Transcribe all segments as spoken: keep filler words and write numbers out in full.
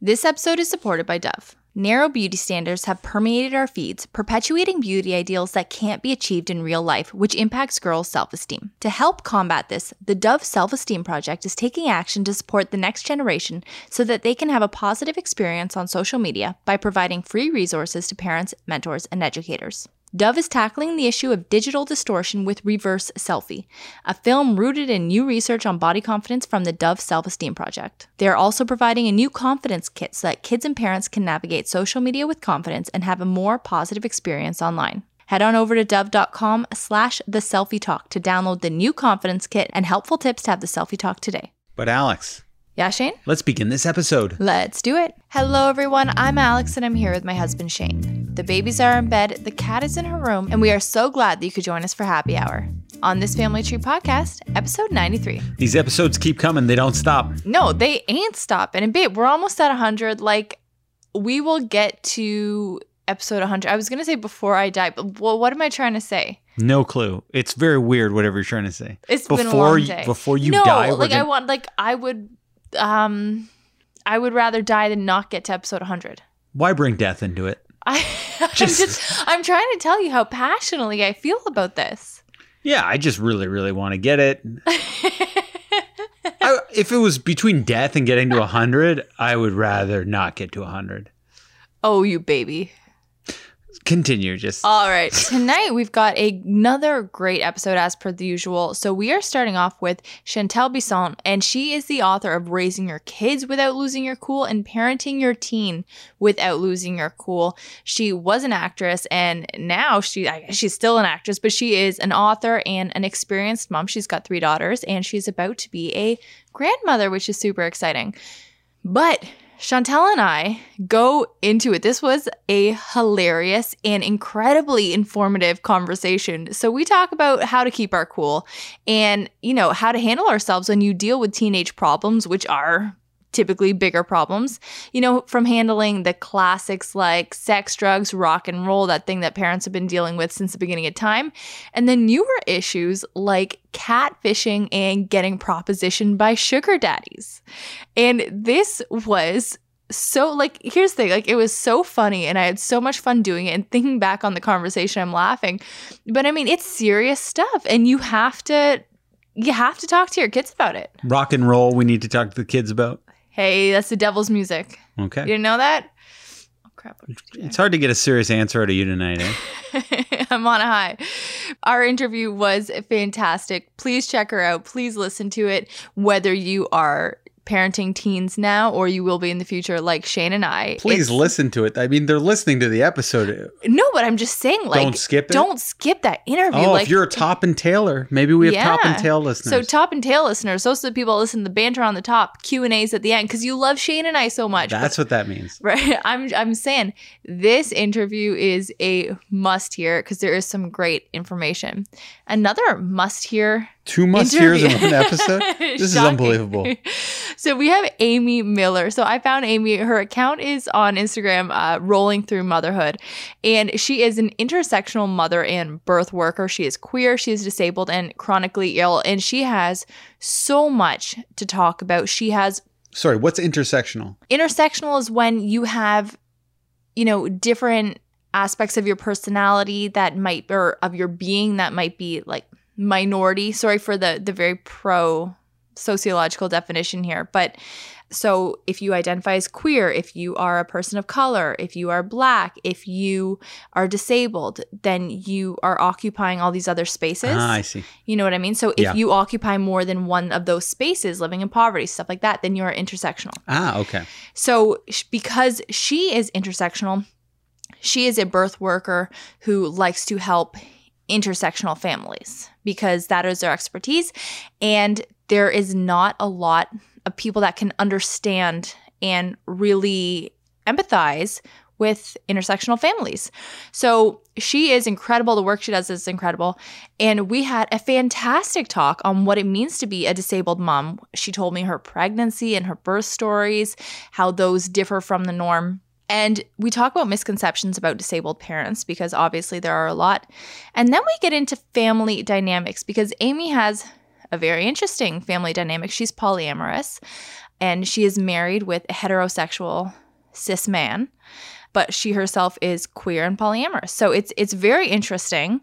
This episode is supported by Dove. Narrow beauty standards have permeated our feeds, perpetuating beauty ideals that can't be achieved in real life, which impacts girls' self-esteem. To help combat this, the Dove Self-Esteem Project is taking action to support the next generation so that they can have a positive experience on social media by providing free resources to parents, mentors, and educators. Dove is tackling the issue of digital distortion with Reverse Selfie, a film rooted in new research on body confidence from the Dove Self-Esteem Project. They are also providing a new confidence kit so that kids and parents can navigate social media with confidence and have a more positive experience online. Head on over to dove.com slash the selfie talk to download the new confidence kit and helpful tips to have the selfie talk today. But Alex... Yeah, Shane? Let's begin this episode. Let's do it. Hello, everyone. I'm Alex, and I'm here with my husband, Shane. The babies are in bed, the cat is in her room, and we are so glad that you could join us for Happy Hour. On this Family Tree podcast, episode ninety-three. These episodes keep coming. They don't stop. No, they ain't stopping. And babe, we're almost at one hundred. Like, we will get to episode one hundred. I was going to say before I die, but well, what am I trying to say? No clue. It's very weird, whatever you're trying to say. It's before been a long day. You, before you no, die. No, like, gonna- I want, like, I would... Um, I would rather die than not get to episode one hundred. Why bring death into it? I, I'm just, just, I'm trying to tell you how passionately I feel about this. Yeah, I just really, really want to get it. I, if it was between death and getting to one hundred, I would rather not get to one hundred. Oh, you baby. Continue, just. All right. Tonight, we've got a- another great episode as per the usual. So we are starting off with Chantal Bisson, and she is the author of Raising Your Kids Without Losing Your Cool and Parenting Your Teen Without Losing Your Cool. She was an actress, and now she I, she's still an actress, but she is an author and an experienced mom. She's got three daughters, and she's about to be a grandmother, which is super exciting. But... Chantal and I go into it. This was a hilarious and incredibly informative conversation. So we talk about how to keep our cool and, you know, how to handle ourselves when you deal with teenage problems, which are typically bigger problems, you know, from handling the classics like sex, drugs, rock and roll, that thing that parents have been dealing with since the beginning of time, and then newer issues like catfishing and getting propositioned by sugar daddies. And this was so, like, here's the thing, like, it was so funny, and I had so much fun doing it, and thinking back on the conversation, I'm laughing. But I mean, it's serious stuff, and you have to, you have to talk to your kids about it. Rock and roll, we need to talk to the kids about. Hey, that's the devil's music. Okay. You didn't know that? Oh, crap. It's hard to get a serious answer out of you tonight, eh? I'm on a high. Our interview was fantastic. Please check her out. Please listen to it, whether you are parenting teens now or you will be in the future like Shane and I. Please it's, listen to it. I mean, they're listening to the episode. No, but I'm just saying, like, don't skip it. Don't skip that interview. Oh, like, if you're a Top and Tailer, maybe we have yeah. Top and Tail listeners. So Top and Tail listeners, those are the people that listen to the banter on the top, Q and A's at the end, because you love Shane and I so much. That's but, what that means. Right. I'm, I'm saying this interview is a must hear because there is some great information. Another must hear Two must hears in one episode? This is unbelievable. So we have Amy Miller. So I found Amy. Her account is on Instagram, uh, Rolling Through Motherhood. And she is an intersectional mother and birth worker. She is queer. She is disabled and chronically ill. And she has so much to talk about. She has... Sorry, what's intersectional? Intersectional is when you have, you know, different aspects of your personality that might... Or of your being that might be like... minority, sorry for the the very pro sociological definition here, but so if you identify as queer, if you are a person of color, if you are black, if you are disabled, then you are occupying all these other spaces. Ah, I see. You know what I mean? So if yeah. you occupy more than one of those spaces, living in poverty, stuff like that, then you are intersectional. Ah, okay. So because she is intersectional, she is a birth worker who likes to help intersectional families because that is their expertise, and there is not a lot of people that can understand and really empathize with intersectional families. So she is incredible. The work she does is incredible. And we had a fantastic talk on what it means to be a disabled mom. She told me her pregnancy and her birth stories, how those differ from the norm. And we talk about misconceptions about disabled parents because obviously there are a lot. And then we get into family dynamics because Amy has a very interesting family dynamic. She's polyamorous, and she is married with a heterosexual cis man, but she herself is queer and polyamorous. So it's it's very interesting,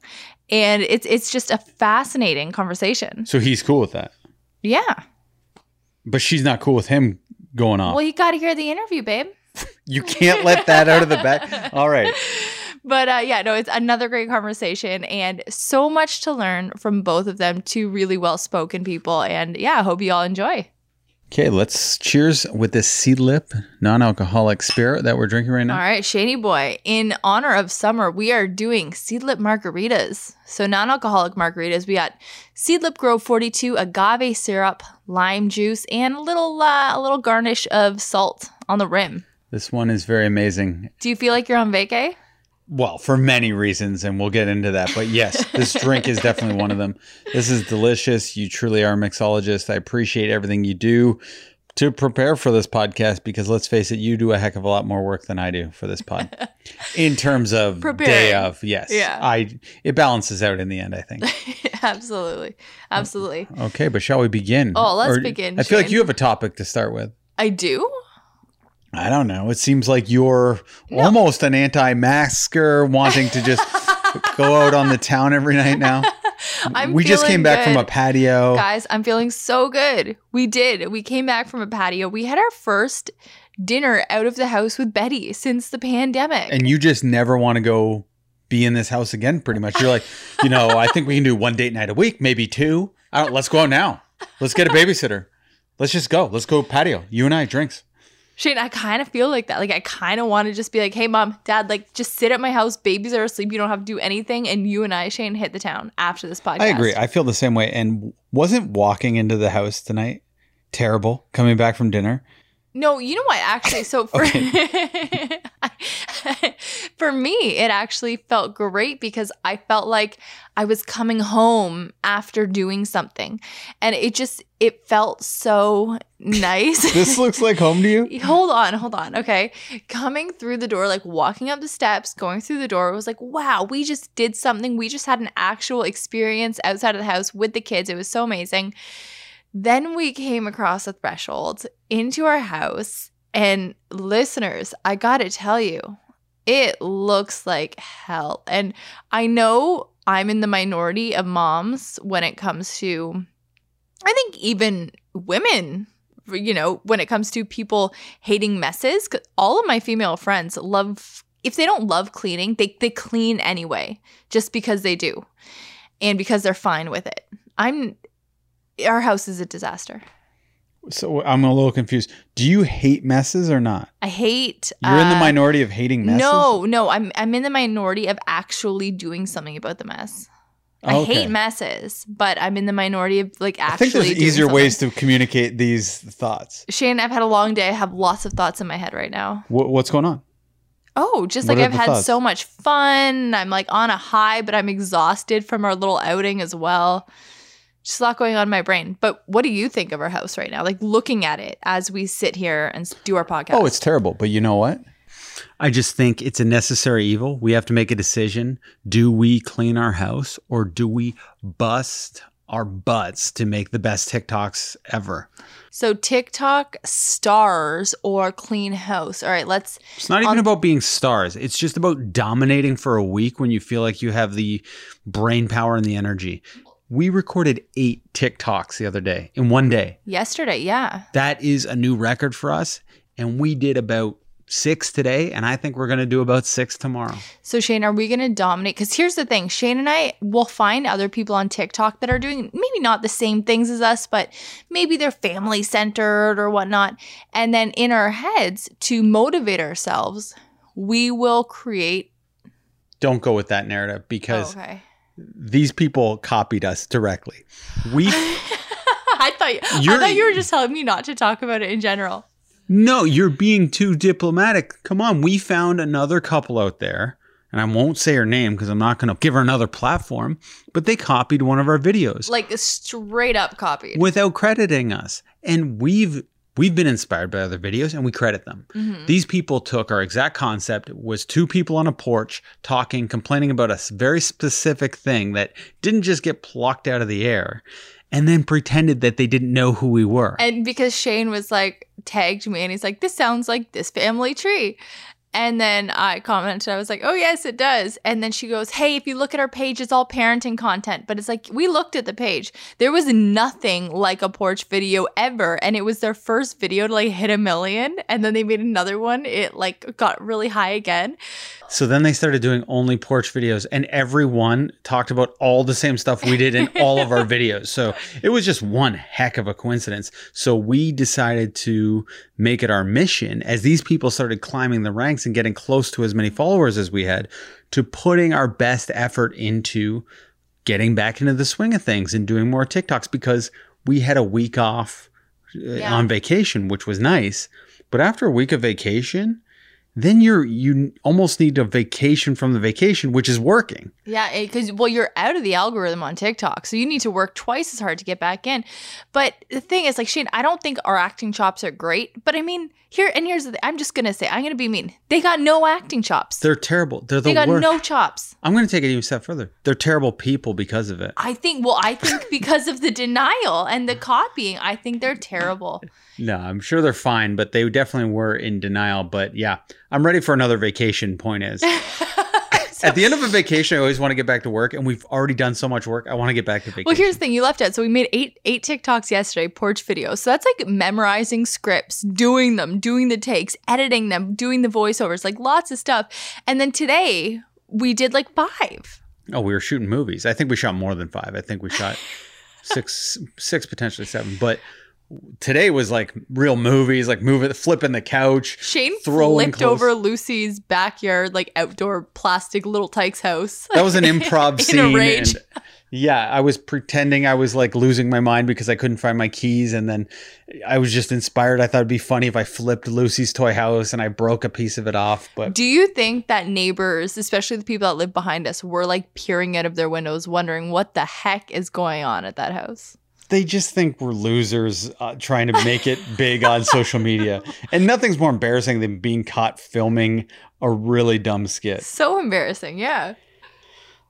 and it's it's just a fascinating conversation. So he's cool with that. Yeah. But she's not cool with him going off. Well, you got to hear the interview, babe. You can't let that out of the back. All right. But uh, yeah, no, it's another great conversation and so much to learn from both of them, two really well-spoken people. And yeah, I hope you all enjoy. Okay, let's cheers with this Seedlip non-alcoholic spirit that we're drinking right now. All right, Shady Boy. In honor of summer, we are doing Seedlip margaritas. So non-alcoholic margaritas. We got Seedlip Grove forty-two, agave syrup, lime juice, and a little, uh, a little garnish of salt on the rim. This one is very amazing. Do you feel like you're on vacay? Well, for many reasons, and we'll get into that. But yes, this drink is definitely one of them. This is delicious. You truly are a mixologist. I appreciate everything you do to prepare for this podcast because let's face it, you do a heck of a lot more work than I do for this pod. In terms of preparing. Day of, yes. Yeah. I, it balances out in the end, I think. Absolutely. Absolutely. Okay, but shall we begin? Oh, let's or, begin. I feel Shane. like you have a topic to start with. I do? I don't know. It seems like you're no. almost an anti-masker wanting to just go out on the town every night now. I'm we just came back good. from a patio. Guys, I'm feeling so good. We did. We came back from a patio. We had our first dinner out of the house with Betty since the pandemic. And you just never want to go be in this house again, pretty much. You're like, you know, I think we can do one date night a week, maybe two. I don't, let's go out now. Let's get a babysitter. Let's just go. Let's go patio. You and I, drinks. Shane, I kind of feel like that. Like, I kind of want to just be like, hey, mom, dad, like, just sit at my house. Babies are asleep. You don't have to do anything. And you and I, Shane, hit the town after this podcast. I agree. I feel the same way. And wasn't walking into the house tonight terrible coming back from dinner? No, you know what? Actually, so for, for me, it actually felt great because I felt like I was coming home after doing something. And it just, it felt so nice. This looks like home to you? Hold on, hold on. Okay. Coming through the door, like walking up the steps, going through the door, it was like, wow, we just did something. We just had an actual experience outside of the house with the kids. It was so amazing. Then we came across a threshold into our house, and listeners, I gotta tell you, it looks like hell. And I know I'm in the minority of moms when it comes to, I think even women, you know, when it comes to people hating messes, 'cause all of my female friends love, if they don't love cleaning, they, they clean anyway, just because they do and because they're fine with it. I'm... Our house is a disaster. So I'm a little confused. Do you hate messes or not? I hate. You're uh, in the minority of hating messes? No, no. I'm I'm in the minority of actually doing something about the mess. I okay. hate messes, but I'm in the minority of like actually doing I think there's easier something. ways to communicate these thoughts. Shane, I've had a long day. I have lots of thoughts in my head right now. What, what's going on? Oh, just what like I've had thoughts? so much fun. I'm like on a high, but I'm exhausted from our little outing as well. Just a lot going on in my brain. But what do you think of our house right now? Like looking at it as we sit here and do our podcast. Oh, it's terrible. But you know what? I just think it's a necessary evil. We have to make a decision. Do we clean our house or do we bust our butts to make the best TikToks ever? So TikTok stars or clean house. All right, let's. It's not even about being stars. It's just about dominating for a week when you feel like you have the brain power and the energy. We recorded eight TikToks the other day in one day. Yesterday, yeah. That is a new record for us. And we did about six today. And I think we're going to do about six tomorrow. So Shane, are we going to dominate? Because here's the thing. Shane and I will find other people on TikTok that are doing maybe not the same things as us, but maybe they're family centered or whatnot. And then in our heads to motivate ourselves, we will create. Don't go with that narrative because... Oh, okay. These people copied us directly. We, I thought you, I thought you were just telling me not to talk about it in general. No, you're being too diplomatic. Come on, we found another couple out there, and I won't say her name because I'm not going to give her another platform. But they copied one of our videos, like straight up copied, without crediting us. And we've we've been inspired by other videos, and we credit them. Mm-hmm. These people took our exact concept. It was two people on a porch talking, complaining about a very specific thing that didn't just get plucked out of the air. and then pretended that they didn't know who we were. And because Shane was like, tagged me and he's like, this sounds like this family tree. And then I commented, I was like, oh, yes, it does. And then she goes, hey, if you look at our page, it's all parenting content. But it's like, we looked at the page. There was nothing like a porch video ever. And it was their first video to like hit a million. And then they made another one. It like got really high again. So then they started doing only porch videos. And everyone talked about all the same stuff we did in all of our videos. So it was just one heck of a coincidence. So we decided to make it our mission, as these people started climbing the ranks and getting close to as many followers as we had, to putting our best effort into getting back into the swing of things and doing more TikToks, because we had a week off yeah. on vacation, which was nice. But after a week of vacation, then you're you almost need a vacation from the vacation, which is working. Yeah, because, well, you're out of the algorithm on TikTok, so you need to work twice as hard to get back in. But the thing is, like, Shane, I don't think our acting chops are great, but I mean, here, and here's the thing, I'm just going to say, I'm going to be mean. They got no acting chops. They're terrible. They're the worst. They got worst. no chops. I'm going to take it even a step further. They're terrible people because of it. I think, well, I think because of the denial and the copying, I think they're terrible. No, I'm sure they're fine, but they definitely were in denial. But yeah, I'm ready for another vacation, point is. So, at the end of a vacation, I always want to get back to work, and we've already done so much work. I want to get back to vacation. Well, here's the thing. You left out. So we made eight eight TikToks yesterday, porch videos. So that's like memorizing scripts, doing them, doing the takes, editing them, doing the voiceovers, like lots of stuff. And then today, we did like five. Oh, we were shooting movies. I think we shot more than five. I think we shot six, six, potentially seven. But today was like real movies, like moving, flipping the couch. Shane flipped over Lucy's backyard, like outdoor plastic little Tyke's house. That was an improv scene. In a rage. And yeah, I was pretending I was like losing my mind because I couldn't find my keys. And then I was just inspired. I thought it'd be funny if I flipped Lucy's toy house and I broke a piece of it off. But do you think that neighbors, especially the people that live behind us, were like peering out of their windows wondering what the heck is going on at that house? They just think we're losers uh, trying to make it big on social media. And nothing's more embarrassing than being caught filming a really dumb skit. So embarrassing, yeah.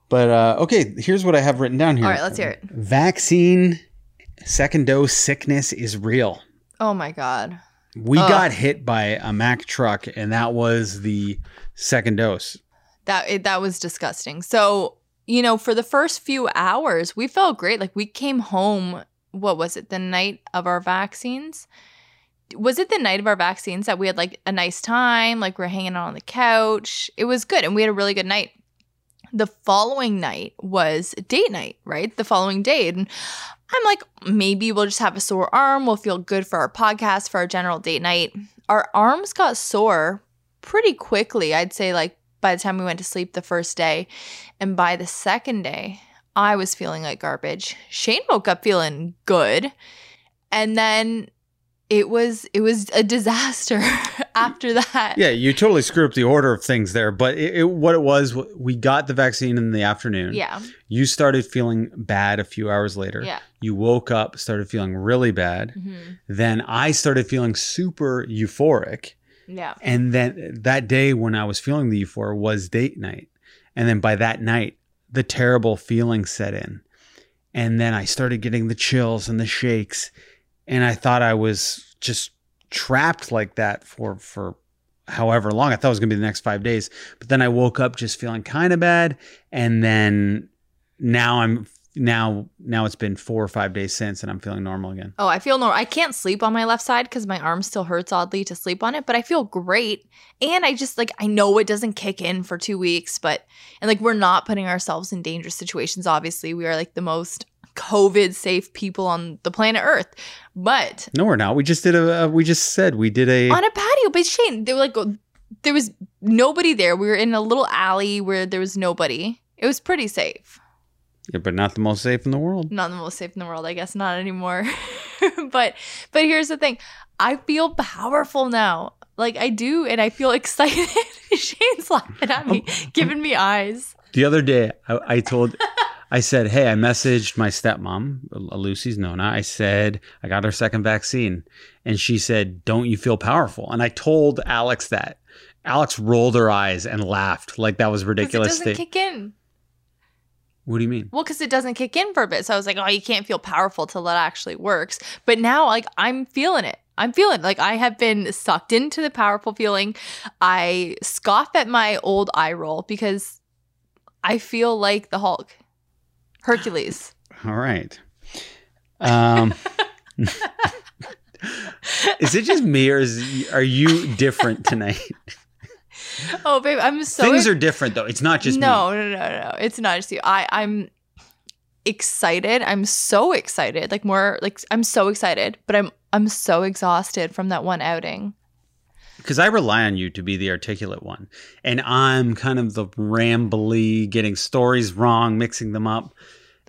But, uh, okay, here's what I have written down here. All right, let's hear it. Vaccine second dose sickness is real. Oh, my God. We Ugh. got hit by a Mack truck, and that was the second dose. That it, that was disgusting. So, you know, for the first few hours, we felt great. Like, we came home, what was it, the night of our vaccines? Was it the night of our vaccines that we had, like, a nice time? Like, we're hanging out on the couch. It was good, and we had a really good night. The following night was date night, right? The following day. And I'm like, maybe we'll just have a sore arm. We'll feel good for our podcast, for our general date night. Our arms got sore pretty quickly, I'd say, like, by the time we went to sleep the first day, and by the second day, I was feeling like garbage. Shane woke up feeling good, and then it was it was a disaster after that. Yeah, you totally screwed up the order of things there, but it, it, what it was, we got the vaccine in the afternoon. Yeah. You started feeling bad a few hours later. Yeah. You woke up, started feeling really bad. Mm-hmm. Then I started feeling super euphoric. Yeah. And then that day when I was feeling the euphoria was date night. And then by that night, the terrible feeling set in. And then I started getting the chills and the shakes. And I thought I was just trapped like that for, for however long. I thought it was going to be the next five days. But then I woke up just feeling kind of bad. And then now I'm Now, now it's been four or five days since, and I'm feeling normal again. Oh, I feel normal. I can't sleep on my left side because my arm still hurts oddly to sleep on it, but I feel great. And I just like, I know it doesn't kick in for two weeks, but, and like, we're not putting ourselves in dangerous situations. Obviously, we are like the most COVID safe people on the planet Earth, but no, we're not. We just did a, uh, we just said we did a, on a patio, but Shane, they were like, there was nobody there. We were in a little alley where there was nobody. It was pretty safe. Yeah, but not the most safe in the world. Not the most safe in the world, I guess. Not anymore. but but here's the thing. I feel powerful now. Like, I do, and I feel excited. Shane's laughing at me, um, giving me eyes. The other day, I, I told, I said, hey, I messaged my stepmom, Lucy's Nona. I said, I got her second vaccine. And she said, don't you feel powerful? And I told Alex that. Alex rolled her eyes and laughed like that was ridiculous. It doesn't they, kick in. What do you mean? Well, because it doesn't kick in for a bit. So I was like, oh, you can't feel powerful till that actually works. But now, like, I'm feeling it. I'm feeling like I have been sucked into the powerful feeling. I scoff at my old eye roll because I feel like the Hulk. Hercules. All right. Um, is it just me or is, are you different tonight? Oh, babe, I'm so... Things are different, though. It's not just no, me. No, no, no, no. It's not just you. I, I'm excited. I'm so excited. Like, more... Like, I'm so excited, but I'm I'm so exhausted from that one outing. Because I rely on you to be the articulate one. And I'm kind of the rambly, getting stories wrong, mixing them up.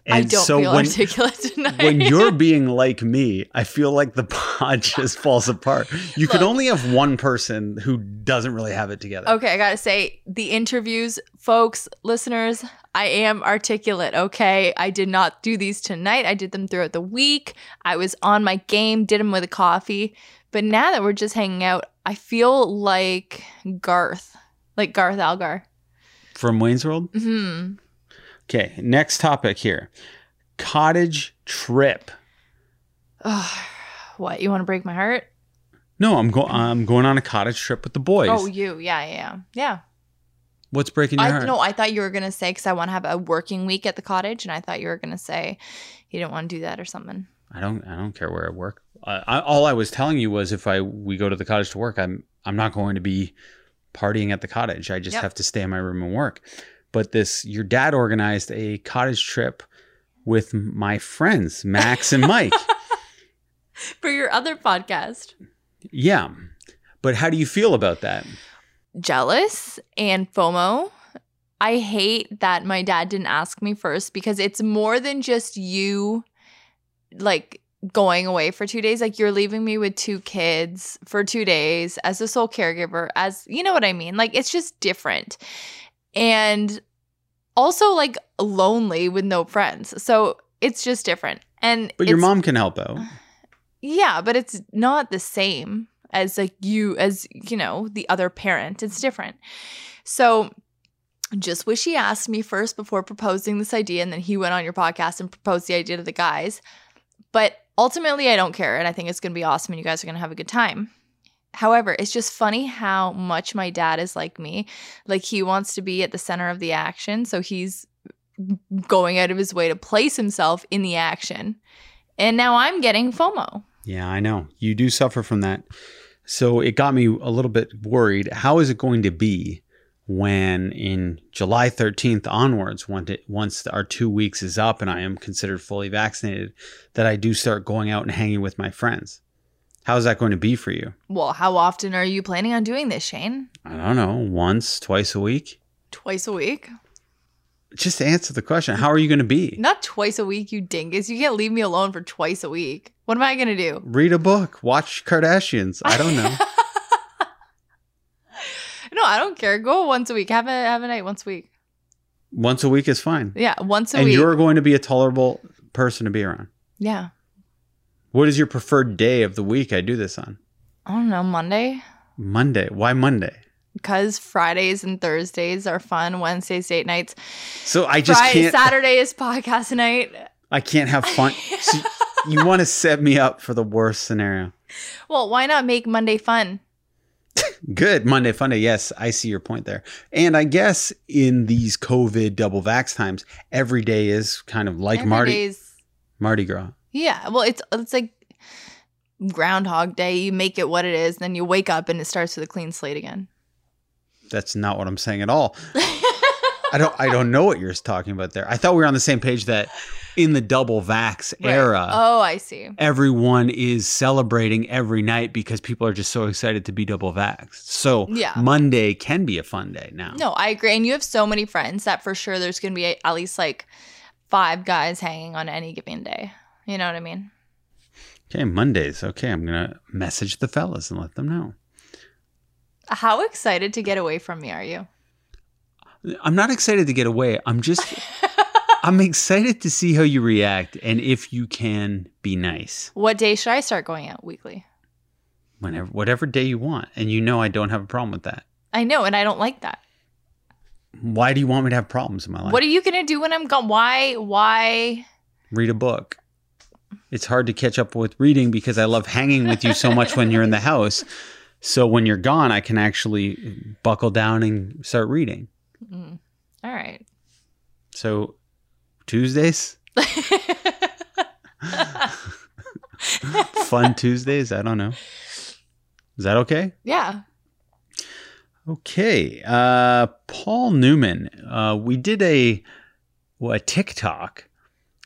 And I don't so feel when, articulate tonight. When you're being like me, I feel like the pod just falls apart. You Look, can only have one person who doesn't really have it together. Okay, I got to say, the interviews, folks, listeners, I am articulate, okay? I did not do these tonight. I did them throughout the week. I was on my game, did them with a coffee. But now that we're just hanging out, I feel like Garth, like Garth Algar. From Wayne's World? Mm-hmm. Okay, next topic here. Cottage trip. Oh, what, you want to break my heart? No, I'm going I'm going on a cottage trip with the boys. Oh, you. Yeah, yeah. Yeah. What's breaking your I, heart? No, I thought you were going to say cuz I want to have a working week at the cottage, and I thought you were going to say you didn't want to do that or something. I don't I don't care where I work. I, I, all I was telling you was if I we go to the cottage to work, I'm I'm not going to be partying at the cottage. I just yep. have to stay in my room and work. But this, your dad organized a cottage trip with my friends, Max and Mike. For your other podcast. Yeah. But how do you feel about that? Jealous and FOMO. I hate that my dad didn't ask me first because it's more than just you, like, going away for two days. Like, you're leaving me with two kids for two days as a sole caregiver, as, you know what I mean? Like, it's just different. And also, like, lonely with no friends. So it's just different. And But your mom can help out. Yeah, but it's not the same as, like, you, as, you know, the other parent. It's different. So just wish he asked me first before proposing this idea. And then he went on your podcast and proposed the idea to the guys. But ultimately, I don't care. And I think it's going to be awesome. And you guys are going to have a good time. However, it's just funny how much my dad is like me. Like, he wants to be at the center of the action. So he's going out of his way to place himself in the action. And now I'm getting FOMO. Yeah, I know. You do suffer from that. So it got me a little bit worried. How is it going to be when in July thirteenth onwards, once our two weeks is up and I am considered fully vaccinated, that I do start going out and hanging with my friends? How's that going to be for you? Well, how often are you planning on doing this, Shane? I don't know. Once, twice a week. Twice a week? Just answer the question. How are you going to be? Not twice a week, you dingus. You can't leave me alone for twice a week. What am I going to do? Read a book. Watch Kardashians. I don't know. No, I don't care. Go once a week. Have a, have a night once a week. Once a week is fine. Yeah, once a and week. And you're going to be a tolerable person to be around. Yeah. What is your preferred day of the week I do this on? I don't know, Monday. Monday. Why Monday? Because Fridays and Thursdays are fun. Wednesdays, date nights. So I just Friday, can't. Saturday is podcast night. I can't have fun. So you want to set me up for the worst scenario. Well, why not make Monday fun? Good. Monday fun day. Yes, I see your point there. And I guess in these COVID double vax times, every day is kind of like every Mardi, day's... Mardi Gras. Yeah, well, it's it's like Groundhog Day. You make it what it is, then you wake up and it starts with a clean slate again. That's not what I'm saying at all. I don't I don't know what you're talking about there. I thought we were on the same page that in the double vax right. era. Oh, I see. Everyone is celebrating every night because people are just so excited to be double vaxxed. So yeah. Monday can be a fun day now. No, I agree. And you have so many friends that for sure there's going to be at least like five guys hanging on any given day. You know what I mean? Okay, Mondays. Okay, I'm going to message the fellas and let them know. How excited to get away from me are you? I'm not excited to get away. I'm just, I'm excited to see how you react and if you can be nice. What day should I start going out weekly? Whenever, whatever day you want. And you know I don't have a problem with that. I know, and I don't like that. why do you want me to have problems in my life? What are you going to do when I'm gone? Why? Why? Read a book. It's hard to catch up with reading because I love hanging with you so much when you're in the house. So when you're gone, I can actually buckle down and start reading. Mm. All right. So Tuesdays? Fun Tuesdays? I don't know. Is that okay? Yeah. Okay. Uh, Paul Newman. Uh, we did a, a TikTok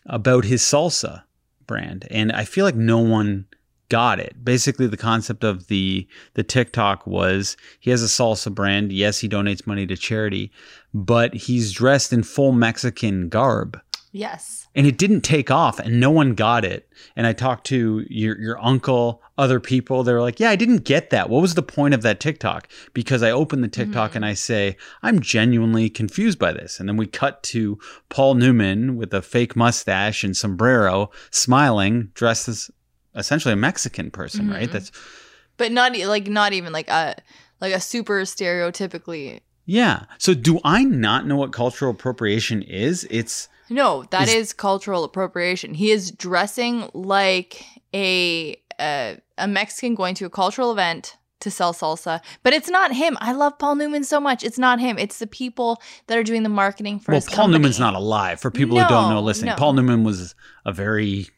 about his salsa brand, and I feel like no one got it. Basically, the concept of the the TikTok was he has a salsa brand. Yes, he donates money to charity, but he's dressed in full Mexican garb. Yes. And it didn't take off and no one got it. And I talked to your your uncle, other people. They were like, yeah, I didn't get that. What was the point of that TikTok? Because I open the TikTok mm-hmm. and I say, I'm genuinely confused by this. And then we cut to Paul Newman with a fake mustache and sombrero, smiling, dressed as essentially a Mexican person, mm-hmm. right? That's But not like not even like a like a super stereotypically. Yeah. So do I not know what cultural appropriation is? It's No, that is, is cultural appropriation. He is dressing like a, a a Mexican going to a cultural event to sell salsa. But it's not him. I love Paul Newman so much. It's not him. It's the people that are doing the marketing for well, his Well, Paul company. Newman's not alive. For people no, who don't know, listening, no. Paul Newman was a very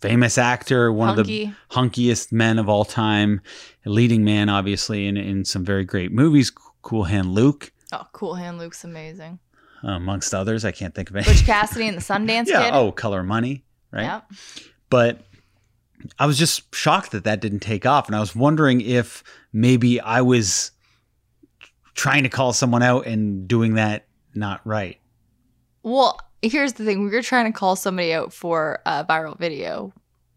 famous actor, one Hunky. of the hunkiest men of all time, a leading man, obviously, in, in some very great movies. Cool Hand Luke. Oh, Cool Hand Luke's amazing. Amongst others, I can't think of any. Butch Cassidy and the Sundance yeah, Kid. Oh, Color of Money, right? Yep. But I was just shocked that that didn't take off. And I was wondering if maybe I was trying to call someone out and doing that not right. Well, here's the thing. We were trying to call somebody out for a viral video.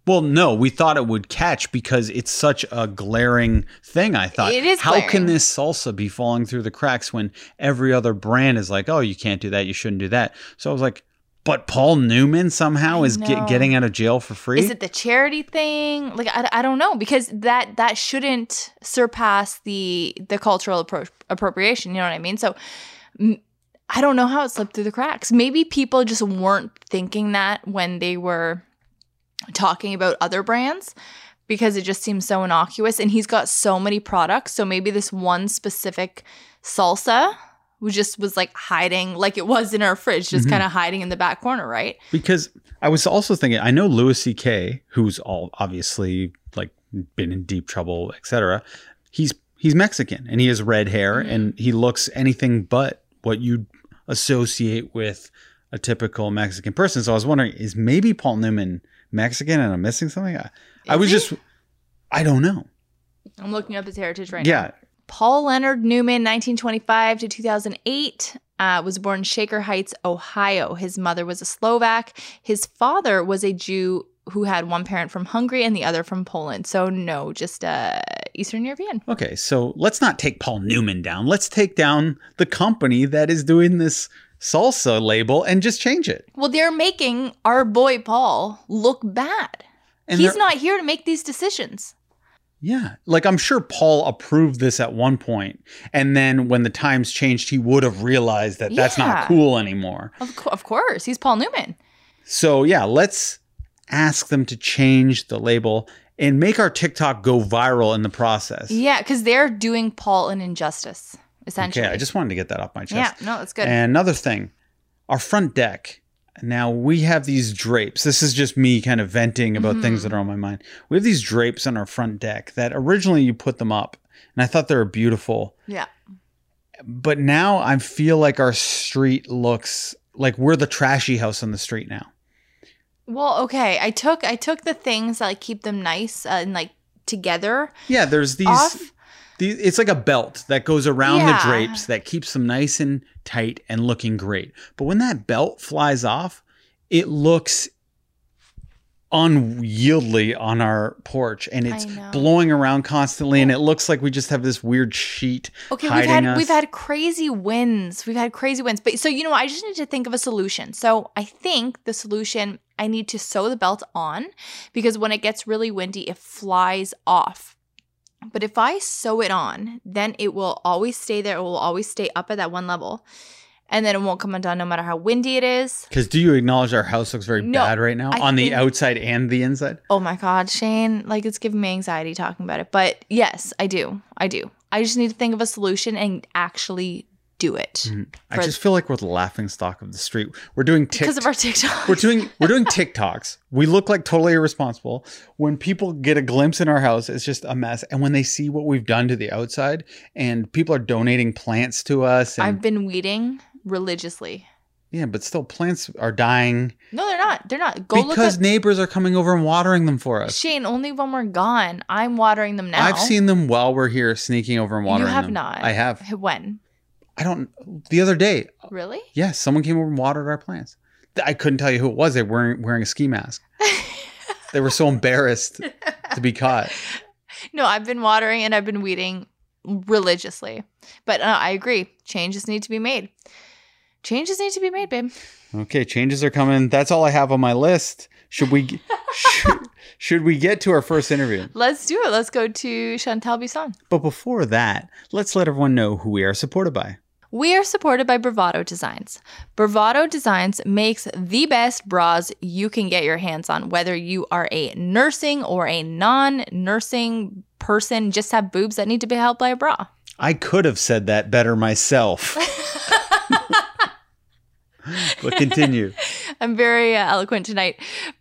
Well, no, we thought it would catch because it's such a glaring thing, I thought. It is How glaring. Can this salsa be falling through the cracks when every other brand is like, oh, you can't do that, you shouldn't do that. So I was like, but Paul Newman somehow is get, getting out of jail for free? Is it the charity thing? Like, I, I don't know, because that that shouldn't surpass the, the cultural appro- appropriation, you know what I mean? So m- I don't know how it slipped through the cracks. Maybe people just weren't thinking that when they were talking about other brands, because it just seems so innocuous, and he's got so many products, so maybe this one specific salsa was just was like hiding, like it was in our fridge, just mm-hmm. kind of hiding in the back corner, right? Because I was also thinking, I know Louis C K, who's all obviously like been in deep trouble, etc. he's he's Mexican and he has red hair, mm-hmm. and he looks anything but what you'd associate with a typical Mexican person. So I was wondering, is maybe Paul Newman Mexican and I'm missing something? I, I was he? just, I don't know. I'm looking up his heritage right yeah. now. Yeah. Paul Leonard Newman, nineteen twenty-five to two thousand eight, uh, was born in Shaker Heights, Ohio. His mother was a Slovak. His father was a Jew who had one parent from Hungary and the other from Poland. So no, just uh, Eastern European. Okay, so let's not take Paul Newman down. Let's take down the company that is doing this salsa label and just change it. Well, they're making our boy Paul look bad. And he's not here to make these decisions. Yeah. Like, I'm sure Paul approved this at one point, and then when the times changed, he would have realized that yeah. that's not cool anymore. Of, co- of course. He's Paul Newman. So, yeah, let's ask them to change the label and make our TikTok go viral in the process. Yeah, because they're doing Paul an injustice. Essentially. Okay, I just wanted to get that off my chest. Yeah, no, that's good. And another thing, our front deck. Now, we have these drapes. This is just me kind of venting about mm-hmm. things that are on my mind. We have these drapes on our front deck that originally you put them up, and I thought they were beautiful. Yeah. But now I feel like our street looks like we're the trashy house on the street now. Well, okay. I took I took the things that like keep them nice uh, and like together. Yeah, there's these... Off. It's like a belt that goes around yeah. the drapes that keeps them nice and tight and looking great. But when that belt flies off, it looks unyieldly on our porch, and it's blowing around constantly, and it looks like we just have this weird sheet okay, hiding we've had, us. We've had crazy winds. We've had crazy winds. But so, you know, I just need to think of a solution. So I think the solution, I need to sew the belt on, because when it gets really windy, it flies off. But if I sew it on, then it will always stay there. It will always stay up at that one level. and then it won't come undone no matter how windy it is. Because do you acknowledge our house looks very no, bad right now I on think, the outside and the inside? Oh, my God, Shane. Like, it's giving me anxiety talking about it. But, yes, I do. I do. I just need to think of a solution and actually do it. Mm-hmm. I just feel like we're the laughing stock of the street. We're doing TikToks. Because of our TikToks. We're doing, we're doing TikToks. We look like totally irresponsible. When people get a glimpse in our house, it's just a mess. And when they see what we've done to the outside and people are donating plants to us. And I've been weeding religiously. Yeah, but still plants are dying. No, they're not. They're not. Go because look Because neighbors are coming over and watering them for us. Shane, only when we're gone. I'm watering them now. I've seen them while we're here sneaking over and watering them. You have them. not. I have. When? I don't, the other day. Really? Yes. Yeah, someone came over and watered our plants. I couldn't tell you who it was. They weren't wearing a ski mask. They were so embarrassed to be caught. No, I've been watering and I've been weeding religiously. But uh, I agree. Changes need to be made. Changes need to be made, babe. Okay. Changes are coming. That's all I have on my list. Should we, should, should we get to our first interview? Let's do it. Let's go to Chantal Bisson. But before that, let's let everyone know who we are supported by. We are supported by Bravado Designs. Bravado Designs makes the best bras you can get your hands on, whether you are a nursing or a non-nursing person, just have boobs that need to be held by a bra. I could have said that better myself. But continue. I'm very uh, eloquent tonight.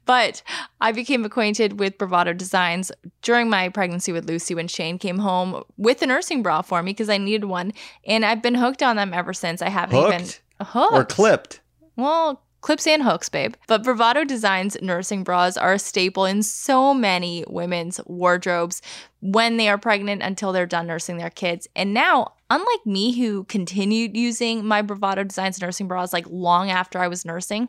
But I became acquainted with Bravado Designs during my pregnancy with Lucy when Shane came home with a nursing bra for me because I needed one. And I've been hooked on them ever since. I haven't hooked? even hooked. Or clipped. Well, clips and hooks, babe. But Bravado Designs nursing bras are a staple in so many women's wardrobes when they are pregnant until they're done nursing their kids. And now, unlike me, who continued using my Bravado Designs nursing bras like long after I was nursing,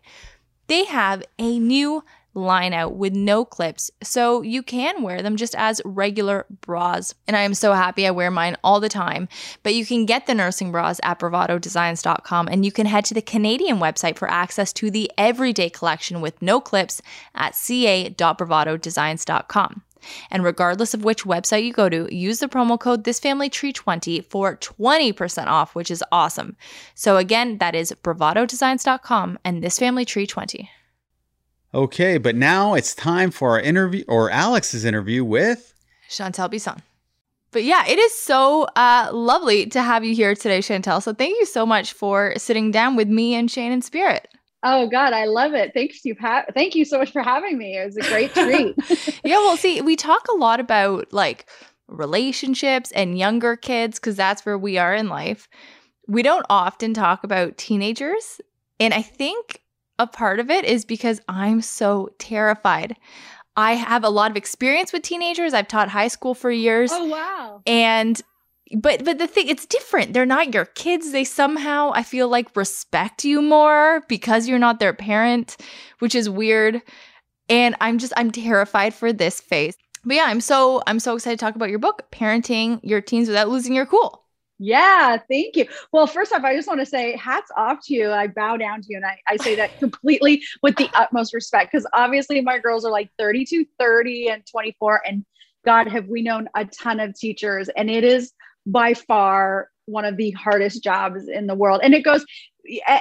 they have a new line out with no clips, so you can wear them just as regular bras. And I am so happy I wear mine all the time. But you can get the nursing bras at bravado designs dot com, and you can head to the Canadian website for access to the everyday collection with no clips at c a dot bravado designs dot com. And regardless of which website you go to, use the promo code this family tree twenty for twenty percent off, which is awesome. So again, that is bravado designs dot com and this family tree twenty. Okay, but now it's time for our interview, or Alex's interview with Chantal Bisson. But yeah, it is so uh, lovely to have you here today, Chantal. So thank you so much for sitting down with me and Shane in spirit. Oh God, I love it. Thanks you, Pat. Thank you so much for having me. It was a great treat. Yeah, well, see, we talk a lot about like relationships and younger kids because that's where we are in life. We don't often talk about teenagers. And I think a part of it is because I'm so terrified. I have a lot of experience with teenagers. I've taught high school for years. Oh, wow. And But but the thing, it's different. They're not your kids. They somehow, I feel like, respect you more because you're not their parent, which is weird. And I'm just, I'm terrified for this phase. But yeah, I'm so, I'm so excited to talk about your book, Parenting Your Teens Without Losing Your Cool. Yeah, thank you. Well, first off, I just want to say hats off to you. I bow down to you. And I, I say that completely with the utmost respect, because obviously my girls are like thirty-two, thirty, and twenty-four. And God, have we known a ton of teachers. And it is by far one of the hardest jobs in the world. And it goes,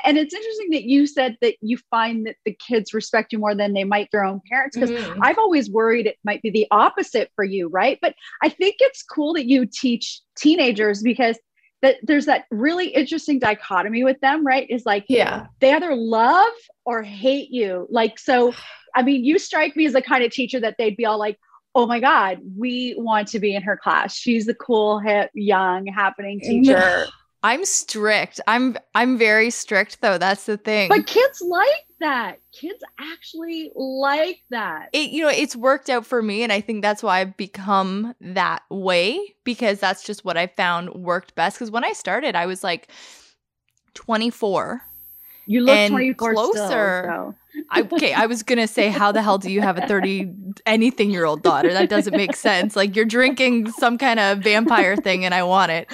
and it's interesting that you said that you find that the kids respect you more than they might their own parents, because mm-hmm. I've always worried it might be the opposite for you, right? But I think it's cool that you teach teenagers, because that there's that really interesting dichotomy with them, right? Is like, yeah, they either love or hate you. Like, so, I mean, you strike me as the kind of teacher that they'd be all like, oh my God, we want to be in her class. She's the cool, hip, young, happening teacher. I'm strict. I'm I'm very strict though. That's the thing. But kids like that. Kids actually like that. It, you know, it's worked out for me, and I think that's why I've become that way, because that's just what I found worked best. Because when I started, I was like twenty-four. You look twenty-four closer. Still, so. I, okay, I was going to say, how the hell do you have a thirty anything year old daughter? That doesn't make sense. Like, you're drinking some kind of vampire thing and I want it.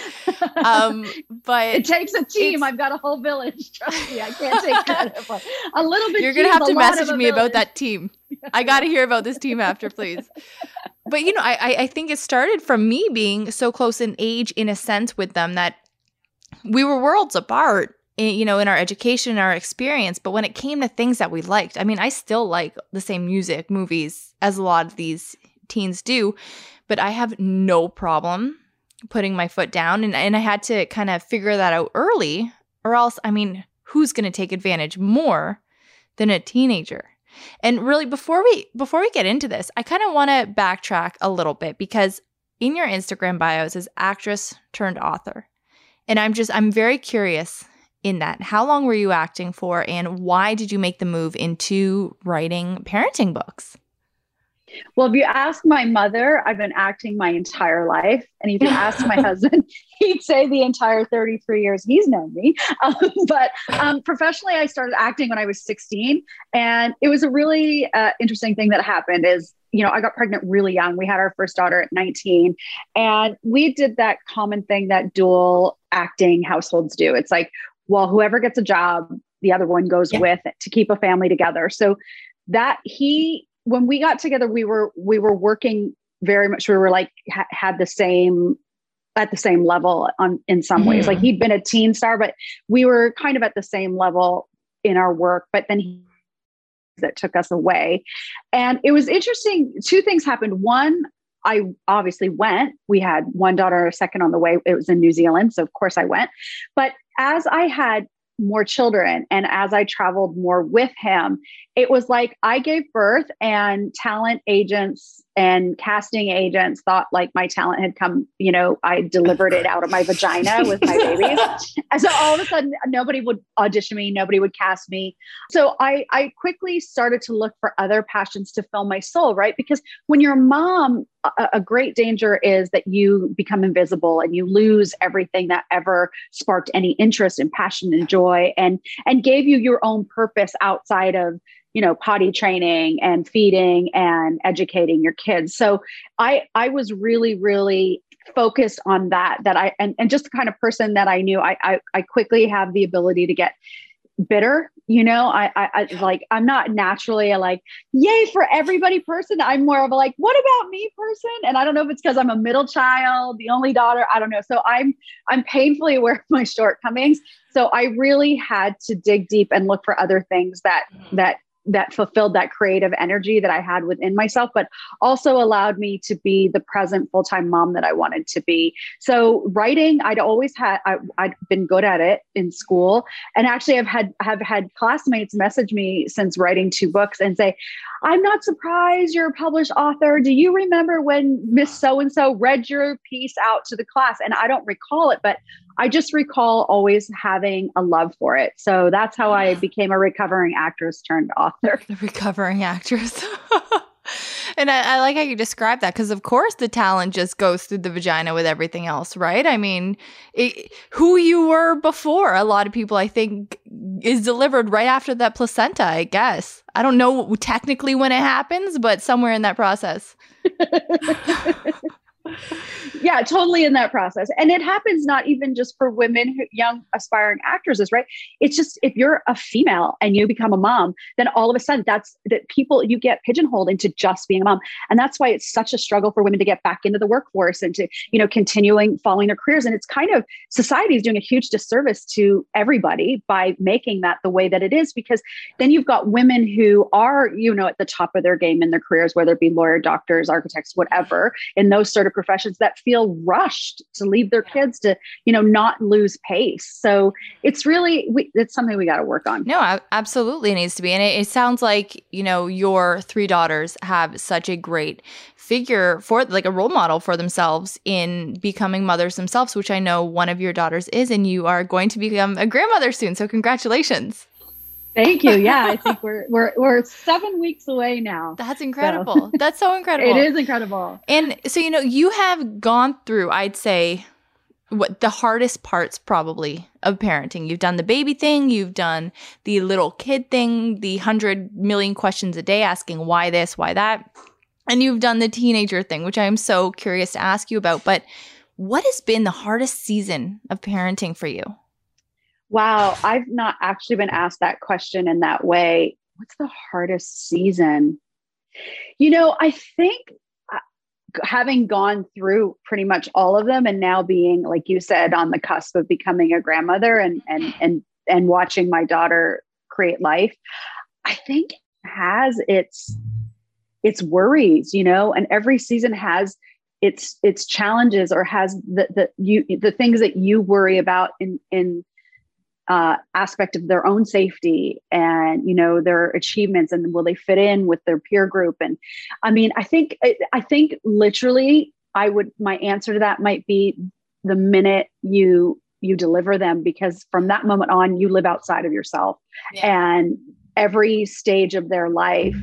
Um, but it takes a team. I've got a whole village. Trust me, I can't take credit for it. A little bit. You're going to have to message me about that team. I got to hear about this team after, please. But, you know, I, I think it started from me being so close in age, in a sense, with them that we were worlds apart. you know, in our education, our experience. But when it came to things that we liked, I mean, I still like the same music, movies, as a lot of these teens do, but I have no problem putting my foot down. And, and I had to kind of figure that out early, or else, I mean, who's going to take advantage more than a teenager? And really, before we before we get into this, I kind of want to backtrack a little bit, because in your Instagram bio it says actress turned author. And I'm just, I'm very curious in that. How long were you acting for, and why did you make the move into writing parenting books? Well, if you ask my mother, I've been acting my entire life. And if you ask my husband, he'd say the entire thirty-three years he's known me. Um, but um, professionally, I started acting when I was sixteen. And it was a really uh, interesting thing that happened is, you know, I got pregnant really young. We had our first daughter at nineteen. And we did that common thing that dual acting households do. It's like, well, whoever gets a job, the other one goes yeah. with it to keep a family together. So that he... when we got together, we were, we were working very much. We were like, ha- had the same, at the same level on, in some ways, like he'd been a teen star, but we were kind of at the same level in our work, but then he, that took us away. And it was interesting. Two things happened. One, I obviously went, we had one daughter, a second on the way. It was in New Zealand. So of course I went, but as I had more children, and as I traveled more with him, it was like I gave birth, and talent agents and casting agents thought like my talent had come, you know, I delivered it out of my vagina with my babies. And so all of a sudden, nobody would audition me, nobody would cast me. So I, I quickly started to look for other passions to fill my soul, right? Because when you're a mom, a, a great danger is that you become invisible and you lose everything that ever sparked any interest and passion and joy. And, and gave you your own purpose outside of, you know, potty training and feeding and educating your kids. So I, I was really, really focused on that, that I, and, and just the kind of person that I knew, I, I, I quickly have the ability to get bitter. You know, I, I, I like, I'm not naturally a like, yay for everybody person. I'm more of a like, what about me person? And I don't know if it's because I'm a middle child, the only daughter, I don't know. So I'm, I'm painfully aware of my shortcomings. So I really had to dig deep and look for other things that, that, that fulfilled that creative energy that I had within myself, but also allowed me to be the present full-time mom that I wanted to be. So writing, I'd always had, I, I'd been good at it in school. And actually I've had, have had classmates message me since writing two books and say, I'm not surprised you're a published author. Do you remember when Miss So-and-so read your piece out to the class? And I don't recall it, but I just recall always having a love for it. So that's how I became a recovering actress turned author. The recovering actress. And I, I like how you describe that, because of course the talent just goes through the vagina with everything else, right? I mean, it, who you were before, a lot of people I think is delivered right after that placenta, I guess. I don't know technically when it happens, but somewhere in that process. Yeah, totally in that process. And it happens not even just for women, who, young aspiring actresses, right? It's just if you're a female and you become a mom, then all of a sudden that's that people, you get pigeonholed into just being a mom. And that's why it's such a struggle for women to get back into the workforce and to, you know, continuing following their careers. And it's kind of, society is doing a huge disservice to everybody by making that the way that it is, because then you've got women who are, you know, at the top of their game in their careers, whether it be lawyer, doctors, architects, whatever, in those sort of professions that feel rushed to leave their kids to, you know, not lose pace. So it's really, we, it's something we got to work on. No, absolutely needs to be. And it, it sounds like, you know, your three daughters have such a great figure for, like a role model for themselves in becoming mothers themselves, which I know one of your daughters is, and you are going to become a grandmother soon. So congratulations. Thank you. Yeah, I think we're we're we're seven weeks away now. That's incredible. So. That's so incredible. It is incredible. And so, you know, you have gone through, I'd say, what the hardest parts probably of parenting. You've done the baby thing. You've done the little kid thing. The hundred million questions a day asking why this, why that, and you've done the teenager thing, which I am so curious to ask you about. But what has been the hardest season of parenting for you? Wow, I've not actually been asked that question in that way. What's the hardest season? You know, I think having gone through pretty much all of them, and now being, like you said, on the cusp of becoming a grandmother and and and and watching my daughter create life, I think has its, its worries, you know, and every season has its, its challenges, or has the, the, you, the things that you worry about in, in, uh, aspect of their own safety and, you know, their achievements, and will they fit in with their peer group? And I mean, I think, I, I think literally I would, my answer to that might be the minute you, you deliver them, because from that moment on, you live outside of yourself. Yeah. And every stage of their life,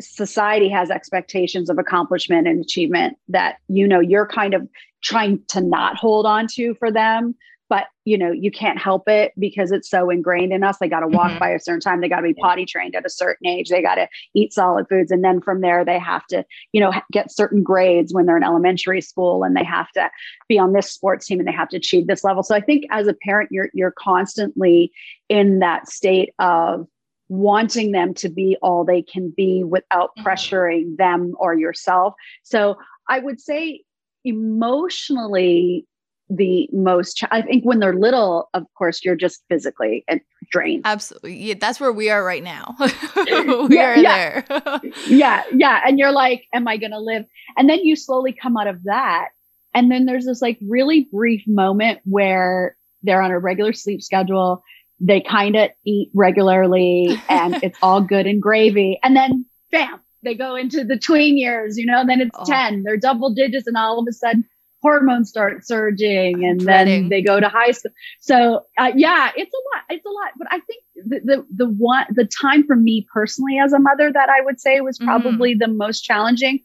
society has expectations of accomplishment and achievement that, you know, you're kind of trying to not hold on to for them, but you know, you can't help it because it's so ingrained in us. They got to walk mm-hmm. by a certain time. They got to be potty trained at a certain age. They got to eat solid foods. And then from there, they have to, you know, get certain grades when they're in elementary school, and they have to be on this sports team, and they have to achieve this level. So I think as a parent, you're, you're constantly in that state of wanting them to be all they can be without pressuring them or yourself. So I would say emotionally, the most, I think when they're little, of course, you're just physically drained. Absolutely. Yeah, that's where we are right now. we yeah, are yeah. there. yeah. Yeah. And you're like, am I going to live? And then you slowly come out of that. And then there's this like really brief moment where they're on a regular sleep schedule. They kind of eat regularly, and it's all good and gravy. And then bam, they go into the tween years, you know, and then it's oh. ten, they're double digits. And all of a sudden, hormones start surging, and then they go to high school. So uh, yeah, it's a lot. It's a lot. But I think the, the, the one, the time for me personally as a mother that I would say was probably mm. the most challenging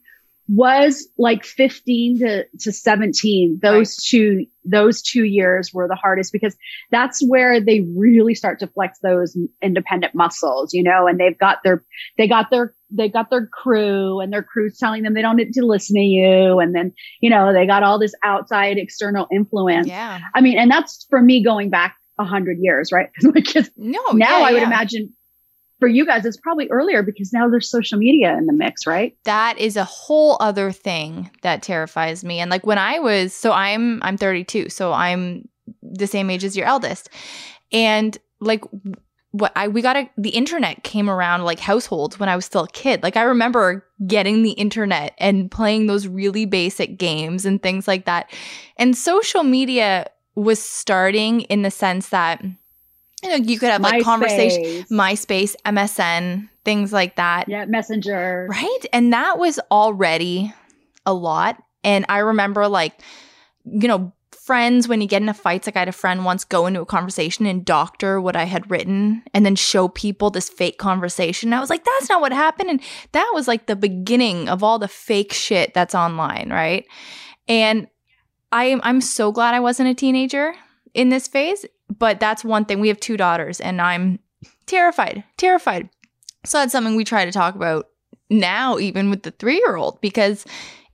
was like fifteen to seventeen. Those right. two, those two years were the hardest, because that's where they really start to flex those independent muscles, you know, and they've got their, they got their they got their crew, and their crew's telling them they don't need to listen to you. And then, you know, they got all this outside external influence. Yeah. I mean, and that's for me going back a hundred years, right? Because no, now yeah, I would yeah. imagine for you guys, it's probably earlier, because now there's social media in the mix, right? That is a whole other thing that terrifies me. And like when I was, so I'm, I'm thirty-two, so I'm the same age as your eldest. And like, What I we got a, the internet came around like households when I was still a kid. Like I remember getting the internet and playing those really basic games and things like that. And social media was starting in the sense that, you know, you could have like conversation, MySpace, M S N, things like that. Yeah, Messenger. Right? And that was already a lot. And I remember like, you know, friends, when you get into fights, like I had a friend once go into a conversation and doctor what I had written and then show people this fake conversation. And I was like, that's not what happened. And that was like the beginning of all the fake shit that's online, right? And I, I'm so glad I wasn't a teenager in this phase, but that's one thing. We have two daughters and I'm terrified, terrified. So that's something we try to talk about now, even with the three-year-old, because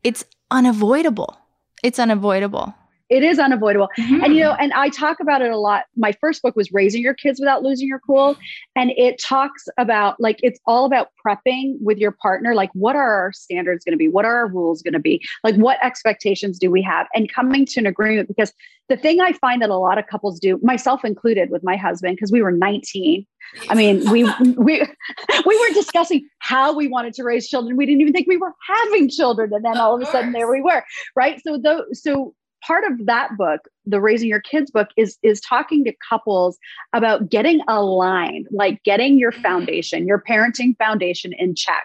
it's unavoidable. It's unavoidable. It is unavoidable. Mm-hmm. And, you know, and I talk about it a lot. My first book was Raising Your Kids Without Losing Your Cool. And it talks about like, it's all about prepping with your partner. Like, what are our standards going to be? What are our rules going to be? Like, what expectations do we have? And coming to an agreement, because the thing I find that a lot of couples do, myself included with my husband, because we were nineteen. I mean, we, we, we were discussing how we wanted to raise children. We didn't even think we were having children. And then all of a sudden there we were. Right. So though, so, part of that book, the Raising Your Kids book, is, is talking to couples about getting aligned, like getting your foundation, your parenting foundation in check,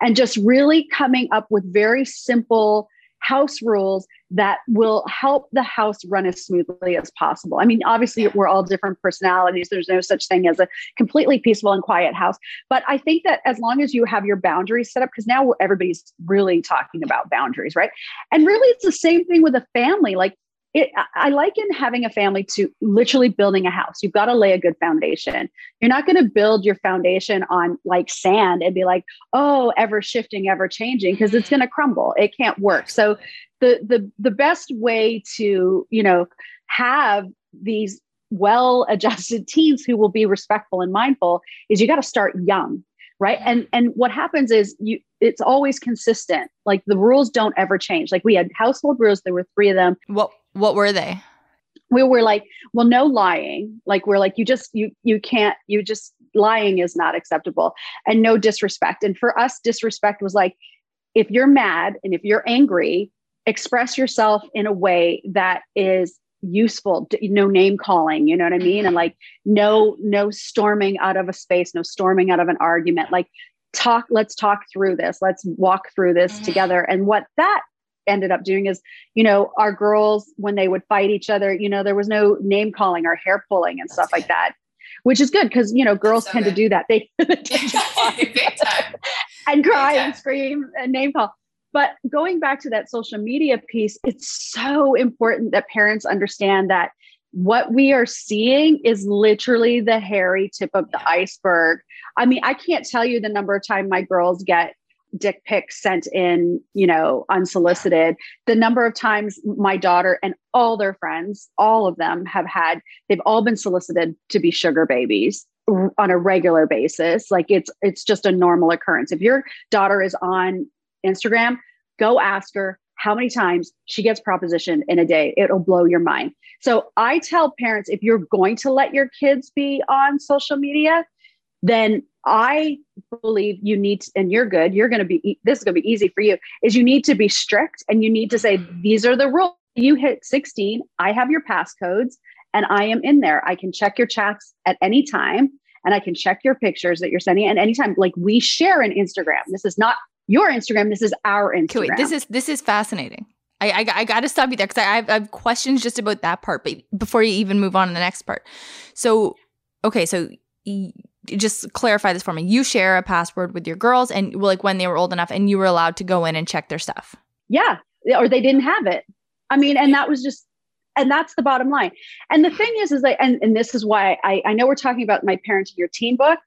and just really coming up with very simple house rules that will help the house run as smoothly as possible. I mean, obviously we're all different personalities. There's no such thing as a completely peaceful and quiet house. But I think that as long as you have your boundaries set up, because now everybody's really talking about boundaries, right? And really it's the same thing with a family. Like it, I liken having a family to literally building a house. You've got to lay a good foundation. You're not going to build your foundation on like sand and be like, oh, ever shifting, ever changing, because it's going to crumble. It can't work. So the, the, the best way to, you know, have these well-adjusted teens who will be respectful and mindful is you got to start young. Right. And, and what happens is you, it's always consistent. Like the rules don't ever change. Like we had household rules. There were three of them. What, what were they? we were like, well, no lying. Like, we're like, you just, you, you can't, you just, lying is not acceptable, and no disrespect. And for us, disrespect was like, if you're mad and if you're angry, express yourself in a way that is useful, no name calling, you know what I mean? And like, no, no storming out of a space, no storming out of an argument, like talk, let's talk through this. Let's walk through this mm-hmm. together. And what that ended up doing is, you know, our girls, when they would fight each other, you know, there was no name calling or hair pulling and That's stuff good. Like that, which is good. Cause you know, girls so tend good. To do that. They, they tend to cry and cry and scream and name call. But going back to that social media piece, it's so important that parents understand that what we are seeing is literally the hairy tip of the iceberg. I mean, I can't tell you the number of times my girls get dick pics sent in, you know, unsolicited, the number of times my daughter and all their friends, all of them have had, they've all been solicited to be sugar babies on a regular basis. Like it's, it's just a normal occurrence. If your daughter is on Instagram, go ask her how many times she gets propositioned in a day. It'll blow your mind. So I tell parents, if you're going to let your kids be on social media, then I believe you need, and you're good, you're going to be, this is going to be easy for you, is you need to be strict and you need to say, these are the rules. You hit sixteen, I have your passcodes and I am in there. I can check your chats at any time and I can check your pictures that you're sending at any time. Like we share an Instagram. This is not your Instagram. This is our Instagram. Wait, this is this is fascinating. I I, I got to stop you there because I, I have questions just about that part. But before you even move on to the next part, so okay, so y- just clarify this for me. You share a password with your girls, and like when they were old enough, and you were allowed to go in and check their stuff. Yeah, or they didn't have it. I mean, and that was just, and that's the bottom line. And the thing is, is that, and and this is why I I know we're talking about my Parenting Your Teen book,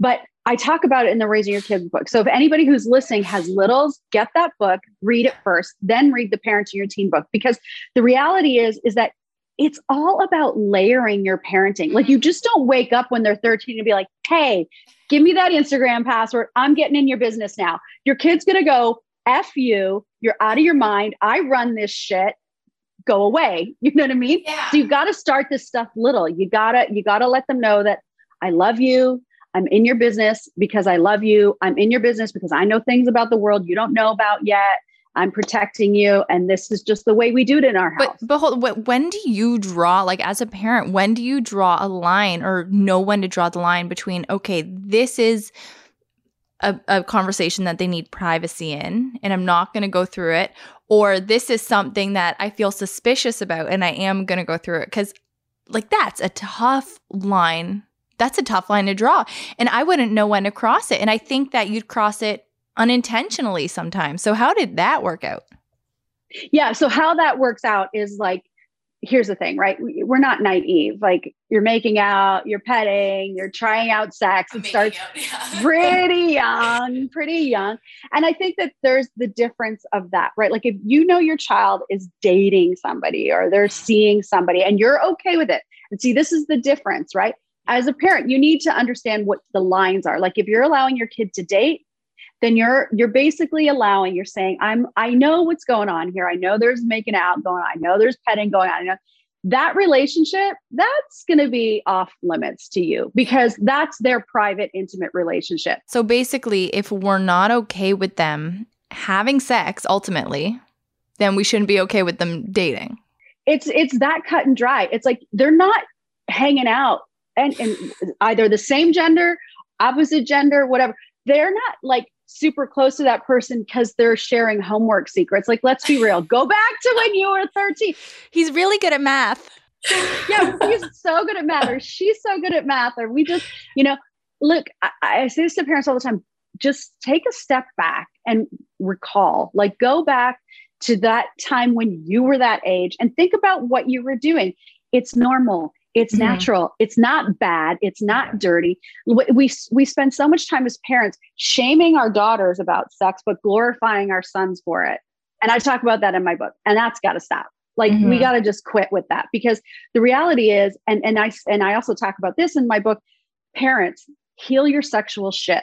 but I talk about it in the Raising Your Kids book. So if anybody who's listening has littles, get that book, read it first, then read the Parenting Your Teen book. Because the reality is, is that it's all about layering your parenting. Like you just don't wake up when they're thirteen and be like, hey, give me that Instagram password. I'm getting in your business now. Your kid's going to go, F you, you're out of your mind. I run this shit. Go away. You know what I mean? Yeah. So you got to start this stuff little. You gotta, you gotta let them know that I love you. I'm in your business because I love you. I'm in your business because I know things about the world you don't know about yet. I'm protecting you. And this is just the way we do it in our house. But, but hold, when do you draw, like as a parent, when do you draw a line or know when to draw the line between, okay, this is a, a conversation that they need privacy in and I'm not going to go through it, or this is something that I feel suspicious about and I am going to go through it? Because like that's a tough line. That's a tough line to draw. And I wouldn't know when to cross it. And I think that you'd cross it unintentionally sometimes. So how did that work out? Yeah. So how that works out is like, here's the thing, right? We're not naive. Like you're making out, you're petting, you're trying out sex. It starts out, yeah. pretty young, pretty young. And I think that there's the difference of that, right? Like if you know your child is dating somebody or they're seeing somebody and you're okay with it. And see, this is the difference, right? As a parent, you need to understand what the lines are. Like if you're allowing your kid to date, then you're you're basically allowing, you're saying, I'm I know what's going on here. I know there's making out going on. I know there's petting going on. I know that relationship, that's going to be off limits to you because that's their private, intimate relationship. So basically, if we're not okay with them having sex ultimately, then we shouldn't be okay with them dating. It's it's that cut and dry. It's like they're not hanging out. And, and either the same gender, opposite gender, whatever, they're not like super close to that person because they're sharing homework secrets. Like, let's be real. Go back to when you were thirteen. He's really good at math. Yeah, he's so good at math, or she's so good at math, or we just, you know, look, I, I say this to parents all the time, just take a step back and recall, like go back to that time when you were that age and think about what you were doing. It's normal. It's natural. Mm-hmm. It's not bad. It's not dirty. We we spend so much time as parents shaming our daughters about sex, but glorifying our sons for it. And I talk about that in my book. And that's got to stop. Like mm-hmm. we got to just quit with that, because the reality is, and and I and I also talk about this in my book. Parents, heal your sexual shit.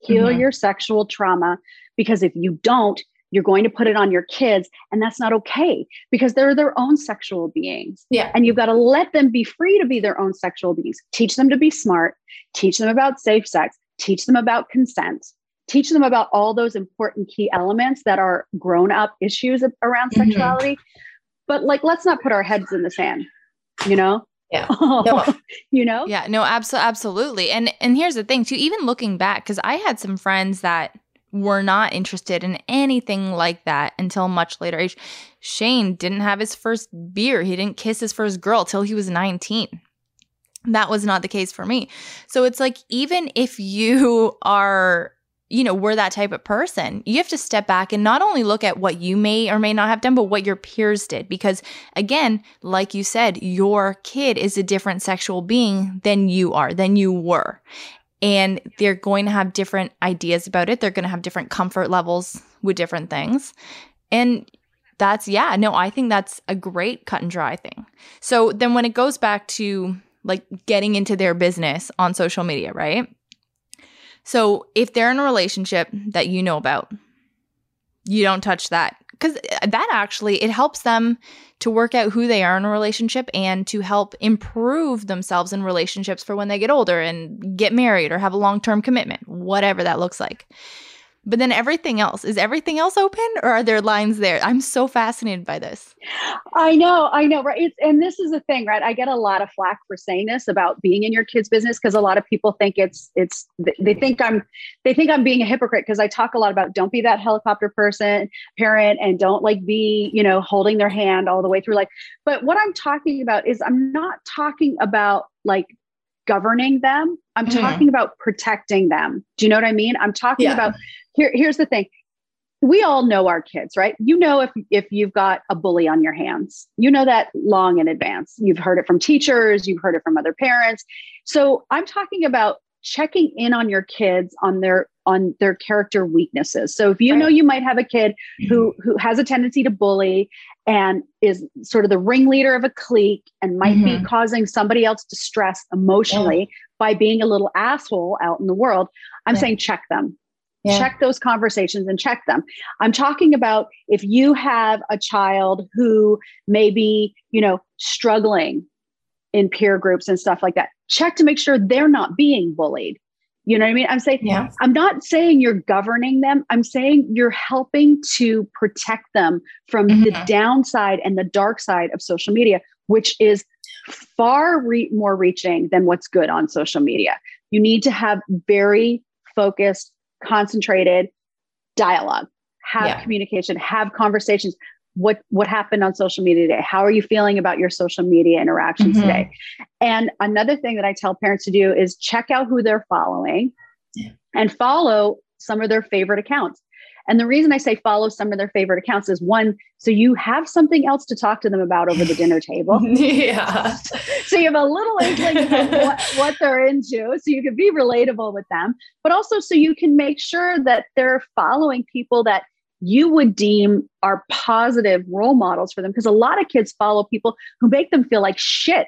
Heal mm-hmm. your sexual trauma, because if you don't, You're going to put it on your kids, and that's not okay because they're their own sexual beings. Yeah. And you've got to let them be free to be their own sexual beings. Teach them to be smart, teach them about safe sex, teach them about consent, teach them about all those important key elements that are grown-up issues around mm-hmm. sexuality. But like, let's not put our heads in the sand, you know? Yeah. No. you know? Yeah, no, abso- absolutely. And and here's the thing too, even looking back, because I had some friends that were not interested in anything like that until much later age. Shane didn't have his first beer. He didn't kiss his first girl till he was nineteen. That was not the case for me. So it's like, even if you are, you know, we're that type of person, you have to step back and not only look at what you may or may not have done, but what your peers did. Because again, like you said, your kid is a different sexual being than you are, than you were. And they're going to have different ideas about it. They're going to have different comfort levels with different things. And that's, yeah, no, I think that's a great cut and dry thing. So then when it goes back to like getting into their business on social media, right? So if they're in a relationship that you know about, you don't touch that, because that actually, it helps them to work out who they are in a relationship and to help improve themselves in relationships for when they get older and get married or have a long-term commitment, whatever that looks like. But then everything else, is everything else open, or are there lines there? I'm so fascinated by this. I know, I know, right? It's, and this is the thing, right? I get a lot of flack for saying this about being in your kid's business, because a lot of people think it's, it's, they think I'm, they think I'm being a hypocrite, because I talk a lot about don't be that helicopter person, parent, and don't like be, you know, holding their hand all the way through. Like, but what I'm talking about is I'm not talking about like governing them. I'm mm-hmm. talking about protecting them. Do you know what I mean? I'm talking yeah. about, here, here's the thing. We all know our kids, right? You know, if, if you've got a bully on your hands, you know that long in advance. You've heard it from teachers, you've heard it from other parents. So I'm talking about checking in on your kids on their, on their character weaknesses. So if you right. know, you might have a kid who, who has a tendency to bully and is sort of the ringleader of a clique and might mm-hmm. be causing somebody else distress emotionally yeah. by being a little asshole out in the world. I'm yeah. saying, check them. Yeah. Check those conversations and check them. I'm talking about if you have a child who may be, you know, struggling in peer groups and stuff like that, check to make sure they're not being bullied. You know what I mean? I'm saying, yeah. I'm not saying you're governing them. I'm saying you're helping to protect them from mm-hmm. the downside and the dark side of social media, which is far re- more reaching than what's good on social media. You need to have very focused, concentrated dialogue, have yeah. communication, have conversations. What, what happened on social media today? How are you feeling about your social media interactions mm-hmm. today? And another thing that I tell parents to do is check out who they're following yeah. and follow some of their favorite accounts. And the reason I say follow some of their favorite accounts is, one, so you have something else to talk to them about over the dinner table. yeah. So you have a little inkling of what, what they're into, so you can be relatable with them, but also so you can make sure that they're following people that you would deem are positive role models for them. Because a lot of kids follow people who make them feel like shit.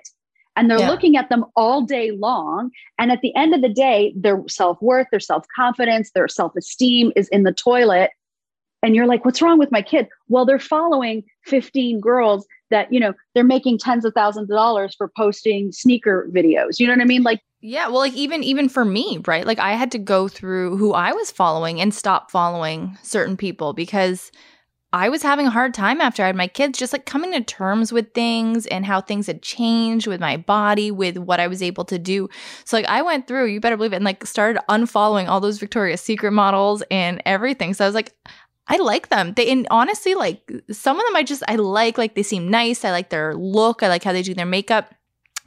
And they're yeah. looking at them all day long. And at the end of the day, their self-worth, their self-confidence, their self-esteem is in the toilet. And you're like, what's wrong with my kid? Well, they're following fifteen girls that, you know, they're making tens of thousands of dollars for posting sneaker videos. You know what I mean? Like, yeah, well, like even even for me, right? Like I had to go through who I was following and stop following certain people because I was having a hard time after I had my kids, just like coming to terms with things and how things had changed with my body, with what I was able to do. So like I went through, you better believe it, and like started unfollowing all those Victoria's Secret models and everything. So I was like, I like them. They, and honestly, like some of them I just, I like, like they seem nice. I like their look. I like how they do their makeup.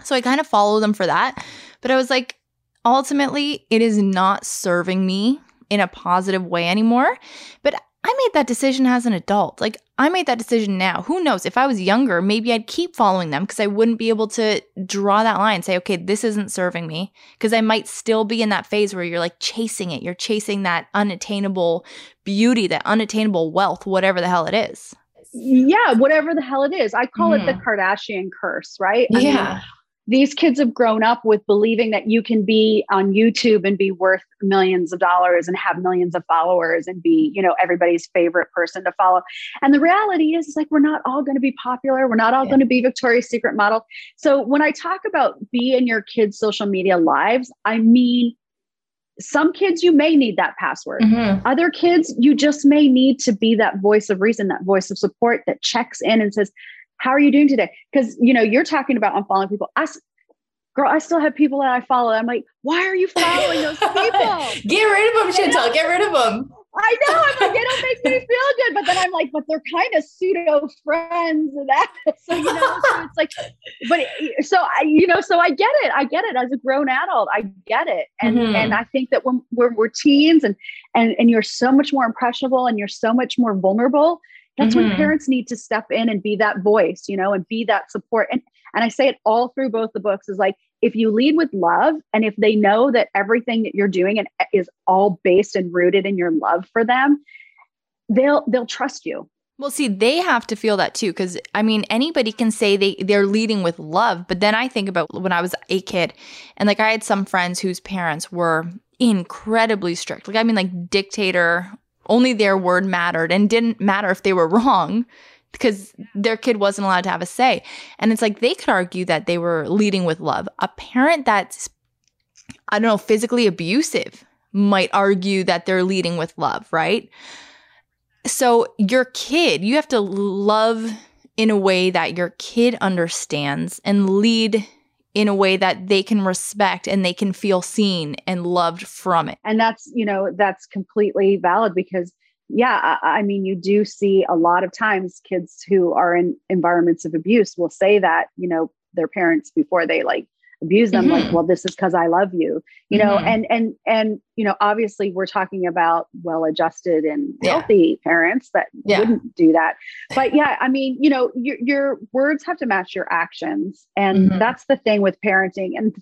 So I kind of follow them for that. But I was like, ultimately, it is not serving me in a positive way anymore. But I made that decision as an adult. Like I made that decision now. Who knows? If I was younger, maybe I'd keep following them because I wouldn't be able to draw that line and say, okay, this isn't serving me, because I might still be in that phase where you're like chasing it. You're chasing that unattainable beauty, that unattainable wealth, whatever the hell it is. Yeah, whatever the hell it is. I call mm. it the Kardashian curse, right? I yeah. mean, these kids have grown up with believing that you can be on YouTube and be worth millions of dollars and have millions of followers and be, you know, everybody's favorite person to follow. And the reality is, it's like, we're not all going to be popular. We're not all yeah. going to be Victoria's Secret models. So when I talk about be in your kids' social media lives, I mean, some kids, you may need that password. Mm-hmm. Other kids, you just may need to be that voice of reason, that voice of support that checks in and says, how are you doing today? Because, you know, you're talking about unfollowing people. I, girl, I still have people that I follow. I'm like, why are you following those people? Get rid of them, Chantal. Get rid of them. I know. I'm like, they don't make me feel good. But then I'm like, but they're kind of pseudo friends. And that. So, you know, so it's like, but it, so I, you know, so I get it. I get it as a grown adult. I get it. And mm-hmm. and I think that when we're, we're teens and, and, and you're so much more impressionable and you're so much more vulnerable, that's mm-hmm. when parents need to step in and be that voice, you know, and be that support. And and I say it all through both the books is like, if you lead with love and if they know that everything that you're doing and is all based and rooted in your love for them, they'll they'll trust you. Well, see, they have to feel that too, because I mean, anybody can say they, they're leading with love. But then I think about when I was a kid and like I had some friends whose parents were incredibly strict. Like, I mean, like dictator. Only their word mattered and didn't matter if they were wrong because their kid wasn't allowed to have a say. And it's like they could argue that they were leading with love. A parent that's, I don't know, physically abusive might argue that they're leading with love, right? So your kid, you have to love in a way that your kid understands and lead in a way that they can respect and they can feel seen and loved from it. And that's, you know, that's completely valid because, yeah, I, I mean, you do see a lot of times kids who are in environments of abuse will say that, you know, their parents before they like abuse them, mm-hmm. like, well, this is because I love you, you know, mm-hmm. and, and, and, you know, obviously we're talking about well-adjusted and healthy yeah. parents that yeah. wouldn't do that. But yeah, I mean, you know, your, your words have to match your actions. And mm-hmm. that's the thing with parenting, and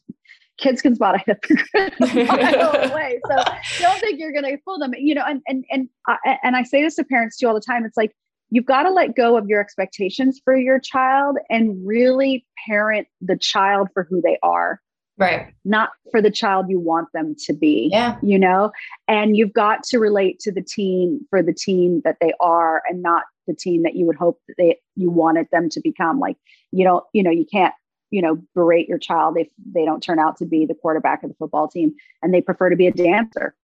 kids can spot a hypocrite a mile away. So don't think you're going to fool them, you know, and, and, and, uh, and I say this to parents too all the time. It's like, you've got to let go of your expectations for your child and really parent the child for who they are. Right. Not for the child you want them to be, yeah. you know, and you've got to relate to the teen for the teen that they are and not the teen that you would hope that they, you wanted them to become. Like, you don't, you know, you can't, you know, berate your child if they don't turn out to be the quarterback of the football team and they prefer to be a dancer.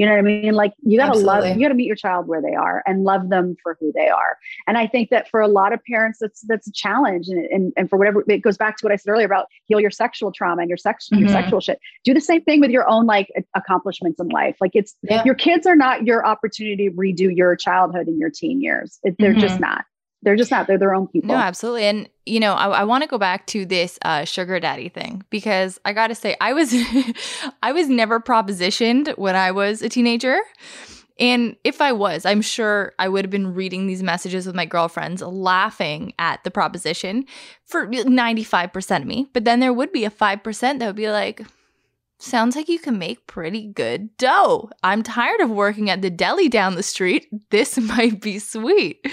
You know what I mean? Like you got to love, you got to meet your child where they are and love them for who they are. And I think that for a lot of parents, that's, that's a challenge. And, and, and for whatever, it goes back to what I said earlier about heal your sexual trauma and your sex, mm-hmm. your sexual shit. Do the same thing with your own like accomplishments in life. Like it's, yeah. your kids are not your opportunity to redo your childhood and your teen years. It, they're mm-hmm. just not. They're just not. They're their own people. No, absolutely. And, you know, I, I want to go back to this uh, sugar daddy thing because I got to say, I was I was never propositioned when I was a teenager. And if I was, I'm sure I would have been reading these messages with my girlfriends, laughing at the proposition for ninety-five percent of me. But then there would be a five percent that would be like, sounds like you can make pretty good dough. I'm tired of working at the deli down the street. This might be sweet.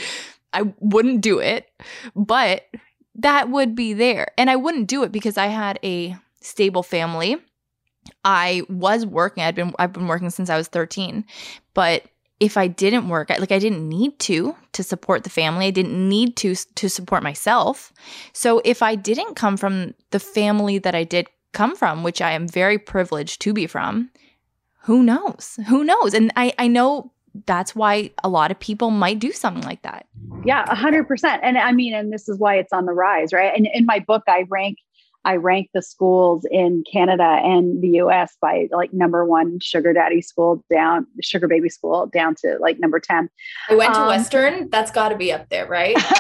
I wouldn't do it, but that would be there. And I wouldn't do it because I had a stable family. I was working. I'd been I've been working since I was thirteen. But if I didn't work, like I didn't need to to support the family. I didn't need to to support myself. So if I didn't come from the family that I did come from, which I am very privileged to be from, who knows? Who knows? And I, I know that's why a lot of people might do something like that. Yeah, a hundred percent. And I mean, and this is why it's on the rise, right? And in my book, I rank, I rank the schools in Canada and the U S by like number one sugar daddy school down, sugar baby school down to like number ten. I went to um, Western. That's got to be up there, right? It's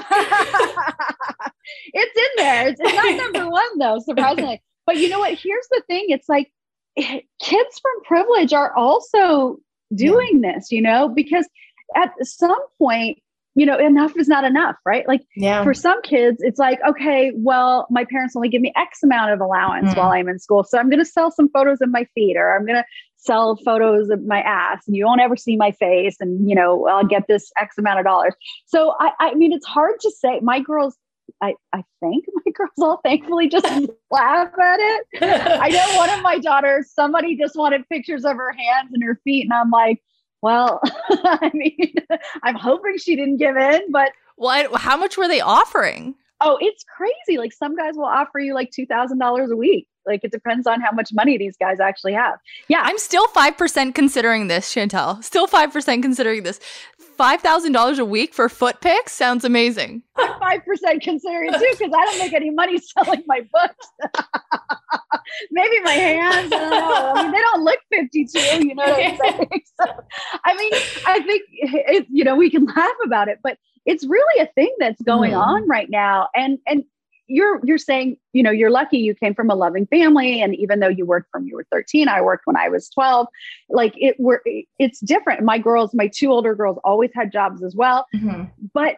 in there. It's, it's not number one though, surprisingly. But you know what? Here's the thing. It's like kids from privilege are also doing yeah. this, you know, because at some point, you know, enough is not enough, right? Like yeah. for some kids, it's like, okay, well, my parents only give me X amount of allowance mm. while I'm in school. So I'm going to sell some photos of my feet, or I'm going to sell photos of my ass and you won't ever see my face. And, you know, I'll get this X amount of dollars. So I, I mean, it's hard to say. My girls I, I think my girls all thankfully just laugh at it. I know one of my daughters, somebody just wanted pictures of her hands and her feet. And I'm like, well, I mean, I'm hoping she didn't give in, but. What, how much were they offering? Oh, it's crazy. Like some guys will offer you like two thousand dollars a week. Like it depends on how much money these guys actually have. Yeah. I'm still five percent considering this, Chantal. Still five percent considering this. five thousand dollars a week for foot pics sounds amazing. I'm five percent considering it too because I don't make any money selling my books. Maybe my hands. I don't know. I mean, they don't look fifty-two, you know what I'm saying? So, I mean, I think, it, you know, we can laugh about it, but it's really a thing that's going mm. on right now. And, and, You're you're saying, you know, you're lucky you came from a loving family. And even though you worked from you were thirteen, I worked when I was twelve. Like it were it's different. My girls, my two older girls always had jobs as well. Mm-hmm. But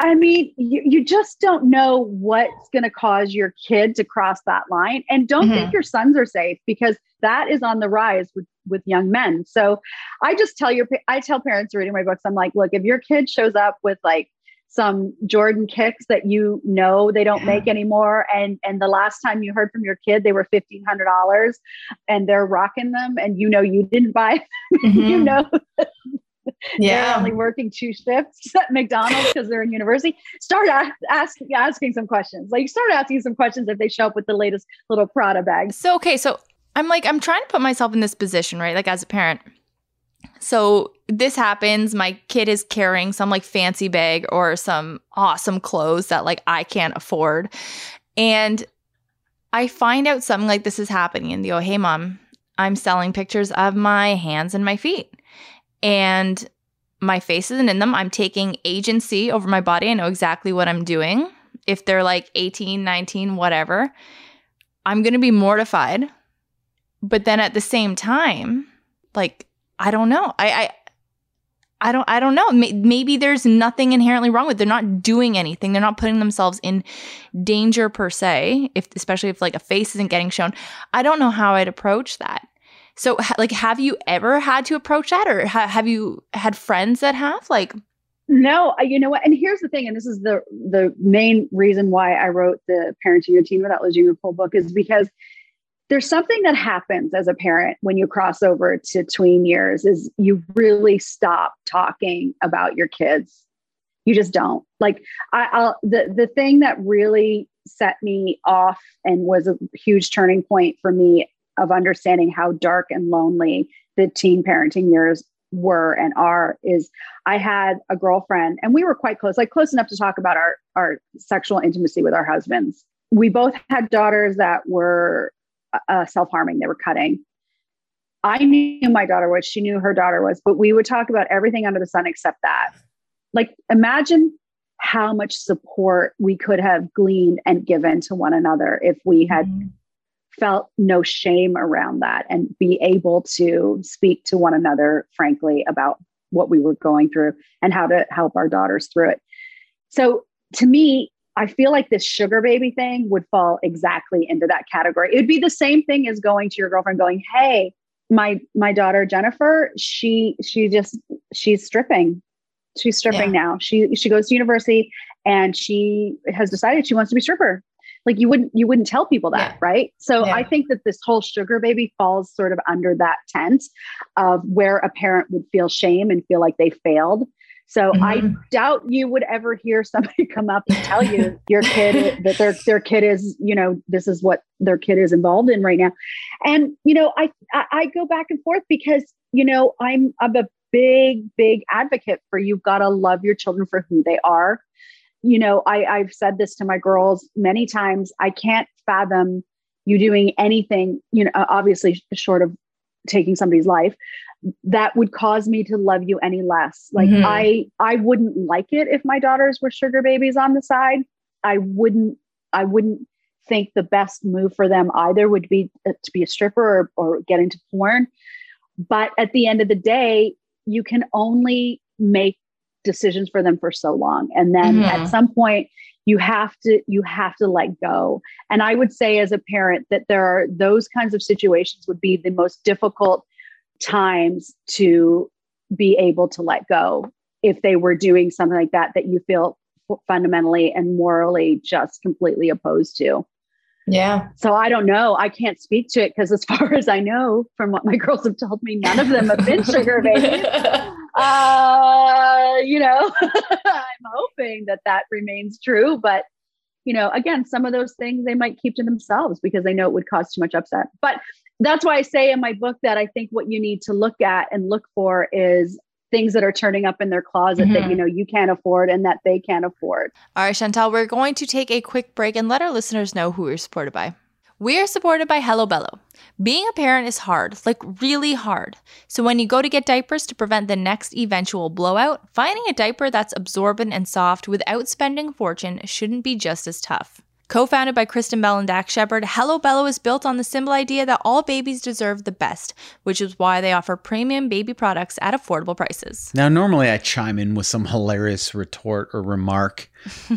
I mean, you, you just don't know what's going to cause your kid to cross that line. And don't mm-hmm. think your sons are safe because that is on the rise with, with young men. So I just tell your I tell parents reading my books, I'm like, look, if your kid shows up with like some Jordan kicks that you know they don't yeah. make anymore. And and the last time you heard from your kid, they were fifteen hundred dollars and they're rocking them and you know you didn't buy them. Mm-hmm. You know yeah. they're only working two shifts at McDonald's because they're in university. Start ask, ask, asking some questions. Like start asking some questions if they show up with the latest little Prada bag. So, okay. So I'm like, I'm trying to put myself in this position, right? Like as a parent. So this happens, my kid is carrying some like fancy bag or some awesome clothes that like I can't afford. And I find out something like this is happening and they go, hey mom, I'm selling pictures of my hands and my feet and my face isn't in them. I'm taking agency over my body. I know exactly what I'm doing. If they're like eighteen, nineteen, whatever, I'm going to be mortified. But then at the same time, like, I don't know. I, I, I don't, I don't know. Maybe there's nothing inherently wrong with it. They're not doing anything. They're not putting themselves in danger per se, if, especially if like a face isn't getting shown. I don't know how I'd approach that. So like, have you ever had to approach that or ha- have you had friends that have like, no, you know what? And here's the thing. And this is the, the main reason why I wrote the Parenting Your Teen Without Losing Your Cool book is because there's something that happens as a parent when you cross over to tween years is you really stop talking about your kids. You just don't. Like I, I'll, the, the thing that really set me off and was a huge turning point for me of understanding how dark and lonely the teen parenting years were and are is I had a girlfriend and we were quite close, like close enough to talk about our, our sexual intimacy with our husbands. We both had daughters that were Uh, self-harming. They were cutting. I knew my daughter was, she knew her daughter was, but we would talk about everything under the sun except that. Like, imagine how much support we could have gleaned and given to one another if we had mm-hmm. felt no shame around that and be able to speak to one another, frankly, about what we were going through and how to help our daughters through it. So to me, I feel like this sugar baby thing would fall exactly into that category. It would be the same thing as going to your girlfriend going, hey, my, my daughter, Jennifer, she, she just, she's stripping. She's stripping yeah. now. She, she goes to university and she has decided she wants to be a stripper. Like you wouldn't, you wouldn't tell people that. Yeah. Right. So yeah. I think that this whole sugar baby falls sort of under that tent of where a parent would feel shame and feel like they failed. So mm-hmm. I doubt you would ever hear somebody come up and tell you your kid that their their kid is, you know, this is what their kid is involved in right now. And, you know, I, I, I go back and forth because, you know, I'm, I'm a big, big advocate for you've got to love your children for who they are. You know, I, I've said this to my girls many times. I can't fathom you doing anything, you know, obviously short of taking somebody's life, that would cause me to love you any less. Like mm-hmm. I, I wouldn't like it if my daughters were sugar babies on the side. I wouldn't, I wouldn't think the best move for them either would be to be a stripper or, or get into porn. But at the end of the day, you can only make decisions for them for so long. And then mm-hmm. at some point you have to, you have to let go. And I would say as a parent that there are those kinds of situations would be the most difficult times to be able to let go if they were doing something like that, that you feel fundamentally and morally just completely opposed to. Yeah. So I don't know. I can't speak to it because as far as I know, from what my girls have told me, none of them have been sugar babies. Uh, you know, I'm hoping that that remains true. But, you know, again, some of those things they might keep to themselves because they know it would cause too much upset. But that's why I say in my book that I think what you need to look at and look for is things that are turning up in their closet mm-hmm. that, you know, you can't afford and that they can't afford. All right, Chantal, we're going to take a quick break and let our listeners know who we're supported by. We are supported by Hello Bello. Being a parent is hard, like really hard. So when you go to get diapers to prevent the next eventual blowout, finding a diaper that's absorbent and soft without spending a fortune shouldn't be just as tough. Co-founded by Kristen Bell and Dak Shepard, Hello Bello is built on the simple idea that all babies deserve the best, which is why they offer premium baby products at affordable prices. Now, normally I chime in with some hilarious retort or remark,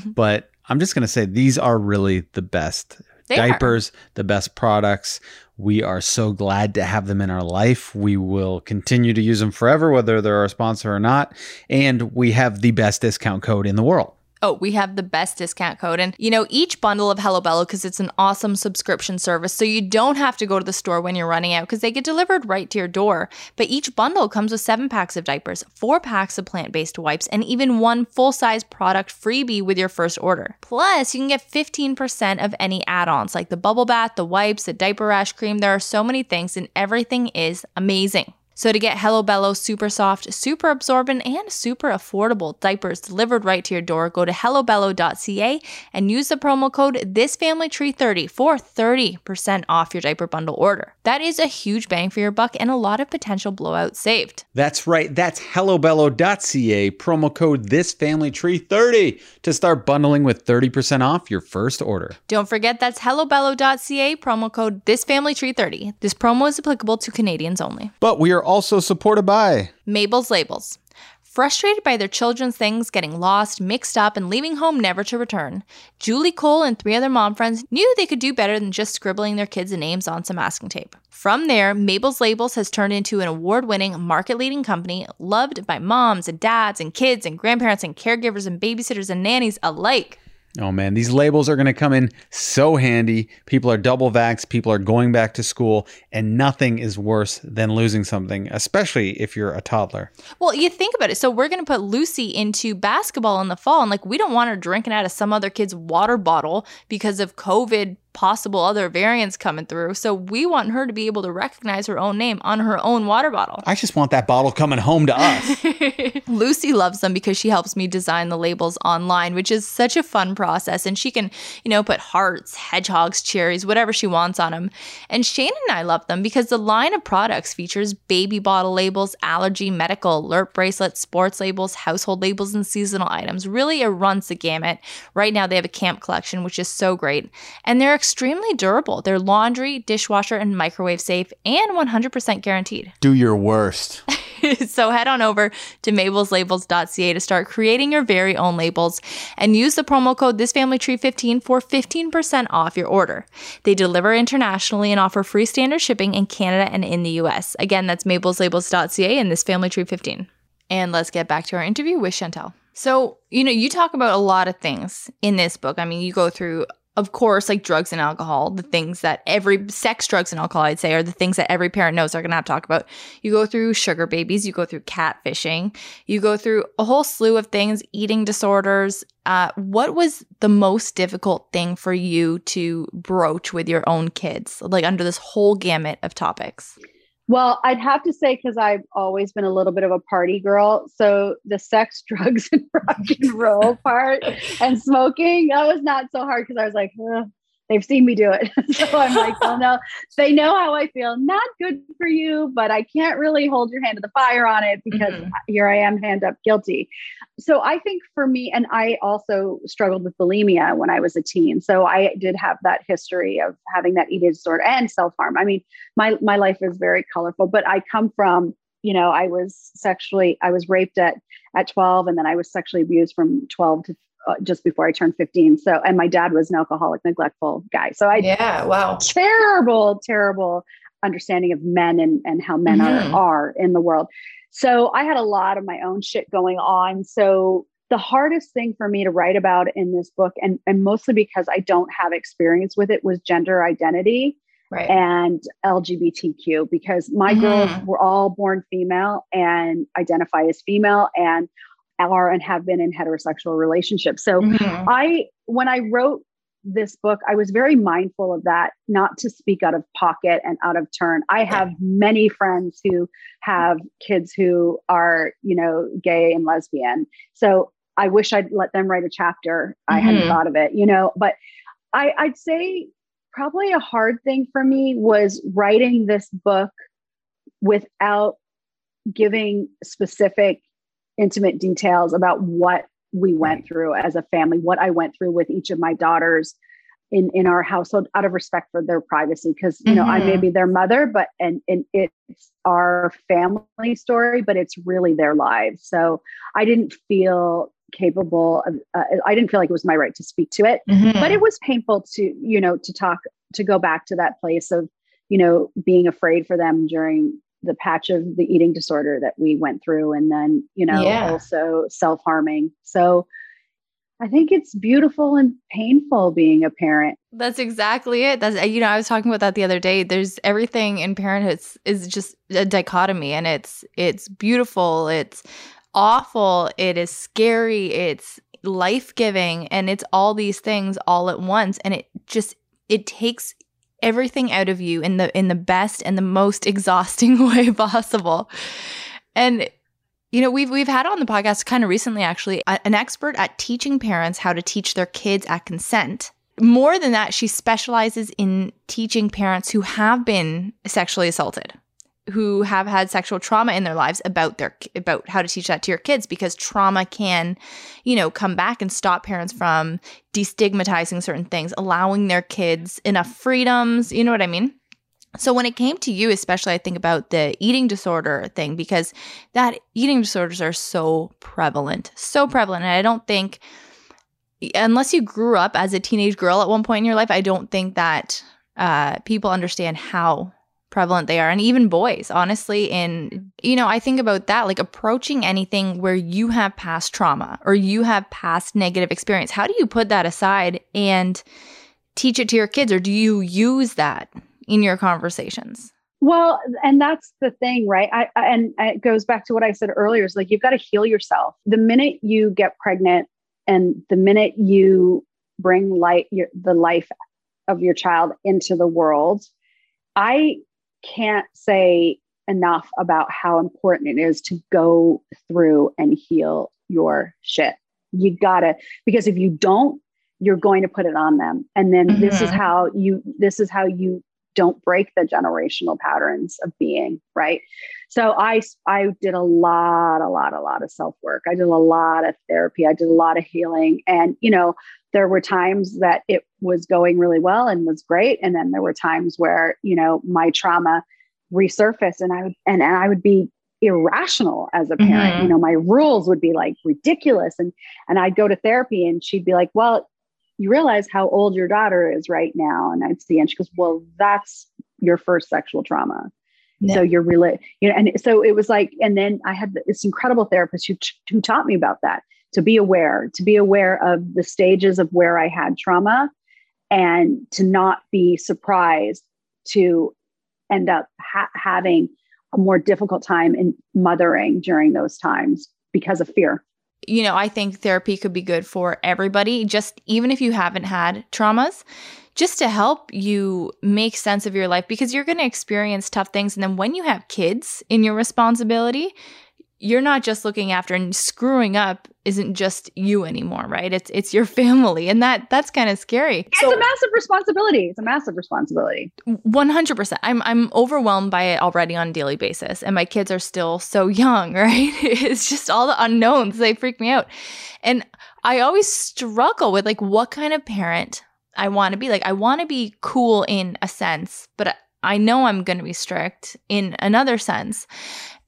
but I'm just going to say these are really the best they diapers, are. the best products. We are so glad to have them in our life. We will continue to use them forever, whether they're our sponsor or not. And we have the best discount code in the world. Oh, we have the best discount code. And, you know, each bundle of Hello Bello, because it's an awesome subscription service, so you don't have to go to the store when you're running out because they get delivered right to your door. But each bundle comes with seven packs of diapers, four packs of plant-based wipes, and even one full-size product freebie with your first order. Plus, you can get fifteen percent of any add-ons like the bubble bath, the wipes, the diaper rash cream. There are so many things and everything is amazing. So to get Hello Bello super soft, super absorbent, and super affordable diapers delivered right to your door, go to hello bello dot c a and use the promo code this family tree thirty for thirty percent off your diaper bundle order. That is a huge bang for your buck and a lot of potential blowouts saved. That's right. That's hello bello dot c a, promo code this family tree thirty to start bundling with thirty percent off your first order. Don't forget, that's hello bello dot c a, promo code this family tree thirty. This promo is applicable to Canadians only. But we are also supported by Mabel's Labels. Frustrated by their children's things getting lost, mixed up, and leaving home never to return, Julie Cole and three other mom friends knew they could do better than just scribbling their kids' names on some masking tape. From there, Mabel's Labels has turned into an award-winning, market-leading company loved by moms and dads and kids and grandparents and caregivers and babysitters and nannies alike. Oh man, these labels are going to come in so handy. People are double vaxxed, people are going back to school, and nothing is worse than losing something, especially if you're a toddler. Well, you think about it. So we're going to put Lucy into basketball in the fall, and like we don't want her drinking out of some other kid's water bottle because of COVID, possible other variants coming through. So we want her to be able to recognize her own name on her own water bottle. I just want that bottle coming home to us. Lucy loves them because she helps me design the labels online, which is such a fun process. And she can, you know, put hearts, hedgehogs, cherries, whatever she wants on them. And Shane and I love them because the line of products features baby bottle labels, allergy, medical, alert bracelets, sports labels, household labels, and seasonal items. Really, it runs the gamut. Right now, they have a camp collection, which is so great. And they're extremely durable. They're laundry, dishwasher, and microwave safe, and one hundred percent guaranteed. Do your worst. So head on over to mabels labels dot c a to start creating your very own labels and use the promo code this family tree fifteen for fifteen percent off your order. They deliver internationally and offer free standard shipping in Canada and in the U S. Again, that's mabels labels dot c a and this family tree fifteen. And let's get back to our interview with Chantal. So, you know, you talk about a lot of things in this book. I mean, you go through, of course, like drugs and alcohol, the things that every sex, drugs, and alcohol, I'd say, are the things that every parent knows they're going to have to talk about. You go through sugar babies, you go through catfishing, you go through a whole slew of things, eating disorders. Uh, what was the most difficult thing for you to broach with your own kids, like under this whole gamut of topics? Well, I'd have to say, because I've always been a little bit of a party girl. So the sex, drugs, and rock and roll part and smoking, that was not so hard because I was like, ugh, they've seen me do it. So I'm like, oh no, they know how I feel. Not good for you, but I can't really hold your hand to the fire on it because mm-hmm. here I am, hand up guilty. So I think for me, and I also struggled with bulimia when I was a teen. So I did have that history of having that eating disorder and self-harm. I mean, my, my life is very colorful, but I come from, you know, I was sexually, I was raped at, at twelve, and then I was sexually abused from twelve to Uh, just before I turned fifteen. So, and my dad was an alcoholic, neglectful guy. So I, yeah, wow. Terrible, terrible understanding of men and, and how men mm-hmm. are, are in the world. So I had a lot of my own shit going on. So the hardest thing for me to write about in this book, and, and mostly because I don't have experience with it, was gender identity right. and L G B T Q, because my mm-hmm. girls were all born female and identify as female and are and have been in heterosexual relationships. So mm-hmm. I, when I wrote this book, I was very mindful of that, not to speak out of pocket and out of turn. I have many friends who have kids who are, you know, gay and lesbian. So I wish I'd let them write a chapter. I mm-hmm. hadn't thought of it, you know, but I, I'd say probably a hard thing for me was writing this book without giving specific, intimate details about what we went through as a family, what I went through with each of my daughters in, in our household, out of respect for their privacy. Cause you know, mm-hmm. I may be their mother, but, and, and it's our family story, but it's really their lives. So I didn't feel capable of, uh, I didn't feel like it was my right to speak to it, mm-hmm. but it was painful to, you know, to talk, to go back to that place of, you know, being afraid for them during the patch of the eating disorder that we went through, and then, you know, yeah. also self-harming. So I think it's beautiful and painful being a parent. That's exactly it. That's, you know, I was talking about that the other day. There's everything in parenthood is just a dichotomy, and it's, it's beautiful. It's awful. It is scary. It's life-giving, and it's all these things all at once. And it just, it takes everything out of you in the in the best and the most exhausting way possible. And you know, we've we've had on the podcast kind of recently, actually, a, an expert at teaching parents how to teach their kids at consent. More than that, she specializes in teaching parents who have been sexually assaulted, who have had sexual trauma in their lives, about their about how to teach that to your kids, because trauma can, you know, come back and stop parents from destigmatizing certain things, allowing their kids enough freedoms. You know what I mean? So when it came to you, especially, I think about the eating disorder thing, because that eating disorders are so prevalent, so prevalent. And I don't think, unless you grew up as a teenage girl at one point in your life, I don't think that uh, people understand how prevalent they are. And even boys, honestly, in, you know, I think about that, like approaching anything where you have past trauma or you have past negative experience. How do you put that aside and teach it to your kids? Or do you use that in your conversations? Well, and that's the thing, right? I, I and it goes back to what I said earlier, is like, you've got to heal yourself. The minute you get pregnant and the minute you bring light, your, the life of your child into the world, I can't say enough about how important it is to go through and heal your shit. You gotta, because if you don't, you're going to put it on them. And then mm-hmm. this is how you, this is how you don't break the generational patterns of being, right? So I, I did a lot, a lot, a lot of self-work. I did a lot of therapy. I did a lot of healing. And, you know, there were times that it was going really well and was great. And then there were times where, you know, my trauma resurfaced, and I would, and, and I would be irrational as a parent, mm-hmm. you know, my rules would be like ridiculous. And, and I'd go to therapy and she'd be like, well, you realize how old your daughter is right now. And I'd see, and she goes, well, that's your first sexual trauma. No. So you're really, you know, and so it was like, and then I had this incredible therapist who, who taught me about that. To be aware, to be aware of the stages of where I had trauma, and to not be surprised to end up ha- having a more difficult time in mothering during those times because of fear. You know, I think therapy could be good for everybody, just even if you haven't had traumas, just to help you make sense of your life, because you're going to experience tough things. And then when you have kids in your responsibility, you're not just looking after, and screwing up isn't just you anymore, right? It's it's your family, and that that's kind of scary. It's so, a massive responsibility. It's a massive responsibility. one hundred percent. I'm I'm overwhelmed by it already on a daily basis, and my kids are still so young, right? It's just all the unknowns. They freak me out. And I always struggle with, like, what kind of parent I want to be. Like, I want to be cool in a sense, but I, I know I'm going to be strict in another sense.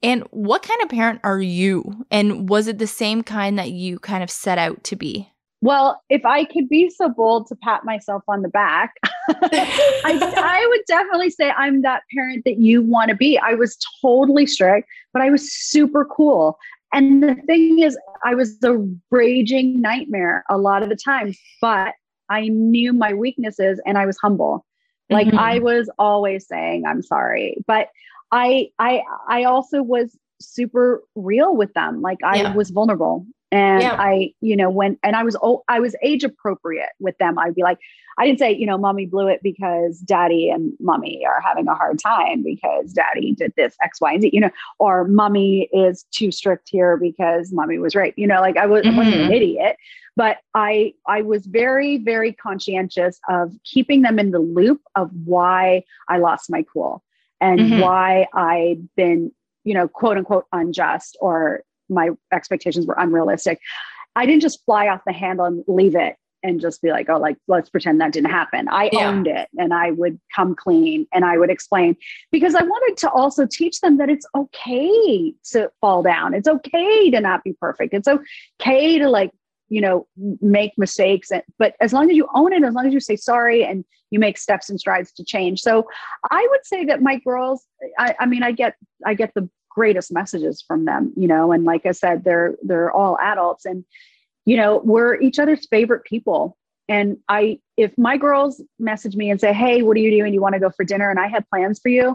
And what kind of parent are you? And was it the same kind that you kind of set out to be? Well, if I could be so bold to pat myself on the back, I, I would definitely say I'm that parent that you want to be. I was totally strict, but I was super cool. And the thing is, I was a raging nightmare a lot of the time, but I knew my weaknesses and I was humble. Like mm-hmm. I was always saying, I'm sorry, but I, I, I also was super real with them. Like I yeah. was vulnerable and yeah. I, you know, when, and I was, oh, I was age appropriate with them. I'd be like, I didn't say, you know, mommy blew it because daddy and mommy are having a hard time because daddy did this X, Y, and Z, you know, or mommy is too strict here because mommy was right. You know, like I, was, mm-hmm. I wasn't an idiot, but I, I was very, very conscientious of keeping them in the loop of why I lost my cool and mm-hmm. why I'd been, you know, quote unquote, unjust, or my expectations were unrealistic. I didn't just fly off the handle and leave it and just be like, oh, like, let's pretend that didn't happen. I yeah. owned it, and I would come clean and I would explain, because I wanted to also teach them that it's okay to fall down. It's okay to not be perfect. It's okay to, like, you know, make mistakes. And, but as long as you own it, as long as you say sorry and you make steps and strides to change. So I would say that my girls, I, I mean, I get, I get the greatest messages from them, you know, and like I said, they're, they're all adults, and, you know, we're each other's favorite people. And I, if my girls message me and say, hey, what are you doing? You want to go for dinner? And I had plans for you.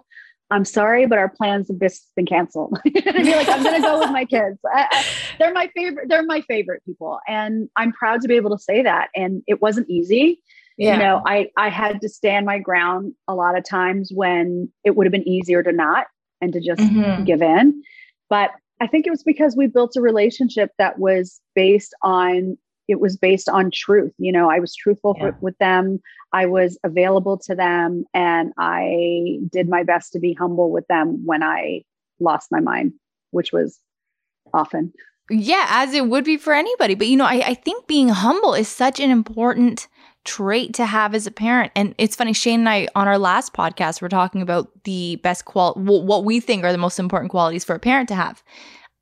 I'm sorry, but our plans have just been canceled. I mean, like, I'm going to go with my kids. I, I, they're my favorite. They're my favorite people. And I'm proud to be able to say that. And it wasn't easy. Yeah. You know, I, I had to stand my ground a lot of times when it would have been easier to not, and to just mm-hmm. give in. But I think it was because we built a relationship that was based on, it was based on truth. You know, I was truthful yeah. for, with them. I was available to them, and I did my best to be humble with them when I lost my mind, which was often. Yeah, as it would be for anybody. But, you know, I, I think being humble is such an important trait to have as a parent. And it's funny, Shane and I, on our last podcast, were talking about the best qual, what we think are the most important qualities for a parent to have.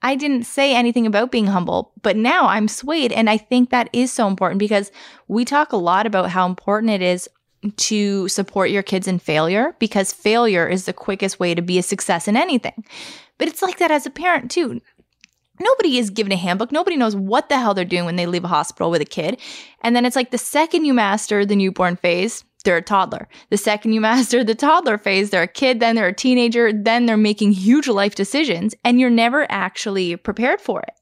I didn't say anything about being humble, but now I'm swayed. And I think that is so important, because we talk a lot about how important it is to support your kids in failure, because failure is the quickest way to be a success in anything. But it's like that as a parent too. Nobody is given a handbook. Nobody knows what the hell they're doing when they leave a hospital with a kid. And then it's like, the second you master the newborn phase, they're a toddler. The second you master the toddler phase, they're a kid, then they're a teenager, then they're making huge life decisions, and you're never actually prepared for it.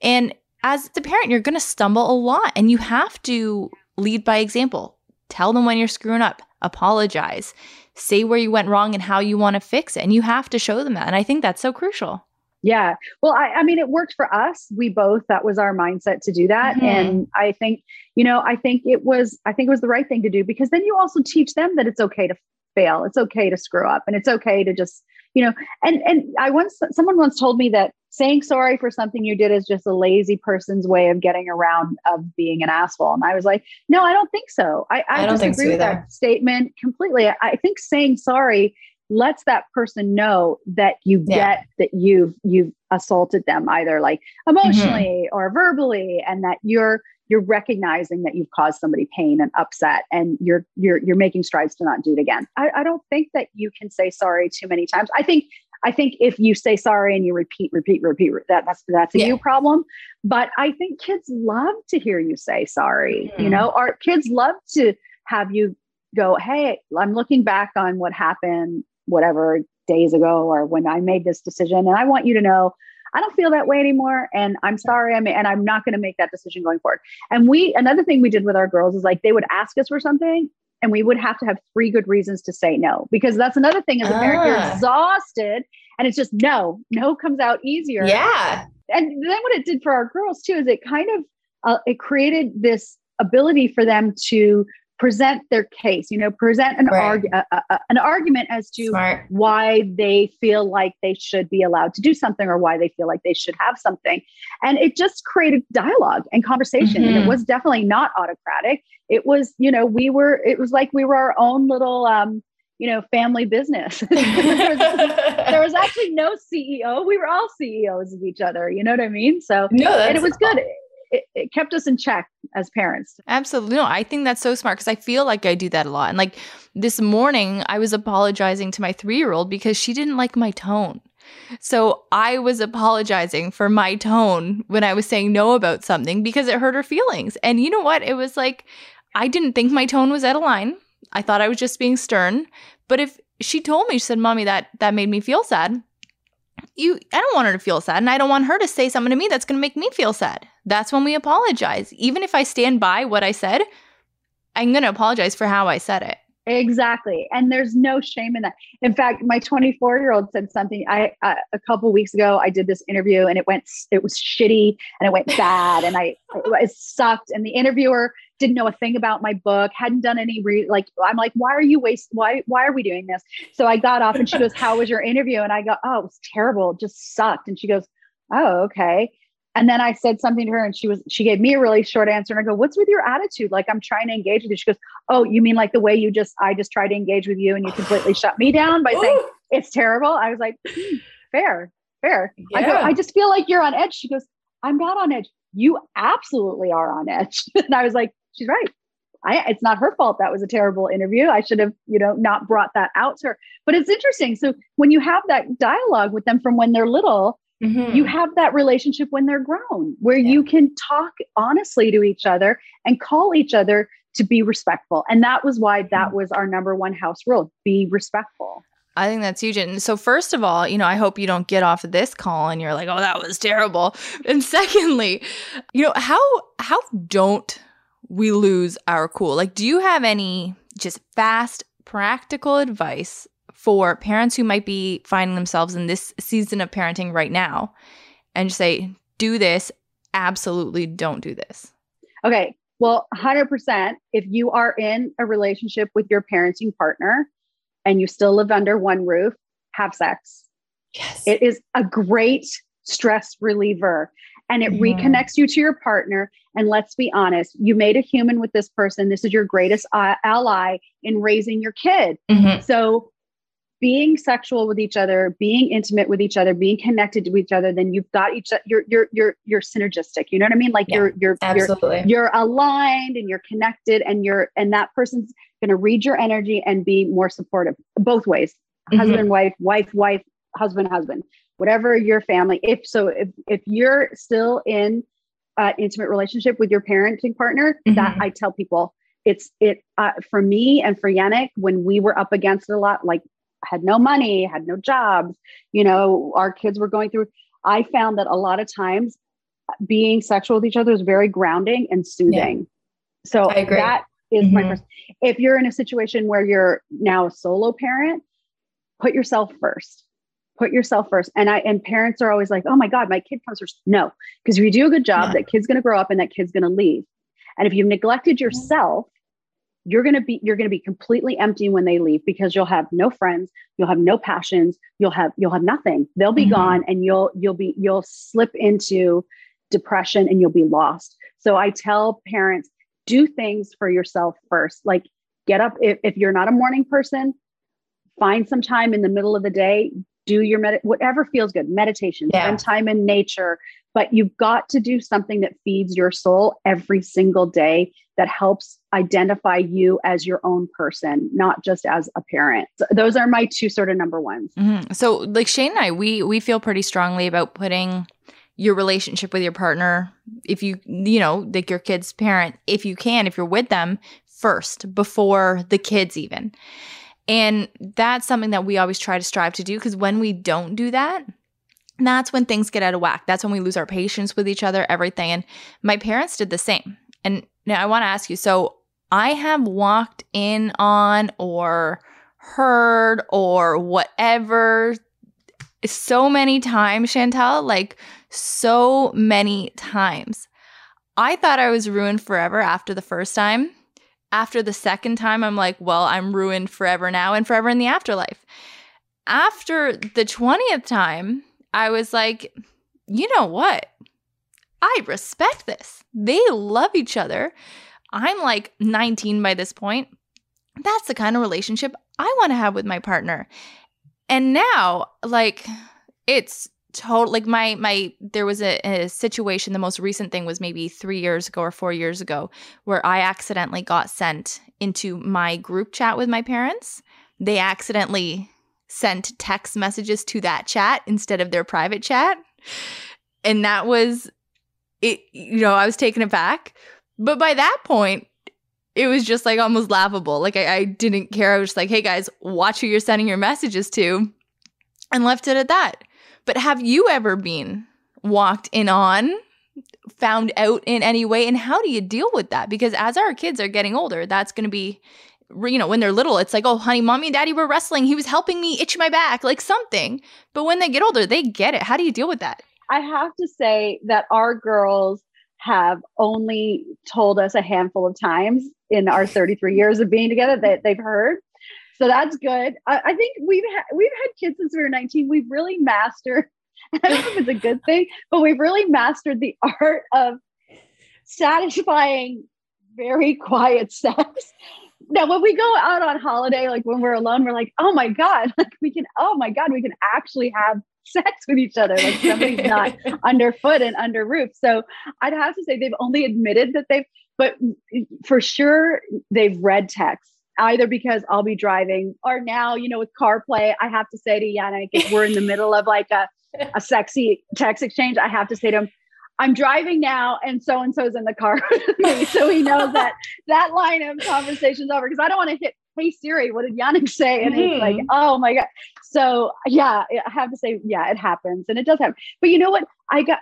And as a parent, you're going to stumble a lot, and you have to lead by example. Tell them when you're screwing up. Apologize. Say where you went wrong and how you want to fix it. And you have to show them that. And I think that's so crucial. Yeah. Well, I, I mean, it worked for us. We both, that was our mindset to do that. Mm-hmm. And I think, you know, I think it was, I think it was the right thing to do, because then you also teach them that it's okay to fail. It's okay to screw up, and it's okay to just, you know, and, and I once, someone once told me that saying sorry for something you did is just a lazy person's way of getting around of being an asshole. And I was like, no, I don't think so. I, I, I don't disagree think so with that statement completely. I, I think saying sorry lets that person know that you yeah. get that you've, you've assaulted them, either like emotionally mm-hmm. or verbally, and that you're, you're recognizing that you've caused somebody pain and upset, and you're, you're, you're making strides to not do it again. I, I don't think that you can say sorry too many times. I think, I think if you say sorry and you repeat, repeat, repeat, that that's, that's a yeah. you problem. But I think kids love to hear you say sorry, mm-hmm. you know, or kids love to have you go, hey, I'm looking back on what happened whatever days ago, or when I made this decision, and I want you to know, I don't feel that way anymore. And I'm sorry. I mean, and I'm not going to make that decision going forward. And we, another thing we did with our girls is, like, they would ask us for something, and we would have to have three good reasons to say no, because that's another thing as a parent, ah. you're exhausted, and it's just, no, no comes out easier. Yeah. And then what it did for our girls too, is it kind of, uh, it created this ability for them to present their case, you know, present an, right. arg- uh, uh, an argument as to Smart. Why they feel like they should be allowed to do something, or why they feel like they should have something. And it just created dialogue and conversation. Mm-hmm. And it was definitely not autocratic. It was, you know, we were, it was like we were our own little, um, you know, family business. there, was, there was actually no C E O. We were all C E Os of each other. You know what I mean? So, no, and it was good. It, it kept us in check as parents. Absolutely. No, I think that's so smart, because I feel like I do that a lot. And like this morning, I was apologizing to my three-year-old because she didn't like my tone. So I was apologizing for my tone when I was saying no about something because it hurt her feelings. And you know what? It was like, I didn't think my tone was out of line. I thought I was just being stern. But if she told me, she said, Mommy, that, that made me feel sad. You, I don't want her to feel sad. And I don't want her to say something to me that's going to make me feel sad. That's when we apologize. Even if I stand by what I said, I'm going to apologize for how I said it. Exactly. And there's no shame in that. In fact, my twenty-four year old said something. I, uh, a couple weeks ago, I did this interview and it went, it was shitty and it went bad and I, it sucked. And the interviewer didn't know a thing about my book, hadn't done any re like, I'm like, why are you waste? Why, why are we doing this? So I got off and she goes, how was your interview? And I go, oh, it was terrible. It just sucked. And she goes, oh, okay. And then I said something to her and she was, she gave me a really short answer. And I go, what's with your attitude? Like, I'm trying to engage with you. She goes, oh, you mean like the way you just, I just try to engage with you and you completely shut me down by saying it's terrible. I was like, hmm, fair, fair. Yeah. I go, I just feel like you're on edge. She goes, I'm not on edge. You absolutely are on edge. And I was like, she's right. I, it's not her fault. That was a terrible interview. I should have, you know, not brought that out to her, but it's interesting. So when you have that dialogue with them from when they're little, mm-hmm. you have that relationship when they're grown, where yeah. you can talk honestly to each other and call each other to be respectful. And that was why that was our number one house rule, be respectful. I think that's huge. And so first of all, you know, I hope you don't get off of this call and you're like, oh, that was terrible. And secondly, you know, how, how don't we lose our cool? Like, do you have any just fast, practical advice for parents who might be finding themselves in this season of parenting right now and just say, do this, absolutely don't do this? Okay. Well, one hundred percent, if you are in a relationship with your parenting partner and you still live under one roof, have sex. Yes. It is a great stress reliever and it mm-hmm. reconnects you to your partner. And let's be honest, you made a human with this person. This is your greatest uh, ally in raising your kid. Mm-hmm. So being sexual with each other, being intimate with each other, being connected to each other, then you've got each other, you're, you're, you're, you're synergistic. You know what I mean? Like yeah, you're, you're, absolutely. you're, you're aligned and you're connected and you're, and that person's going to read your energy and be more supportive both ways. Mm-hmm. Husband, wife, wife, wife, husband, husband, whatever your family. If so, if, if you're still in an uh, intimate relationship with your parenting partner, mm-hmm. that I tell people it's it uh, for me and for Yannick, when we were up against it a lot, like, had no money, had no jobs, you know, our kids were going through, I found that a lot of times being sexual with each other is very grounding and soothing. Yeah. So I agree. That is mm-hmm. my first. If you're in a situation where you're now a solo parent, put yourself first, put yourself first. And I, and parents are always like, oh my God, my kid comes first. No, because if you do a good job, yeah. that kid's going to grow up and that kid's going to leave. And if you've neglected yourself, you're going to be, you're going to be completely empty when they leave because you'll have no friends, you'll have no passions, you'll have, you'll have nothing. They'll be mm-hmm. gone and you'll, you'll be, you'll slip into depression and you'll be lost. So I tell parents, do things for yourself first. Like get up. If, if you're not a morning person, find some time in the middle of the day, do your med- whatever feels good, meditation, yeah. spend time in nature, but you've got to do something that feeds your soul every single day that helps identify you as your own person, not just as a parent. So those are my two sort of number ones. Mm-hmm. So like Shane and I, we, we feel pretty strongly about putting your relationship with your partner, if you, you know, like your kid's parent, if you can, if you're with them first before the kids even. And that's something that we always try to strive to do because when we don't do that, that's when things get out of whack. That's when we lose our patience with each other, everything. And my parents did the same. And now I want to ask you, so I have walked in on or heard or whatever so many times, Chantal, like so many times. I thought I was ruined forever after the first time. After the second time, I'm like, well, I'm ruined forever now and forever in the afterlife. After the twentieth time, I was like, you know what? I respect this. They love each other. I'm like nineteen by this point. That's the kind of relationship I want to have with my partner. And now, like, it's total, like my, my, there was a, a situation, the most recent thing was maybe three years ago or four years ago, where I accidentally got sent into my group chat with my parents. They accidentally sent text messages to that chat instead of their private chat. And that was it, you know, I was taken aback. But by that point, it was just like almost laughable. Like I, I didn't care. I was just like, hey guys, watch who you're sending your messages to, and left it at that. But have you ever been walked in on, found out in any way? And how do you deal with that? Because as our kids are getting older, that's going to be, you know, when they're little, it's like, oh, honey, mommy and daddy were wrestling. He was helping me itch my back, like something. But when they get older, they get it. How do you deal with that? I have to say that our girls have only told us a handful of times in our thirty-three years of being together that they've heard. So that's good. I, I think we've, ha- we've had kids since we were nineteen. We've really mastered, I don't know if it's a good thing, but we've really mastered the art of satisfying very quiet sex. Now, when we go out on holiday, like when we're alone, we're like, oh my God, like we can, oh my God, we can actually have sex with each other. Like somebody's not underfoot and under roof. So I'd have to say they've only admitted that they've, but for sure they've read texts, either because I'll be driving or now, you know, with CarPlay, I have to say to Yannick, if we're in the middle of like a, a sexy text exchange, I have to say to him, I'm driving now and so-and-so's in the car with me. So he knows that that line of conversation's over, because I don't want to hit, hey Siri, what did Yannick say? And mm-hmm. He's like, oh my God. So yeah, I have to say, yeah, it happens, and it does happen. But you know what? I got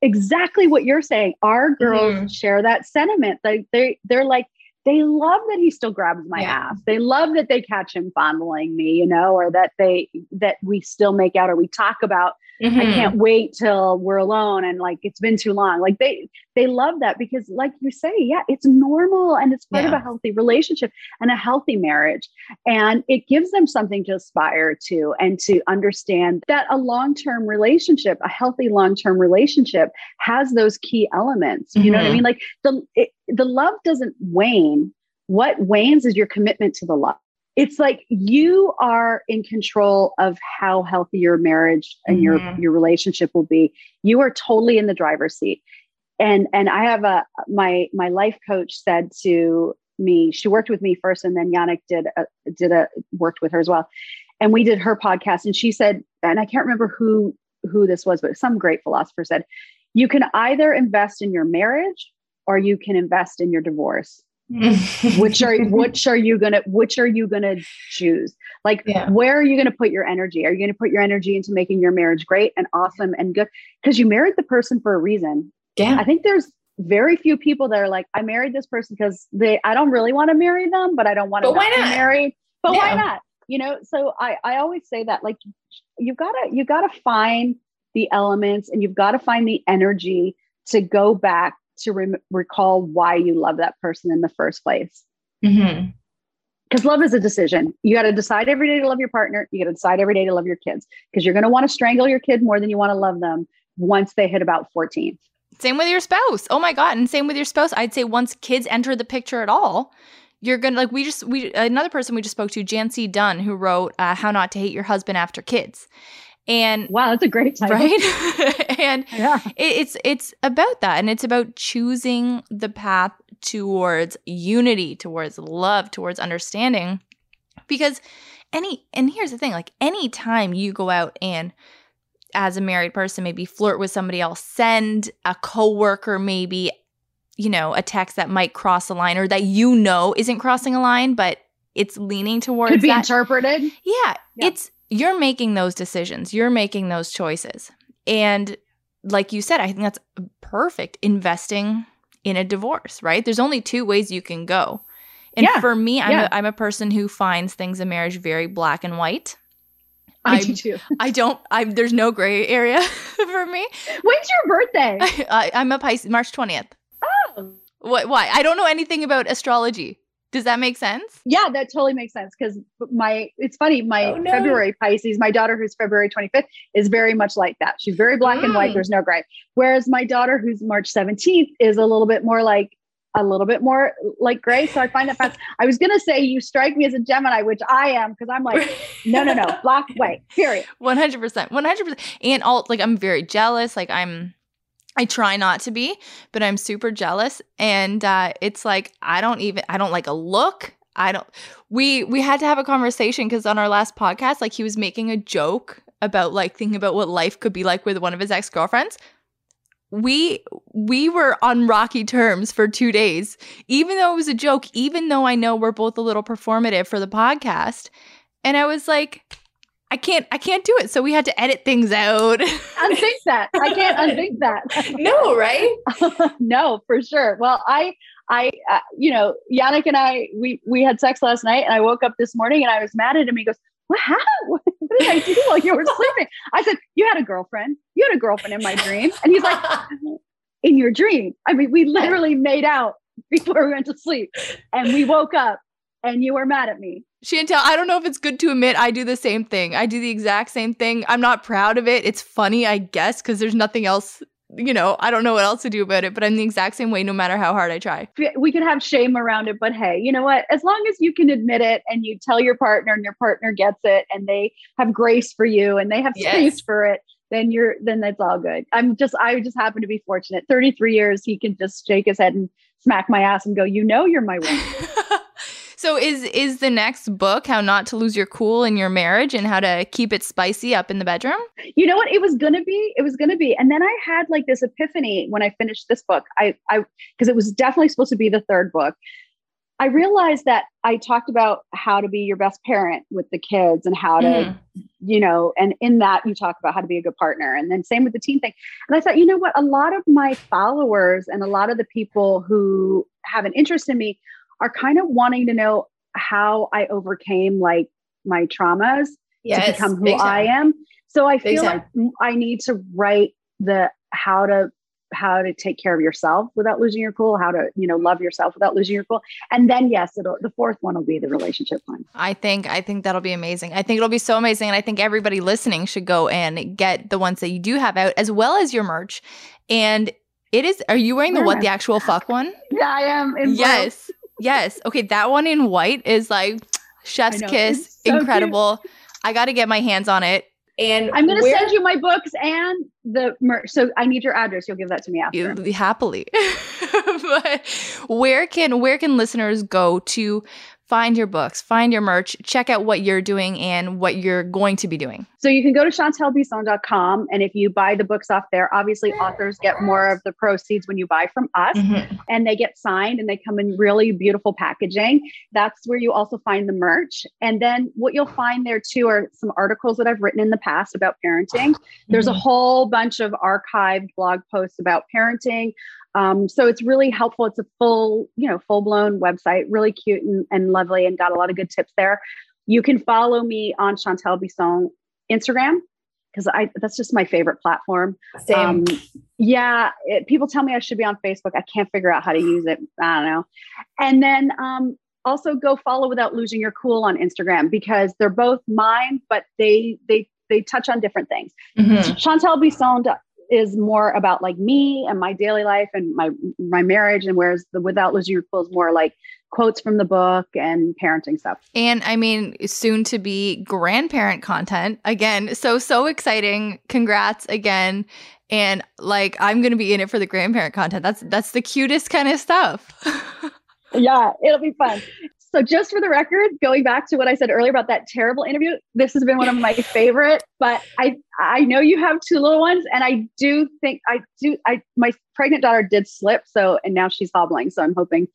exactly what you're saying. Our girls mm-hmm. share that sentiment. They, they, they're like, they love that he still grabs my yeah. ass. They love that they catch him fondling me, you know, or that they, that we still make out or we talk about, mm-hmm. I can't wait till we're alone. And like, it's been too long. Like they, they love that because like you say, yeah, it's normal and it's part yeah. of a healthy relationship and a healthy marriage. And it gives them something to aspire to and to understand that a long-term relationship, a healthy long-term relationship has those key elements. You mm-hmm. know what I mean? Like the, it, the love doesn't wane. What wanes is your commitment to the love. It's like you are in control of how healthy your marriage and mm-hmm. your, your relationship will be. You are totally in the driver's seat. And, and I have a, my, my life coach said to me, she worked with me first and then Yannick did, a, did a, worked with her as well. And we did her podcast and she said, and I can't remember who, who this was, but some great philosopher said, you can either invest in your marriage or you can invest in your divorce. which are which are you gonna which are you gonna choose? Like yeah. where are you gonna put your energy? Are you gonna put your energy into making your marriage great and awesome and good? Because you married the person for a reason. Yeah. I think there's very few people that are like, I married this person because they I don't really want to marry them, but I don't want to be married. But yeah. why not? You know, so I, I always say that like you've gotta you gotta find the elements and you've gotta find the energy to go back to re- recall why you love that person in the first place. Mm-hmm. Because love is a decision. You got to decide every day to love your partner. You got to decide every day to love your kids because you're going to want to strangle your kid more than you want to love them once they hit about fourteen. Same with your spouse. Oh my God. And same with your spouse. I'd say once kids enter the picture at all, you're going to like, we just, we, another person we just spoke to, Jancy Dunn, who wrote uh, How Not to Hate Your Husband After Kids. And wow, that's a great title. Right? and yeah. it, it's it's about that. And it's about choosing the path towards unity, towards love, towards understanding. Because any and here's the thing, like any time you go out and as a married person, maybe flirt with somebody else, send a coworker maybe, you know, a text that might cross a line or that you know isn't crossing a line, but it's leaning towards could be that. Interpreted. Yeah. yeah. It's You're making those decisions. You're making those choices. And like you said, I think that's perfect investing in a divorce, right? There's only two ways you can go. And yeah, for me, I'm, yeah. a, I'm a person who finds things in marriage very black and white. I, I do too. I don't, I, there's no gray area for me. When's your birthday? I, I, I'm a Pisces, March twentieth. Oh. What? Why? I don't know anything about astrology. Does that make sense? Yeah, that totally makes sense. Because my, it's funny, my oh, no. February Pisces, my daughter who's February twenty-fifth is very much like that. She's very black mm. and white. There's no gray. Whereas my daughter who's March seventeenth is a little bit more like, a little bit more like gray. So I find that fast. I was going to say you strike me as a Gemini, which I am. Cause I'm like, no, no, no. Black, white, period. one hundred percent. one hundred percent. And all like, I'm very jealous. Like I'm, I try not to be, but I'm super jealous. And uh, it's like, I don't even, I don't like a look. I don't, we, we had to have a conversation because on our last podcast, like he was making a joke about like thinking about what life could be like with one of his ex-girlfriends. We, we were on rocky terms for two days, even though it was a joke, even though I know we're both a little performative for the podcast. And I was like, I can't, I can't do it. So we had to edit things out. Unthink that. I can't unthink that. No, right? No, for sure. Well, I, I, uh, you know, Yannick and I, we, we had sex last night and I woke up this morning and I was mad at him. He goes, what happened? What did I do while you were sleeping? I said, you had a girlfriend. You had a girlfriend in my dream. And he's like, in your dream. I mean, we literally made out before we went to sleep and we woke up and you were mad at me. Chantal, I don't know if it's good to admit I do the same thing. I do the exact same thing. I'm not proud of it. It's funny, I guess, because there's nothing else. You know, I don't know what else to do about it, but I'm the exact same way no matter how hard I try. We can have shame around it, but hey, you know what? As long as you can admit it and you tell your partner and your partner gets it and they have grace for you and they have yes. space for it, then you're, then that's all good. I'm just, I just happen to be fortunate. thirty-three years, he can just shake his head and smack my ass and go, you know, you're my wife. So is, is the next book How Not to Lose Your Cool in Your Marriage and How to Keep It Spicy Up in the Bedroom? You know what? It was going to be, it was going to be. And then I had like this epiphany when I finished this book, I, I, because it was definitely supposed to be the third book. I realized that I talked about how to be your best parent with the kids and how to, mm. you know, and in that you talk about how to be a good partner and then same with the teen thing. And I thought, you know what? A lot of my followers and a lot of the people who have an interest in me are kind of wanting to know how I overcame like my traumas yes, to become who I am. So I feel like I need to write the how to how to take care of yourself without losing your cool, how to, you know, love yourself without losing your cool. And then yes, it'll, the fourth one will be the relationship one. I think, I think that'll be amazing. I think it'll be so amazing. And I think everybody listening should go and get the ones that you do have out as well as your merch. And it is, are you wearing the, what, the actual fuck one? Yeah, I am. In yes. Blue. Yes. Okay. That one in white is like chef's kiss. So incredible. Cute. I got to get my hands on it. And I'm going to send you my books and the merch. So I need your address. You'll give that to me after. Happily. But where can, where can listeners go to find your books, find your merch, check out what you're doing and what you're going to be doing? So you can go to Chantal Bisson dot com. And if you buy the books off there, obviously authors get more of the proceeds when you buy from us mm-hmm. and they get signed and they come in really beautiful packaging. That's where you also find the merch. And then what you'll find there too are some articles that I've written in the past about parenting. Mm-hmm. There's a whole bunch of archived blog posts about parenting. Um, so it's really helpful. It's a full, you know, full blown website, really cute and, and lovely and got a lot of good tips there. You can follow me on Chantal Bisson Instagram because I, that's just my favorite platform. Same. Um, yeah. It, people tell me I should be on Facebook. I can't figure out how to use it. I don't know. And then, um, also go follow Without Losing Your Cool on Instagram because they're both mine, but they, they, they touch on different things. Mm-hmm. Chantal Bisson is more about like me and my daily life and my, my marriage. And whereas the Without Losing Your Cool is more like quotes from the book and parenting stuff. And I mean, soon to be grandparent content again. So, so exciting. Congrats again. And like, I'm going to be in it for the grandparent content. That's, that's the cutest kind of stuff. Yeah, it'll be fun. So just for the record, going back to what I said earlier about that terrible interview, this has been one of my favorite, but I, I know you have two little ones and I do think I do. I, my pregnant daughter did slip. So, and now she's hobbling. So I'm hoping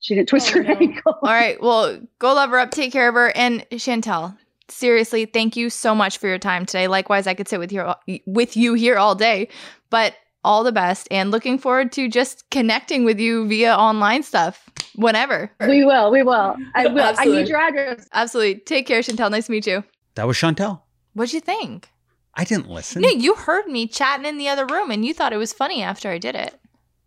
she didn't twist oh, her no. ankle. All right. Well, go love her up. Take care of her. And Chantal, seriously, thank you so much for your time today. Likewise, I could sit with you, with you here all day, but all the best and looking forward to just connecting with you via online stuff. Whenever. We will. We will. I will. Absolutely. I need your address. Absolutely. Take care, Chantal. Nice to meet you. That was Chantal. What'd you think? I didn't listen. No, you heard me chatting in the other room and you thought it was funny after I did it.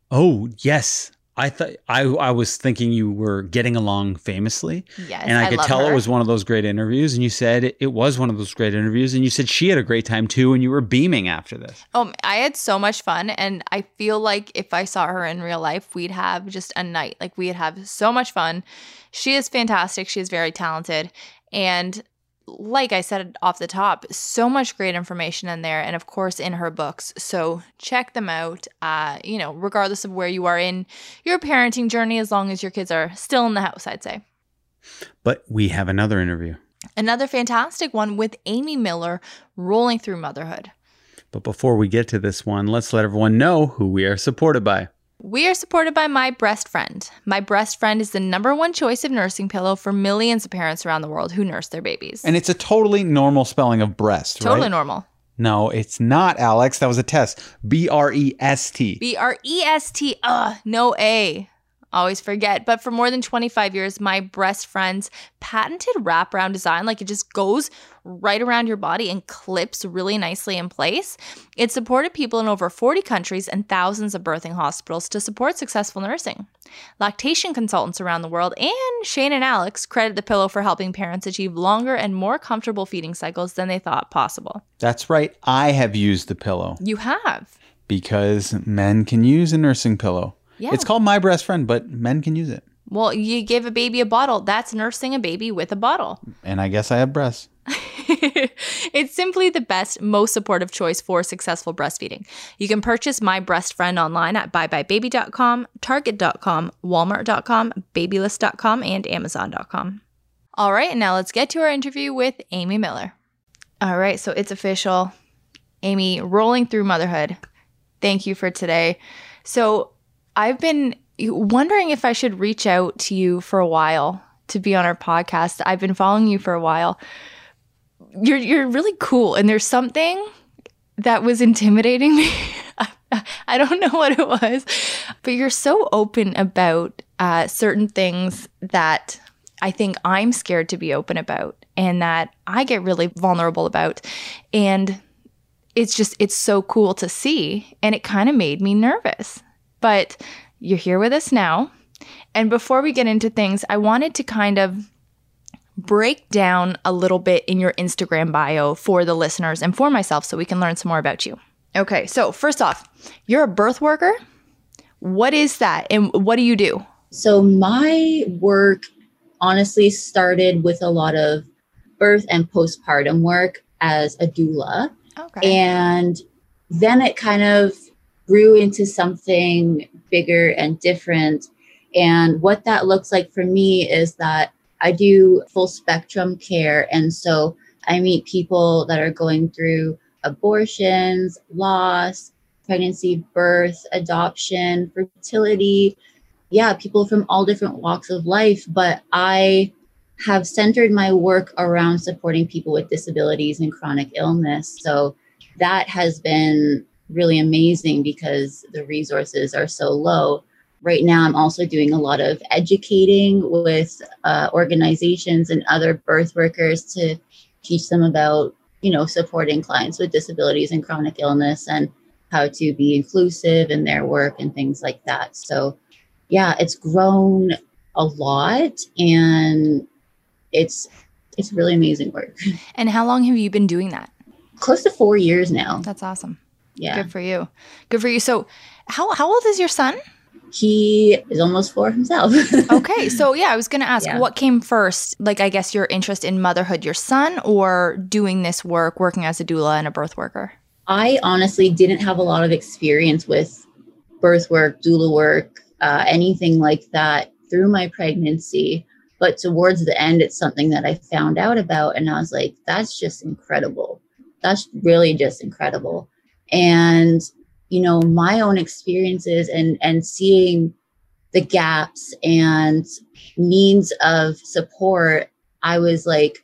Oh, yes. I thought I, I was thinking you were getting along famously. Yes. And I, I could tell her. It was one of those great interviews. And you said it was one of those great interviews. And you said she had a great time too. And you were beaming after this. Oh, I had so much fun. And I feel like if I saw her in real life, we'd have just a night. Like we'd have so much fun. She is fantastic. She is very talented. And like I said off the top, so much great information in there and, of course, in her books. So check them out, uh, you know, regardless of where you are in your parenting journey, as long as your kids are still in the house, I'd say. But we have another interview. Another fantastic one with Amy Miller, rolling through motherhood. But before we get to this one, let's let everyone know who we are supported by. We are supported by My Breast Friend. My Breast Friend is the number one choice of nursing pillow for millions of parents around the world who nurse their babies. And it's a totally normal spelling of breast, totally right? Totally normal. No, it's not, Alex. That was a test. B R E S T. B R E S T. Ugh, no A. Always forget. But for more than twenty-five years, My Breast Friend's patented wraparound design, like it just goes right around your body and clips really nicely in place. It supported people in over forty countries and thousands of birthing hospitals to support successful nursing. Lactation consultants around the world and Shane and Alex credit the pillow for helping parents achieve longer and more comfortable feeding cycles than they thought possible. That's right. I have used the pillow. You have. Because men can use a nursing pillow. Yeah. It's called My Breast Friend, but men can use it. Well, you give a baby a bottle. That's nursing a baby with a bottle. And I guess I have breasts. It's simply the best, most supportive choice for successful breastfeeding. You can purchase My Breast Friend online at buy buy baby dot com, target dot com, walmart dot com, babylist dot com, and amazon dot com. All right, and now let's get to our interview with Amy Miller. All right, so it's official. Amy, rolling through motherhood. Thank you for today. So I've been wondering if I should reach out to you for a while to be on our podcast. I've been following you for a while. You're you're really cool, and there's something that was intimidating me. I don't know what it was, but you're so open about uh, certain things that I think I'm scared to be open about and that I get really vulnerable about. And it's just, it's so cool to see, and it kind of made me nervous. But you're here with us now. And before we get into things, I wanted to kind of break down a little bit in your Instagram bio for the listeners and for myself so we can learn some more about you. Okay, so first off, you're a birth worker. What is that and what do you do? So my work honestly started with a lot of birth and postpartum work as a doula. Okay. And then it kind of grew into something bigger and different. And what that looks like for me is that I do full spectrum care. And so I meet people that are going through abortions, loss, pregnancy, birth, adoption, fertility. Yeah, people from all different walks of life. But I have centered my work around supporting people with disabilities and chronic illness. So that has been really amazing because the resources are so low. Right now, I'm also doing a lot of educating with uh, organizations and other birth workers to teach them about, you know, supporting clients with disabilities and chronic illness and how to be inclusive in their work and things like that. So yeah, it's grown a lot and it's, it's really amazing work. And how long have you been doing that? Close to four years now. That's awesome. Yeah. Good for you. Good for you. So how how old is your son? He is almost four himself. Okay. So yeah, I was going to ask yeah. what came first? Like, I guess your interest in motherhood, your son, or doing this work, working as a doula and a birth worker? I honestly didn't have a lot of experience with birth work, doula work, uh, anything like that through my pregnancy. But towards the end, it's something that I found out about. And I was like, that's just incredible. That's really just incredible. And, you know, my own experiences and, and seeing the gaps and needs of support, I was like,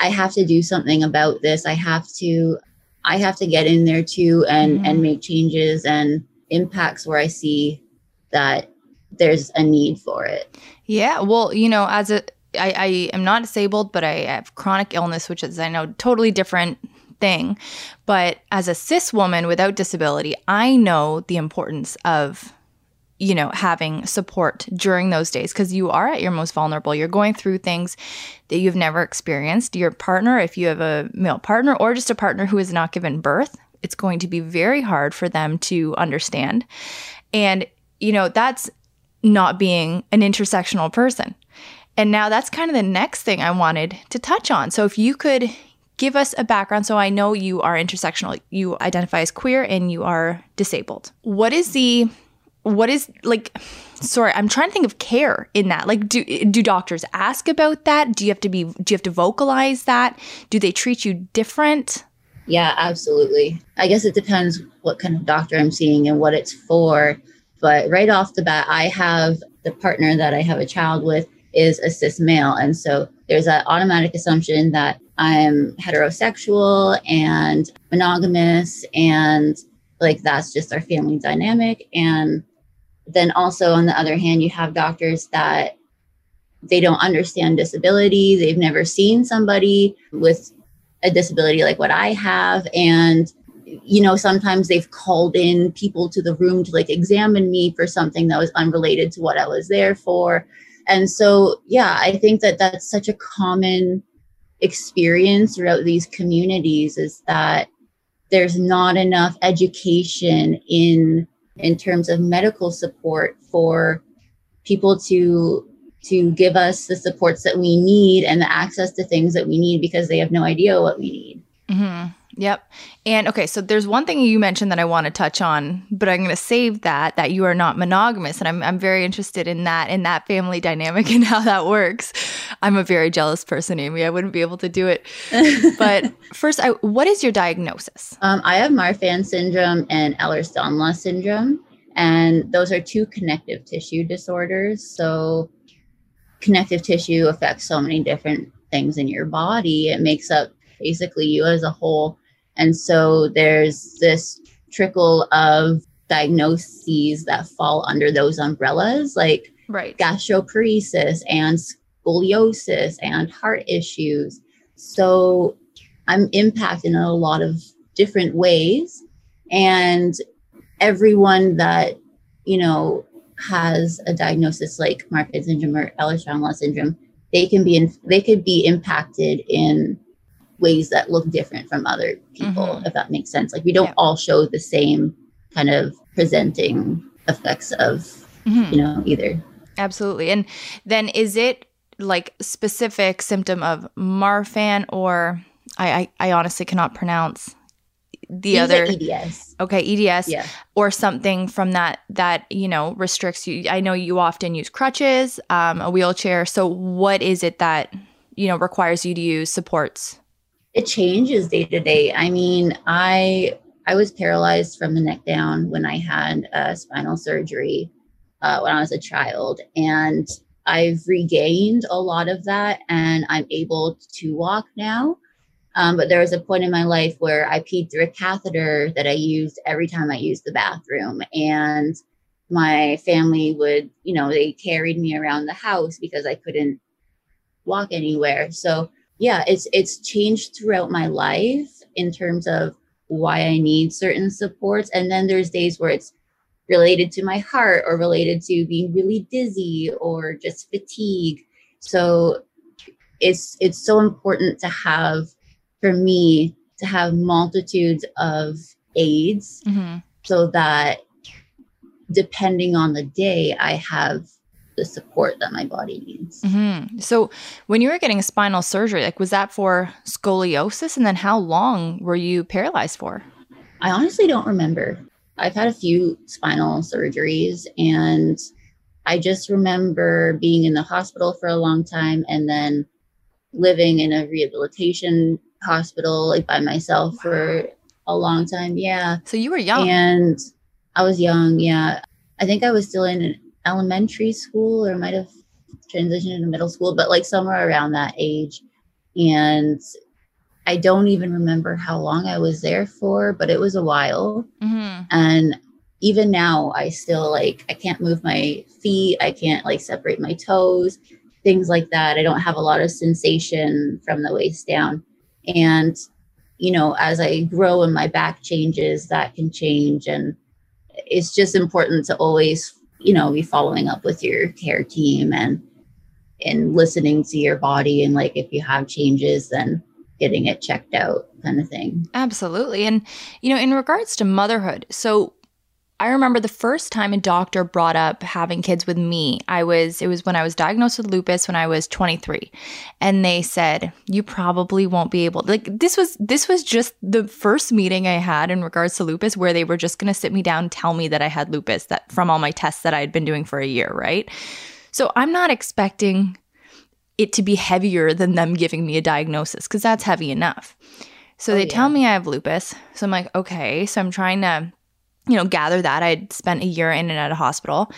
I have to do something about this. I have to, I have to get in there too and, mm-hmm. and make changes and impacts where I see that there's a need for it. Yeah. Well, you know, as a, I, I am not disabled, but I have chronic illness, which is, I know, totally different thing. But as a cis woman without disability, I know the importance of, you know, having support during those days because you are at your most vulnerable. You're going through things that you've never experienced. Your partner, if you have a male partner or just a partner who has not given birth, it's going to be very hard for them to understand. And, you know, that's not being an intersectional person. And now that's kind of the next thing I wanted to touch on. So if you could give us a background. So I know you are intersectional. You identify as queer and you are disabled. What is the what is, like, sorry, I'm trying to think of care in that. Like, do do doctors ask about that? Do you have to be, do you have to vocalize that? Do they treat you different? Yeah, absolutely. I guess it depends what kind of doctor I'm seeing and what it's for. But right off the bat, I have the partner that I have a child with is a cis male. And so there's an automatic assumption that I'm heterosexual and monogamous, and like that's just our family dynamic. And then also on the other hand, you have doctors that they don't understand disability. They've never seen somebody with a disability like what I have. And, you know, sometimes they've called in people to the room to like examine me for something that was unrelated to what I was there for. And so, yeah, I think that that's such a common experience throughout these communities, is that there's not enough education in in terms of medical support for people to to give us the supports that we need and the access to things that we need, because they have no idea what we need. Mm-hmm. Yep. And okay, so there's one thing you mentioned that I want to touch on, but I'm going to save that, that you are not monogamous. And I'm I'm very interested in that, in that family dynamic and how that works. I'm a very jealous person, Amy. I wouldn't be able to do it. But first, I, what is your diagnosis? Um, I have Marfan syndrome and Ehlers-Danlos syndrome. And those are two connective tissue disorders. So connective tissue affects so many different things in your body. It makes up basically you as a whole. And so there's this trickle of diagnoses that fall under those umbrellas, like right. gastroparesis and scoliosis and heart issues. So I'm impacted in a lot of different ways. And everyone that, you know, has a diagnosis like Marfan syndrome or Ehlers-Danlos syndrome, they can be in, they could be impacted in ways that look different from other people, mm-hmm. if that makes sense. Like we don't yeah. all show the same kind of presenting effects of, mm-hmm. you know, either. Absolutely. And then is it like specific symptom of Marfan, or I, I, I honestly cannot pronounce the These other E D S. Okay. E D S yeah. or something from that, that, you know, restricts you. I know you often use crutches, um, a wheelchair. So what is it that, you know, requires you to use supports? It changes day to day. I mean, I I was paralyzed from the neck down when I had uh, spinal surgery uh, when I was a child. And I've regained a lot of that, and I'm able to walk now. Um, but there was a point in my life where I peed through a catheter that I used every time I used the bathroom. And my family would, you know, they carried me around the house because I couldn't walk anywhere. So yeah, it's it's changed throughout my life in terms of why I need certain supports. And then there's days where it's related to my heart or related to being really dizzy or just fatigue. So it's it's so important to have, for me, to have multitudes of aids mm-hmm. so that depending on the day, I have the support that my body needs. Mm-hmm. So when you were getting a spinal surgery, like was that for scoliosis? And then how long were you paralyzed for? I honestly don't remember. I've had a few spinal surgeries, and I just remember being in the hospital for a long time and then living in a rehabilitation hospital like by myself wow. for a long time. Yeah. So you were young. And I was young. Yeah. I think I was still in an elementary school, or might have transitioned into middle school, but like somewhere around that age. And I don't even remember how long I was there for, but it was a while. Mm-hmm. And even now I still like, I can't move my feet. I can't like separate my toes, things like that. I don't have a lot of sensation from the waist down. And, you know, as I grow and my back changes, that can change. And it's just important to always, you know, be following up with your care team and and listening to your body, and like if you have changes, then getting it checked out, kind of thing. Absolutely. And you know, in regards to motherhood, so I remember the first time a doctor brought up having kids with me. I was, it was when I was diagnosed with lupus when I was twenty-three, and they said, you probably won't be able, like this was, this was just the first meeting I had in regards to lupus where they were just going to sit me down and tell me that I had lupus, that from all my tests that I had been doing for a year. Right. So I'm not expecting it to be heavier than them giving me a diagnosis, because that's heavy enough. So oh, they yeah. tell me I have lupus. So I'm like, okay, so I'm trying to, you know, gather that. I'd spent a year in and out of hospital.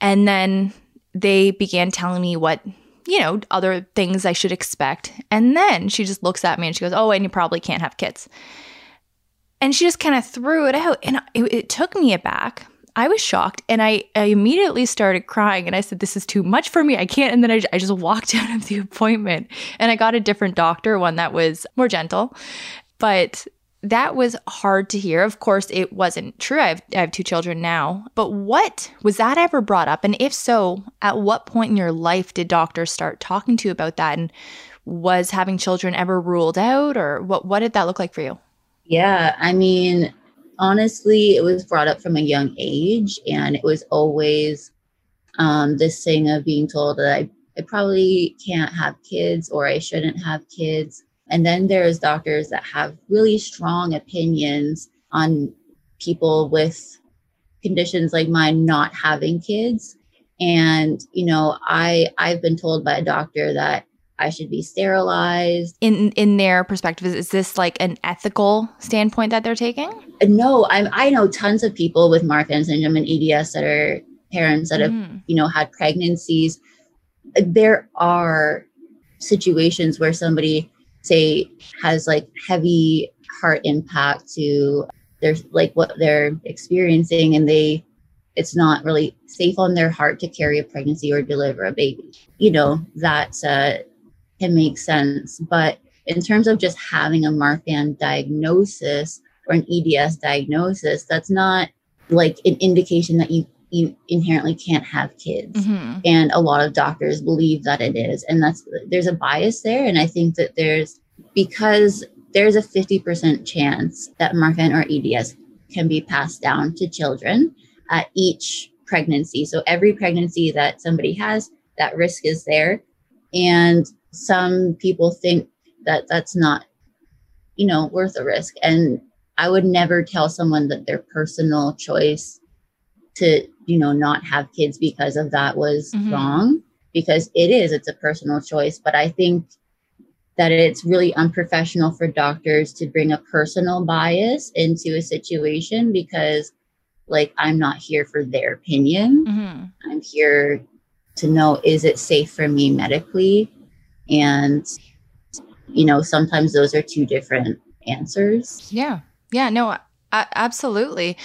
And then they began telling me what, you know, other things I should expect. And then she just looks at me and she goes, oh, and you probably can't have kids. And she just kind of threw it out. And it, it took me aback. I was shocked. And I, I immediately started crying. And I said, this is too much for me. I can't. And then I, I just walked out of the appointment. And I got a different doctor, one that was more gentle. But that was hard to hear. Of course, it wasn't true. I have, I have two children now. But what was that ever brought up? And if so, at what point in your life did doctors start talking to you about that? And was having children ever ruled out? Or what, what did that look like for you? Yeah, I mean, honestly, it was brought up from a young age. And it was always um, this thing of being told that I, I probably can't have kids or I shouldn't have kids. And then there's doctors that have really strong opinions on people with conditions like mine not having kids. And, you know, I, I've been told by a doctor that I should be sterilized. In in their perspective, is, is this like an ethical standpoint that they're taking? No, I'm, I know tons of people with Marfan syndrome and E D S that are parents that mm. have, you know, had pregnancies. There are situations where somebody, say, has like heavy heart impact to their, like what they're experiencing, and they, it's not really safe on their heart to carry a pregnancy or deliver a baby. You know, that uh, can make sense. But in terms of just having a Marfan diagnosis or an E D S diagnosis, that's not like an indication that you, you inherently can't have kids. Mm-hmm. And a lot of doctors believe that it is. And that's, there's a bias there. And I think that there's, because there's a fifty percent chance that Marfan or E D S can be passed down to children at each pregnancy. So every pregnancy that somebody has, that risk is there. And some people think that that's not, you know, worth a risk. And I would never tell someone that their personal choice to, you know, not have kids because of that was mm-hmm. wrong, because it is, it's a personal choice. But I think that it's really unprofessional for doctors to bring a personal bias into a situation, because like, I'm not here for their opinion. Mm-hmm. I'm here to know, is it safe for me medically? And, you know, sometimes those are two different answers. Yeah. Yeah, no, I, absolutely.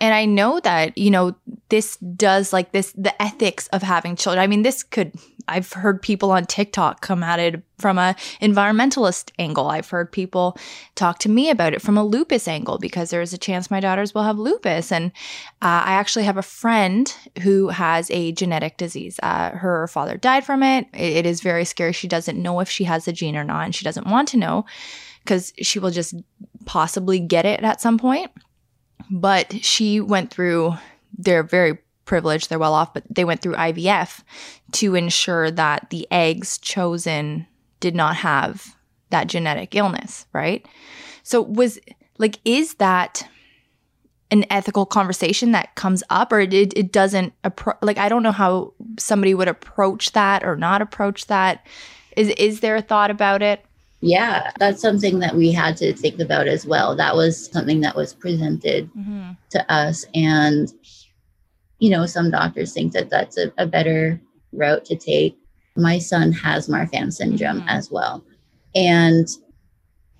And I know that, you know, this does like this, the ethics of having children. I mean, this could, I've heard people on TikTok come at it from a environmentalist angle. I've heard people talk to me about it from a lupus angle, because there is a chance my daughters will have lupus. And uh, I actually have a friend who has a genetic disease. Uh, her father died from it. it. It is very scary. She doesn't know if she has the gene or not, and she doesn't want to know, because she will just possibly get it at some point. But she went through, they're very privileged, they're well off, but they went through I V F to ensure that the eggs chosen did not have that genetic illness, right? So was, like, is that an ethical conversation that comes up, or it, it doesn't, appro- like, I don't know how somebody would approach that or not approach that. Is, is there a thought about it? Yeah, that's something that we had to think about as well. That was something that was presented mm-hmm. to us. And, you know, some doctors think that that's a, a better route to take. My son has Marfan syndrome mm-hmm. as well. And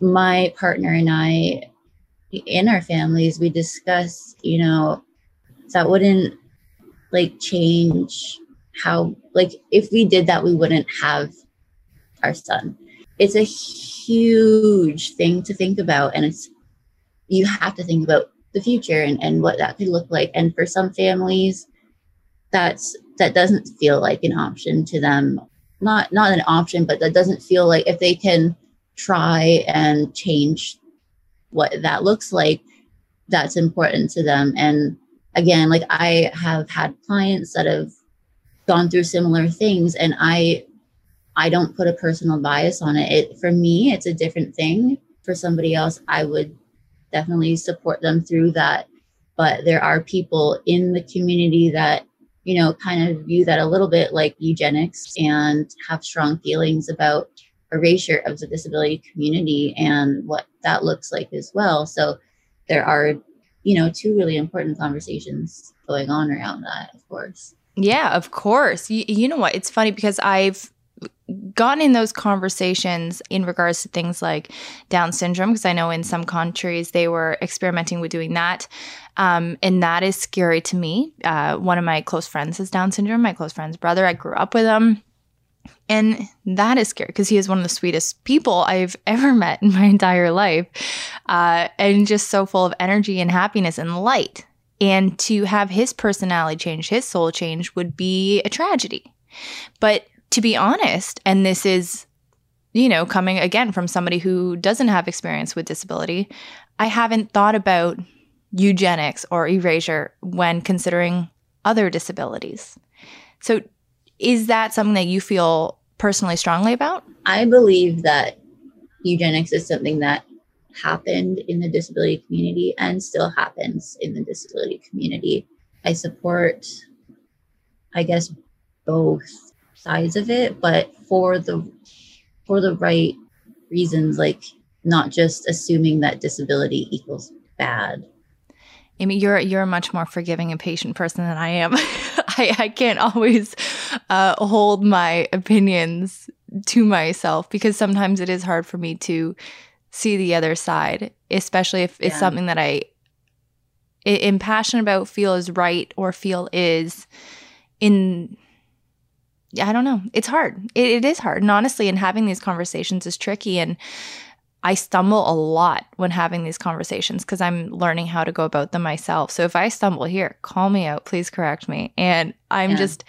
my partner and I, in our families, we discussed, you know, that wouldn't like change how, like if we did that, we wouldn't have our son. It's a huge thing to think about. And it's, you have to think about the future and, and what that could look like. And for some families, that's, that doesn't feel like an option to them. Not, not an option, but that doesn't feel like if they can try and change what that looks like, that's important to them. And again, like I have had clients that have gone through similar things, and I, I don't put a personal bias on it. It, for me, it's a different thing. For somebody else, I would definitely support them through that. But there are people in the community that, you know, kind of view that a little bit like eugenics and have strong feelings about erasure of the disability community and what that looks like as well. So there are, you know, two really important conversations going on around that, of course. Yeah, of course. You, you know what? It's funny because I've gotten in those conversations in regards to things like Down syndrome, because I know in some countries they were experimenting with doing that. Um, and that is scary to me. Uh, one of my close friends has Down syndrome, my close friend's brother. I grew up with him. And that is scary because he is one of the sweetest people I've ever met in my entire life, uh, and just so full of energy and happiness and light. And to have his personality change, his soul change, would be a tragedy. But to be honest, and this is, you know, coming again from somebody who doesn't have experience with disability, I haven't thought about eugenics or erasure when considering other disabilities. So is that something that you feel personally strongly about? I believe that eugenics is something that happened in the disability community and still happens in the disability community. I support, I guess, both sides of it, but for the for the right reasons, like not just assuming that disability equals bad. Amy, you're you're a much more forgiving and patient person than I am. I, I can't always uh, hold my opinions to myself because sometimes it is hard for me to see the other side, especially if it's yeah. something that I am passionate about, feel is right, or feel is in. I don't know. It's hard. It, it is hard. And honestly, and having these conversations is tricky. And I stumble a lot when having these conversations because I'm learning how to go about them myself. So if I stumble here, call me out, please correct me. And I'm yeah. just,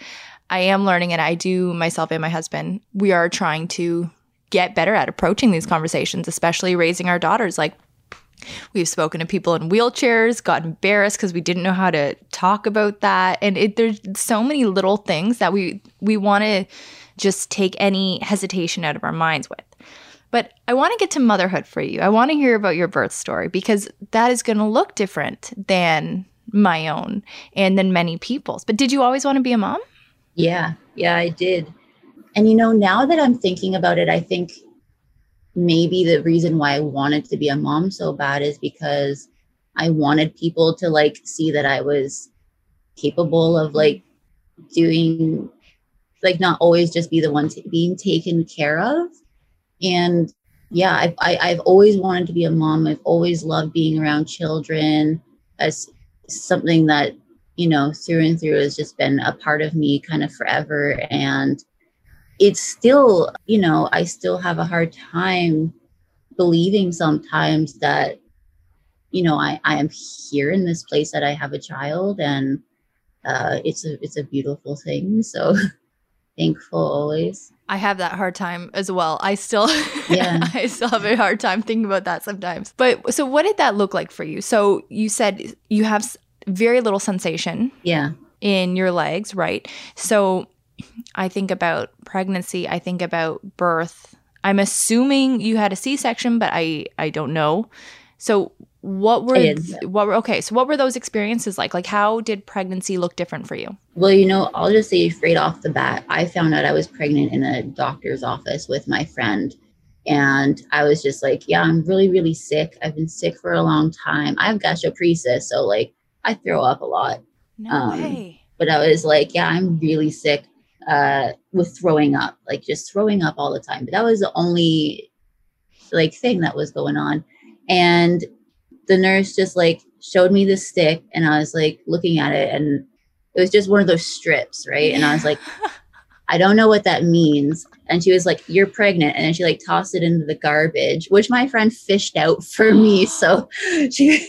I am learning, and I do myself and my husband. We are trying to get better at approaching these conversations, especially raising our daughters. Like, we've spoken to people in wheelchairs, got embarrassed because we didn't know how to talk about that. And it, there's so many little things that we we want to just take any hesitation out of our minds with. But I want to get to motherhood for you. I want to hear about your birth story because that is going to look different than my own and than many people's. But did you always want to be a mom? Yeah. Yeah, I did. And, you know, now that I'm thinking about it, I think maybe the reason why I wanted to be a mom so bad is because I wanted people to like see that I was capable of like doing, like not always just be the one t- being taken care of. And yeah, I've, I, I've always wanted to be a mom. I've always loved being around children as something that, you know, through and through has just been a part of me kind of forever. And it's still, you know, I still have a hard time believing sometimes that, you know, I, I am here in this place that I have a child, and uh, it's a, it's a beautiful thing. So thankful always. I have that hard time as well. I still, yeah. I still have a hard time thinking about that sometimes. But so what did that look like for you? So you said you have very little sensation yeah. in your legs, right? So I think about pregnancy. I think about birth. I'm assuming you had a C-section, but I, I don't know. So what were, th- what were, okay. So what were those experiences like? Like how did pregnancy look different for you? Well, you know, I'll just say straight off the bat, I found out I was pregnant in a doctor's office with my friend. And I was just like, yeah, I'm really, really sick. I've been sick for a long time. I have gastroparesis. So like I throw up a lot. No um, way. But I was like, yeah, I'm really sick. Uh, with throwing up, like just throwing up all the time. But that was the only like thing that was going on. And the nurse just like showed me the stick, and I was like looking at it, and it was just one of those strips. Right. And I was like, I don't know what that means. And she was like, you're pregnant. And then she like tossed it into the garbage, which my friend fished out for me. So she,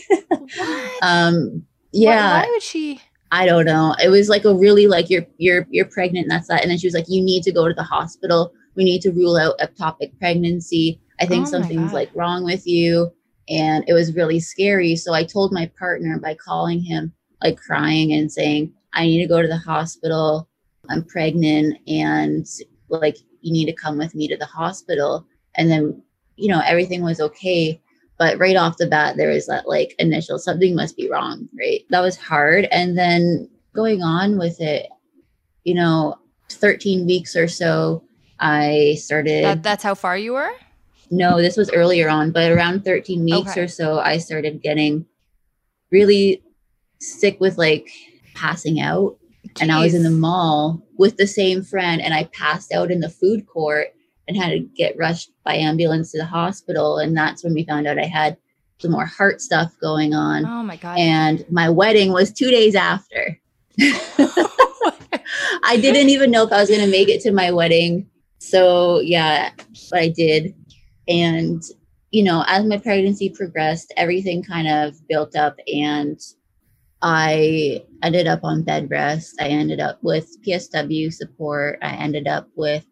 um, yeah. Why, why would she? I don't know. It was like a really like you're you're you're pregnant. And that's that. And then she was like, you need to go to the hospital. We need to rule out ectopic pregnancy. I think oh something's like wrong with you. And it was really scary. So I told my partner by calling him, like crying and saying, I need to go to the hospital. I'm pregnant and like, you need to come with me to the hospital. And then, you know, everything was okay. But right off the bat, there was that like initial something must be wrong, right? That was hard. And then going on with it, you know, thirteen weeks or so, I started. That, that's how far you were? No, this was earlier on, but around thirteen weeks okay. or so, I started getting really sick with like passing out. Jeez. And I was in the mall with the same friend and I passed out in the food court and had to get rushed by ambulance to the hospital. And that's when we found out I had some more heart stuff going on. Oh my God. And my wedding was two days after. I didn't even know if I was going to make it to my wedding. So yeah, but I did. And, you know, as my pregnancy progressed, everything kind of built up and I ended up on bed rest. I ended up with P S W support. I ended up with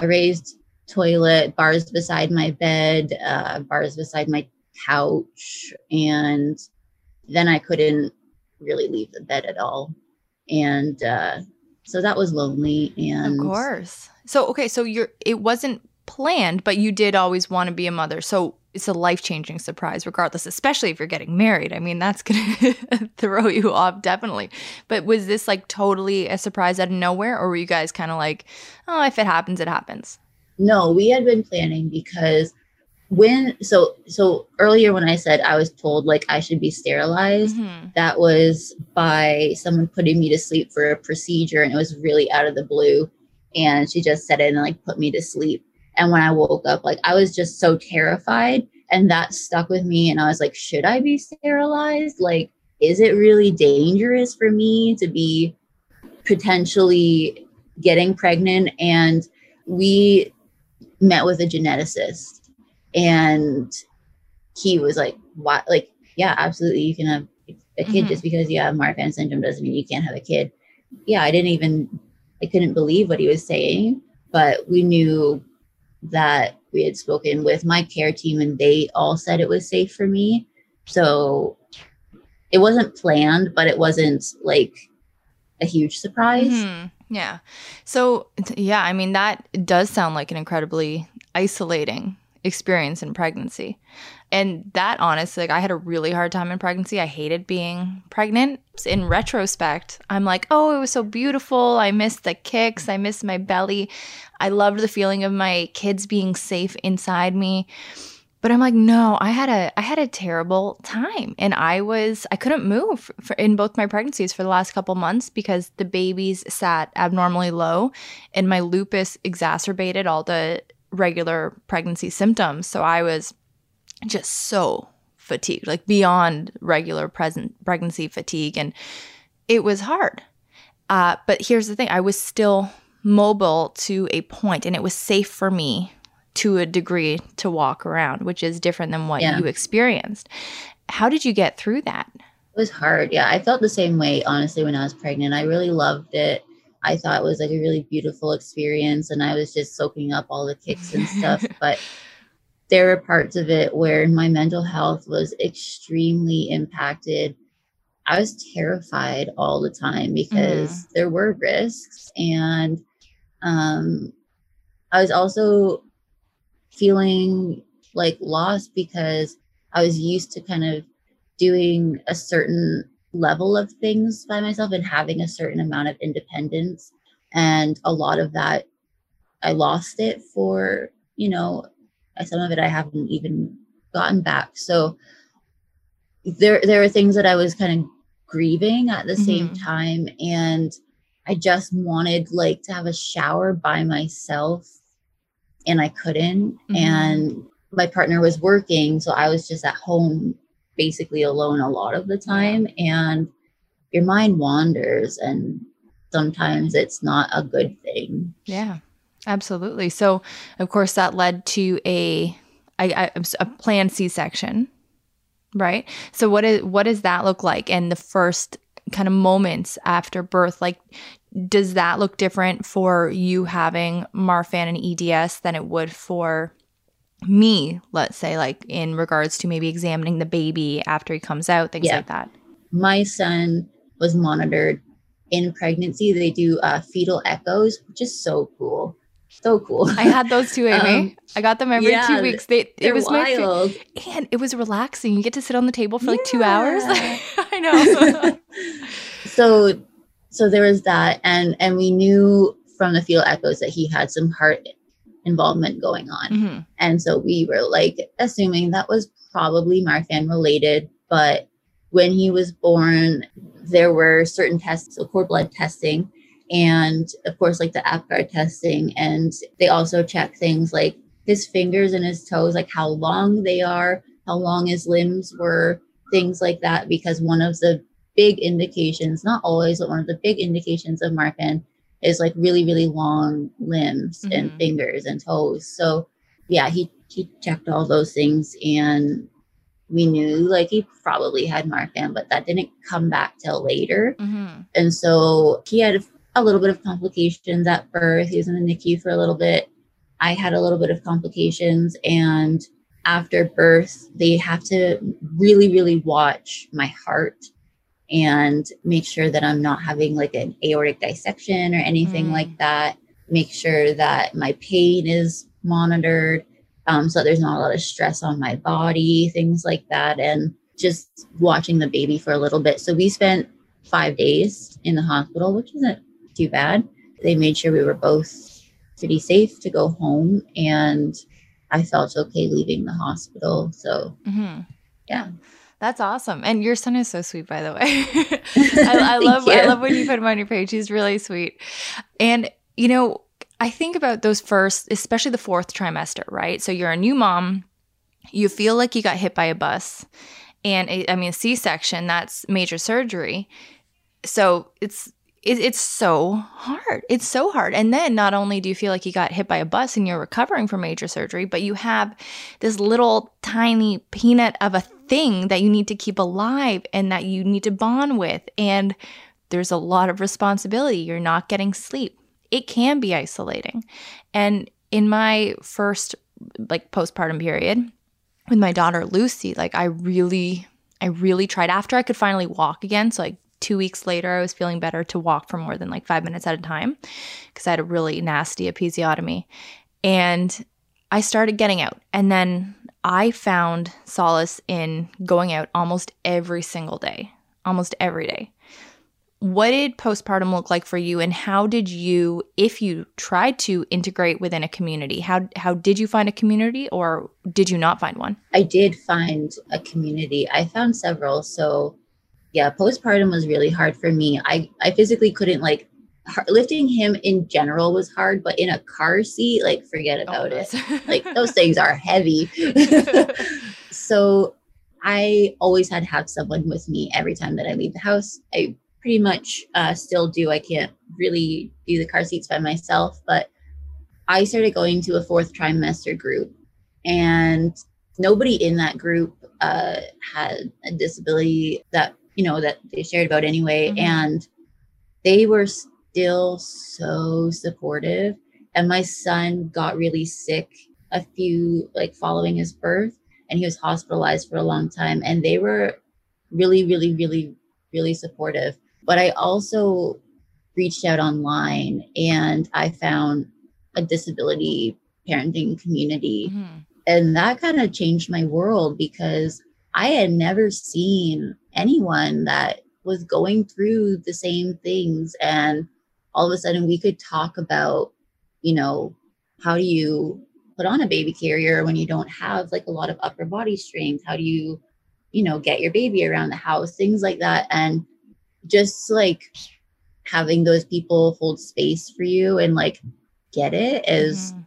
a raised toilet, bars beside my bed, uh, bars beside my couch. And then I couldn't really leave the bed at all. And uh, so that was lonely. And of course. So, okay. So you're, it wasn't planned, but you did always want to be a mother. So it's a life-changing surprise regardless, especially if you're getting married. I mean, that's going to throw you off definitely. But was this like totally a surprise out of nowhere? Or were you guys kind of like, oh, if it happens, it happens? No, we had been planning because when, so, so earlier when I said I was told like I should be sterilized, mm-hmm. that was by someone putting me to sleep for a procedure. And it was really out of the blue. And she just said it and like put me to sleep. And when I woke up, like I was just so terrified and that stuck with me. And I was like, should I be sterilized? Like, is it really dangerous for me to be potentially getting pregnant? And we met with a geneticist and he was like, "Why? Like, yeah, absolutely. You can have a kid mm-hmm. just because you have Marfan syndrome doesn't mean you can't have a kid." Yeah. I didn't even, I couldn't believe what he was saying, but we knew that we had spoken with my care team and they all said it was safe for me. So it wasn't planned, but it wasn't like a huge surprise. Mm-hmm. Yeah. So yeah, I mean, that does sound like an incredibly isolating experience in pregnancy. And that honestly, like I had a really hard time in pregnancy. I hated being pregnant. In retrospect, I'm like, oh, it was so beautiful. I missed the kicks. I missed my belly. I loved the feeling of my kids being safe inside me. But I'm like, no, I had a I had a terrible time. And I was I couldn't move for, in both my pregnancies for the last couple months because the babies sat abnormally low and my lupus exacerbated all the regular pregnancy symptoms. So I was just so fatigued, like beyond regular present pregnancy fatigue. And it was hard. Uh, but here's the thing. I was still mobile to a point and it was safe for me to a degree to walk around, which is different than what yeah. you experienced. How did you get through that? It was hard. Yeah. I felt the same way, honestly, when I was pregnant. I really loved it. I thought it was like a really beautiful experience and I was just soaking up all the kicks and stuff. But there were parts of it where my mental health was extremely impacted. I was terrified all the time because mm. there were risks. And um, I was also feeling like lost because I was used to kind of doing a certain level of things by myself and having a certain amount of independence. And a lot of that, I lost it for, you know, some of it I haven't even gotten back. So there, there were things that I was kind of grieving at the mm-hmm. same time. And I just wanted like to have a shower by myself and I couldn't. Mm-hmm. And my partner was working. So I was just at home basically alone a lot of the time and your mind wanders and sometimes it's not a good thing. Yeah, absolutely. So of course that led to a, I, I, a planned C-section, right? So what is, what does that look like? And the first kind of moments after birth, like, does that look different for you having Marfan and E D S than it would for me, let's say, like in regards to maybe examining the baby after he comes out, things yeah. like that? my son was monitored in pregnancy. They do uh, fetal echoes, which is so cool. So cool. I had those too, Amy. Um, I got them every yeah, two weeks. They it was wild. My fa- and it was relaxing. You get to sit on the table for yeah. like two hours. I know. so so there was that, and and we knew from the fetal echoes that he had some heart involvement going on, mm-hmm. and so we were like assuming that was probably Marfan related. But when he was born, there were certain tests, so cord blood testing. And of course, like the Apgar testing, and they also check things like his fingers and his toes, like how long they are, how long his limbs were, things like that. Because one of the big indications, not always, but one of the big indications of Marfan is like really, really long limbs mm-hmm. and fingers and toes. So yeah, he, he checked all those things, and we knew like he probably had Marfan, but that didn't come back till later. Mm-hmm. And so he had a a little bit of complications at birth. He was in the N I C U for a little bit. I had a little bit of complications. And after birth, they have to really, really watch my heart and make sure that I'm not having like an aortic dissection or anything mm. like that. Make sure that my pain is monitored um, so that there's not a lot of stress on my body, things like that. And just watching the baby for a little bit. So we spent five days in the hospital, which isn't too bad. They made sure we were both pretty safe to go home, and I felt okay leaving the hospital. So mm-hmm. yeah, that's awesome. And your son is so sweet, by the way. I, I love I love when you put him on your page. He's really sweet. And you know, I think about those first, especially the fourth trimester, right? So you're a new mom, you feel like you got hit by a bus, and a, I mean, a C-section, that's major surgery. So it's It, it's so hard. It's so hard. And then not only do you feel like you got hit by a bus and you're recovering from major surgery, but you have this little tiny peanut of a thing that you need to keep alive and that you need to bond with. And there's a lot of responsibility. You're not getting sleep. It can be isolating. And in my first like postpartum period with my daughter, Lucy, like I really, I really tried after I could finally walk again. So like Two weeks later, I was feeling better to walk for more than like five minutes at a time because I had a really nasty episiotomy. And I started getting out. And then I found solace in going out almost every single day, almost every day. What did postpartum look like for you? And how did you, if you tried to integrate within a community, how how did you find a community, or did you not find one? I did find a community. I found several. So yeah, postpartum was really hard for me. I, I physically couldn't, like, ha- lifting him in general was hard, but in a car seat, like, forget about oh, it. Like, those things are heavy. So I always had to have someone with me every time that I leave the house. I pretty much uh, still do. I can't really do the car seats by myself, but I started going to a fourth trimester group, and nobody in that group uh, had a disability that you know, that they shared about anyway. Mm-hmm. And they were still so supportive. And my son got really sick a few, like following his birth, and he was hospitalized for a long time. And they were really, really, really, really supportive. But I also reached out online, and I found a disability parenting community. Mm-hmm. And that kind of changed my world, because I had never seen anyone that was going through the same things. And all of a sudden we could talk about, you know, how do you put on a baby carrier when you don't have like a lot of upper body strength? How do you, you know, get your baby around the house, things like that. And just like having those people hold space for you and like get it is mm-hmm.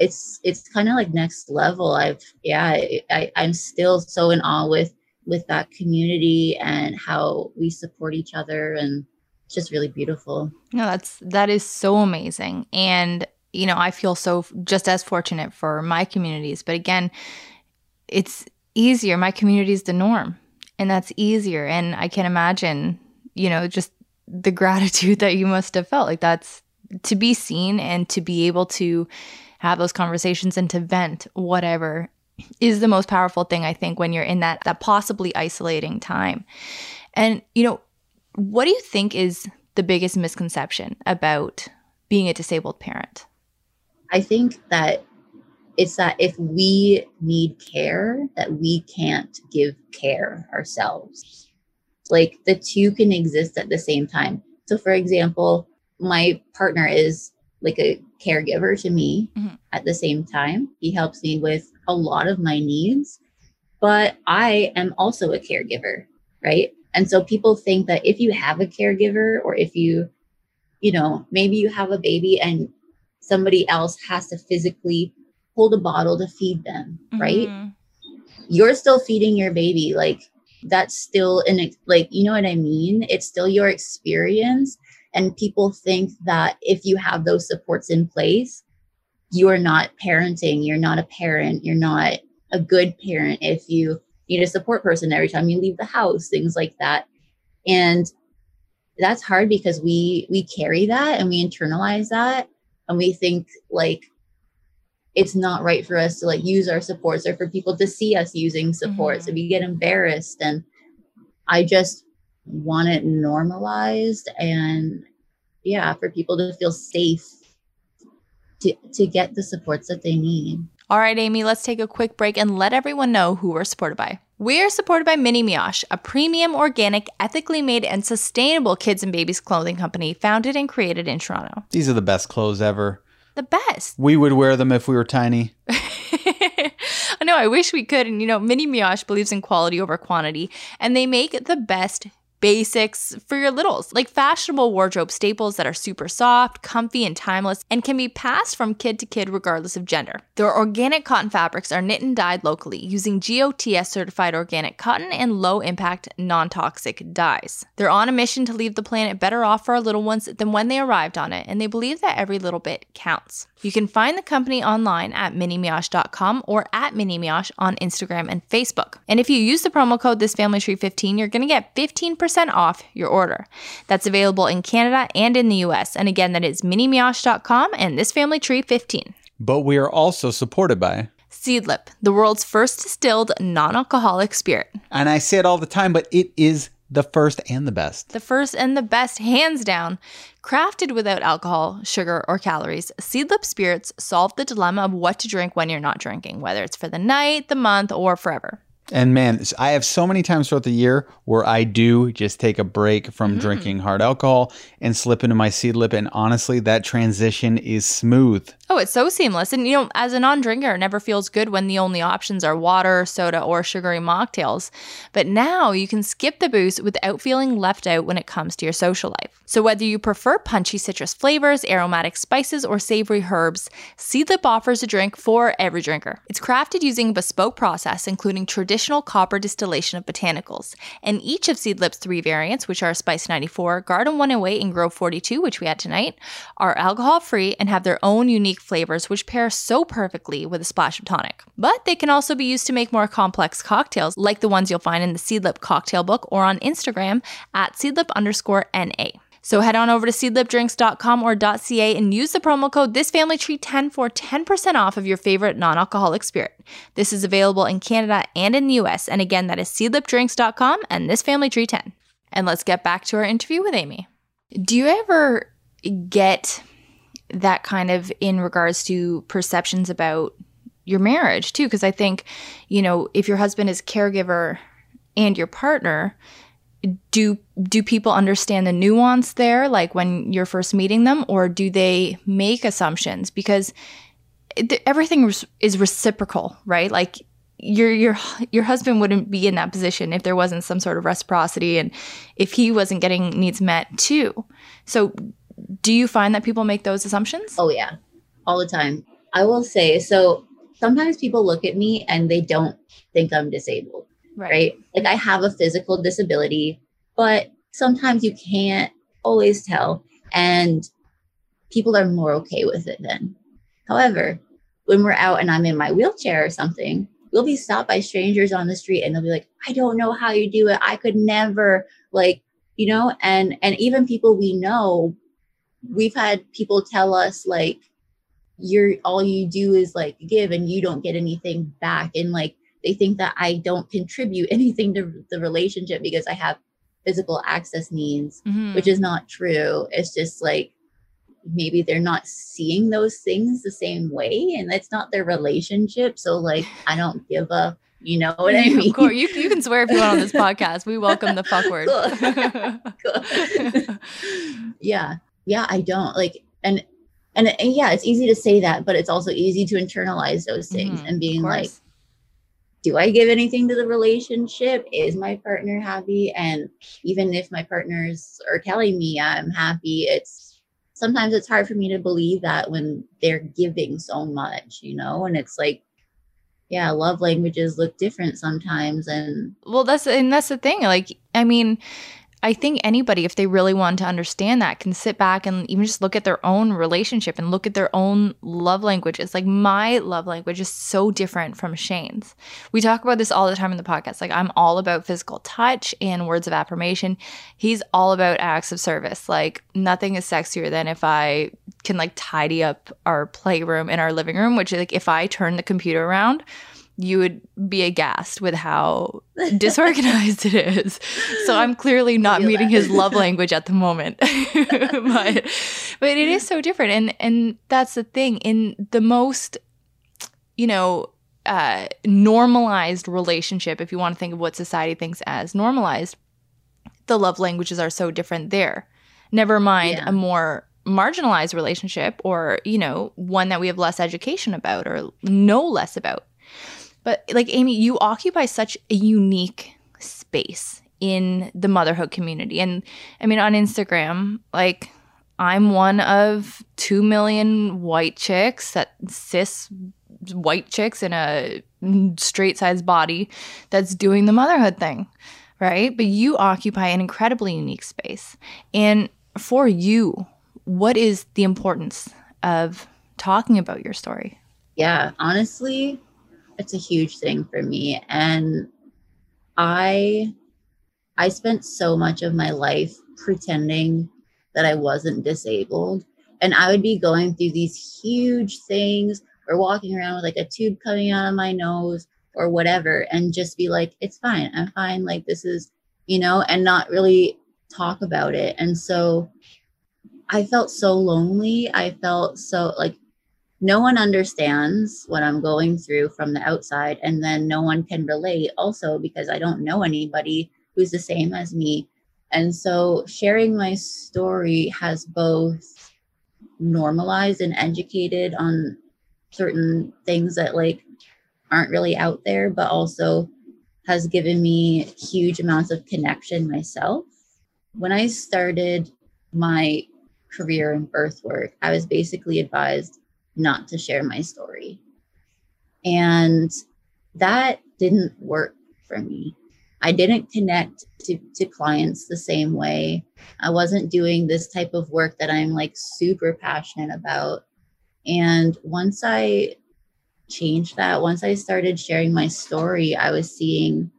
it's, it's kind of like next level. I've, yeah, I, I'm still so in awe with, with that community and how we support each other. And it's just really beautiful. No, that's, that is so amazing. And, you know, I feel so just as fortunate for my communities, but again, it's easier. My community is the norm, and that's easier. And I can imagine, you know, just the gratitude that you must have felt, like that's to be seen and to be able to have those conversations and to vent whatever is the most powerful thing, I think, when you're in that, that possibly isolating time. And, you know, what do you think is the biggest misconception about being a disabled parent? I think that it's that if we need care, that we can't give care ourselves. Like the two can exist at the same time. So for example, my partner is like a caregiver to me mm-hmm. at the same time. He helps me with a lot of my needs, but I am also a caregiver, right? And so people think that if you have a caregiver or if you, you know, maybe you have a baby and somebody else has to physically hold a bottle to feed them, right? Mm-hmm. You're still feeding your baby. Like that's still an, like, you know what I mean? It's still your experience. And people think that if you have those supports in place, you are not parenting. You're not a parent. You're not a good parent if you need a support person every time you leave the house, things like that. And that's hard because we we carry that and we internalize that. And we think like it's not right for us to like use our supports or for people to see us using supports. Mm-hmm. And we get embarrassed. And I just want it normalized and yeah, for people to feel safe to to get the supports that they need. All right, Amy, let's take a quick break and let everyone know who we're supported by. We're supported by Mini Miosh, a premium, organic, ethically made, and sustainable kids and babies clothing company founded and created in Toronto. These are the best clothes ever. The best. We would wear them if we were tiny. I know, I wish we could. And you know, Mini Miosh believes in quality over quantity, and they make the best basics for your littles, like fashionable wardrobe staples that are super soft, comfy, and timeless, and can be passed from kid to kid regardless of gender. Their organic cotton fabrics are knit and dyed locally using G O T S certified organic cotton and low-impact, non-toxic dyes. They're on a mission to leave the planet better off for our little ones than when they arrived on it, and they believe that every little bit counts. You can find the company online at mini miosh dot com or at minimiosh on Instagram and Facebook. And if you use the promo code this family tree fifteen, you're going to get fifteen percent off your order. That's available in Canada and in the U S. And again, that is mini miosh dot com and this family tree fifteen. But we are also supported by Seedlip, the world's first distilled non-alcoholic spirit. And I say it all the time, but it is the first and the best. The first and the best, hands down. Crafted without alcohol, sugar, or calories, Seedlip Spirits solve the dilemma of what to drink when you're not drinking, whether it's for the night, the month, or forever. And man, I have so many times throughout the year where I do just take a break from mm-hmm. drinking hard alcohol and slip into my Seedlip. And honestly, that transition is smooth. Oh, it's so seamless. And, you know, as a non-drinker, it never feels good when the only options are water, soda, or sugary mocktails. But now you can skip the booze without feeling left out when it comes to your social life. So whether you prefer punchy citrus flavors, aromatic spices, or savory herbs, Seedlip offers a drink for every drinker. It's crafted using a bespoke process, including traditional Additional copper distillation of botanicals. And each of Seedlip's three variants, which are Spice ninety-four, Garden one oh eight, and Grove forty-two, which we had tonight, are alcohol-free and have their own unique flavors, which pair so perfectly with a splash of tonic. But they can also be used to make more complex cocktails, like the ones you'll find in the Seedlip cocktail book or on Instagram at Seedlip underscore N A. So head on over to seedlip drinks dot com or .ca and use the promo code this family tree ten for ten percent off of your favorite non-alcoholic spirit. This is available in Canada and in the U S. And again, that is seedlip drinks dot com and this family tree ten. And let's get back to our interview with Amy. Do you ever get that kind of in regards to perceptions about your marriage too? Because I think, you know, if your husband is caregiver and your partner, Do do people understand the nuance there, like when you're first meeting them, or do they make assumptions? Because it, everything is reciprocal, right? Like your your your husband wouldn't be in that position if there wasn't some sort of reciprocity, and if he wasn't getting needs met too. So, do you find that people make those assumptions? Oh yeah, all the time. I will say so. Sometimes people look at me and they don't think I'm disabled. Right. right. Like I have a physical disability, but sometimes you can't always tell. And people are more okay with it then. However, when we're out and I'm in my wheelchair or something, we'll be stopped by strangers on the street and they'll be like, I don't know how you do it. I could never, like, you know, and, and even people we know, we've had people tell us like, you're, all you do is like give and you don't get anything back. And like, they think that I don't contribute anything to the relationship because I have physical access needs, mm-hmm. which is not true. It's just like, maybe they're not seeing those things the same way and that's not their relationship. So like, I don't give a, you know what I mean? Of course. You, you can swear if you want on this podcast. We welcome the fuck word. Cool. Cool. Yeah. Yeah. I don't like, and, and, and yeah, it's easy to say that, but it's also easy to internalize those things mm-hmm. and being like, do I give anything to the relationship? Is my partner happy? And even if my partners are telling me I'm happy, it's sometimes it's hard for me to believe that when they're giving so much, you know, and it's like, yeah, love languages look different sometimes. And well, that's, and that's the thing. Like, I mean, I think anybody, if they really want to understand that, can sit back and even just look at their own relationship and look at their own love language. It's like my love language is so different from Shane's. We talk about this all the time in the podcast. Like I'm all about physical touch and words of affirmation. He's all about acts of service. Like nothing is sexier than if I can like tidy up our playroom and our living room, which is like if I turn the computer around, you would be aghast with how disorganized it is. So I'm clearly not meeting that. His love language at the moment. but, but it is so different. And and that's the thing. In the most, you know, uh, normalized relationship, if you want to think of what society thinks as normalized, the love languages are so different there. Never mind yeah. a more marginalized relationship or, you know, one that we have less education about or know less about. But like, Amy, you occupy such a unique space in the motherhood community. And I mean, on Instagram, like I'm one of two million white chicks, that cis white chicks in a straight sized body that's doing the motherhood thing, right? But you occupy an incredibly unique space. And for you, what is the importance of talking about your story? Yeah, honestly, it's a huge thing for me. And I, I spent so much of my life pretending that I wasn't disabled. And I would be going through these huge things or walking around with like a tube coming out of my nose or whatever, and just be like, it's fine. I'm fine. Like this is, you know, and not really talk about it. And so I felt so lonely. I felt so like, no one understands what I'm going through from the outside. And then no one can relate also because I don't know anybody who's the same as me. And so sharing my story has both normalized and educated on certain things that like aren't really out there, but also has given me huge amounts of connection myself. When I started my career in birth work, I was basically advised not to share my story. And that didn't work for me. I didn't connect to, to clients the same way. I wasn't doing this type of work that I'm like super passionate about. And once I changed that, once I started sharing my story, I was seeing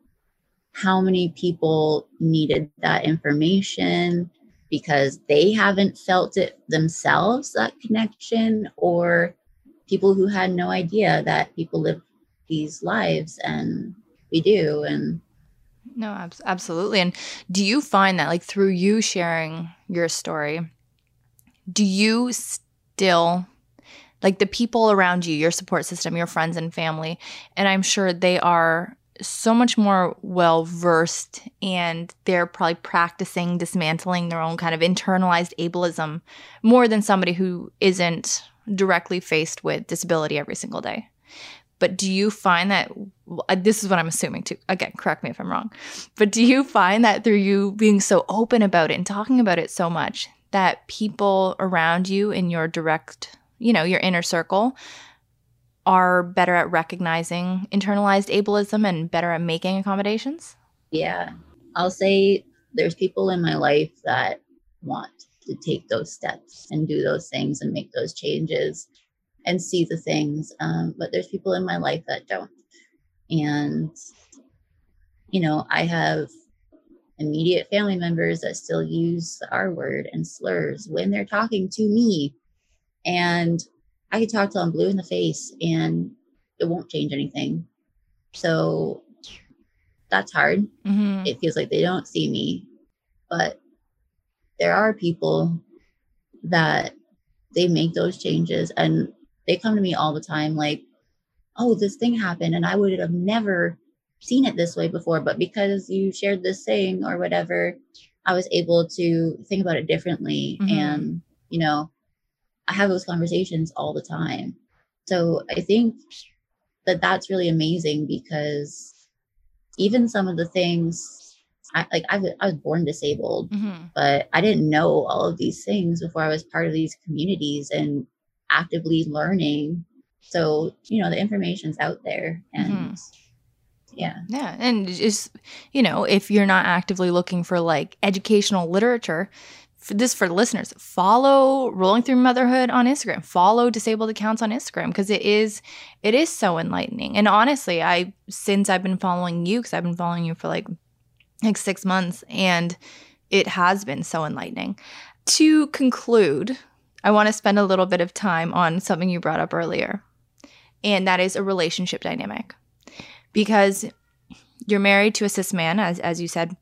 how many people needed that information, because they haven't felt it themselves, that connection, or people who had no idea that people live these lives and we do. And no, ab- absolutely. And do you find that like through you sharing your story, do you still like the people around you, your support system, your friends and family, and I'm sure they are so much more well-versed and they're probably practicing dismantling their own kind of internalized ableism more than somebody who isn't directly faced with disability every single day. But do you find that – this is what I'm assuming too. Again, correct me if I'm wrong. But do you find that through you being so open about it and talking about it so much that people around you in your direct – you know, your inner circle – are better at recognizing internalized ableism and better at making accommodations? Yeah. I'll say there's people in my life that want to take those steps and do those things and make those changes and see the things. Um, but there's people in my life that don't. And, you know, I have immediate family members that still use the R word and slurs when they're talking to me. And I could talk till I'm blue in the face and it won't change anything. So that's hard. Mm-hmm. It feels like they don't see me, but there are people that they make those changes and they come to me all the time like, oh, this thing happened and I would have never seen it this way before, but because you shared this thing or whatever, I was able to think about it differently. Mm-hmm. And, you know, I have those conversations all the time. So I think that that's really amazing because even some of the things, I, like I, w- I was born disabled, mm-hmm. but I didn't know all of these things before I was part of these communities and actively learning. So, you know, the information's out there and mm-hmm. yeah. Yeah. And just, you know, if you're not actively looking for like educational literature, for this for the listeners, follow Rolling Through Motherhood on Instagram, follow disabled accounts on Instagram, because it is it is so enlightening. And honestly, I since I've been following you, because I've been following you for like like six months, and it has been so enlightening. To conclude, I want to spend a little bit of time on something you brought up earlier, and that is a relationship dynamic. Because you're married to a cis man, as as you said.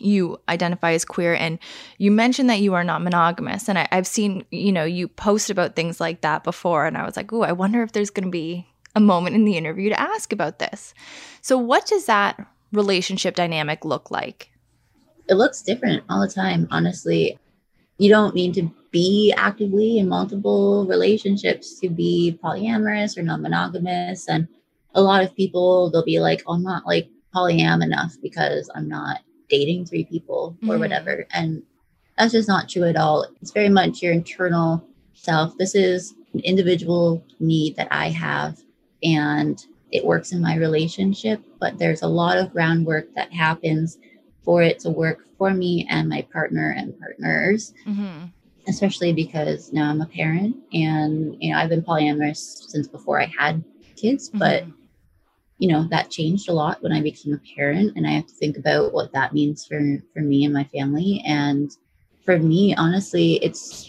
You identify as queer, and you mentioned that you are not monogamous. And I, I've seen, you know, you post about things like that before. And I was like, ooh, I wonder if there's going to be a moment in the interview to ask about this. So what does that relationship dynamic look like? It looks different all the time, honestly. You don't need to be actively in multiple relationships to be polyamorous or non-monogamous. And a lot of people, they'll be like, oh, I'm not like polyam enough because I'm not dating three people or mm-hmm. whatever. And that's just not true at all. It's very much your internal self. This is an individual need that I have and it works in my relationship, but there's a lot of groundwork that happens for it to work for me and my partner and partners, mm-hmm. especially because now I'm a parent and, you know, I've been polyamorous since before I had kids, mm-hmm. but you know, that changed a lot when I became a parent, and I have to think about what that means for, for me and my family. And for me, honestly, it's,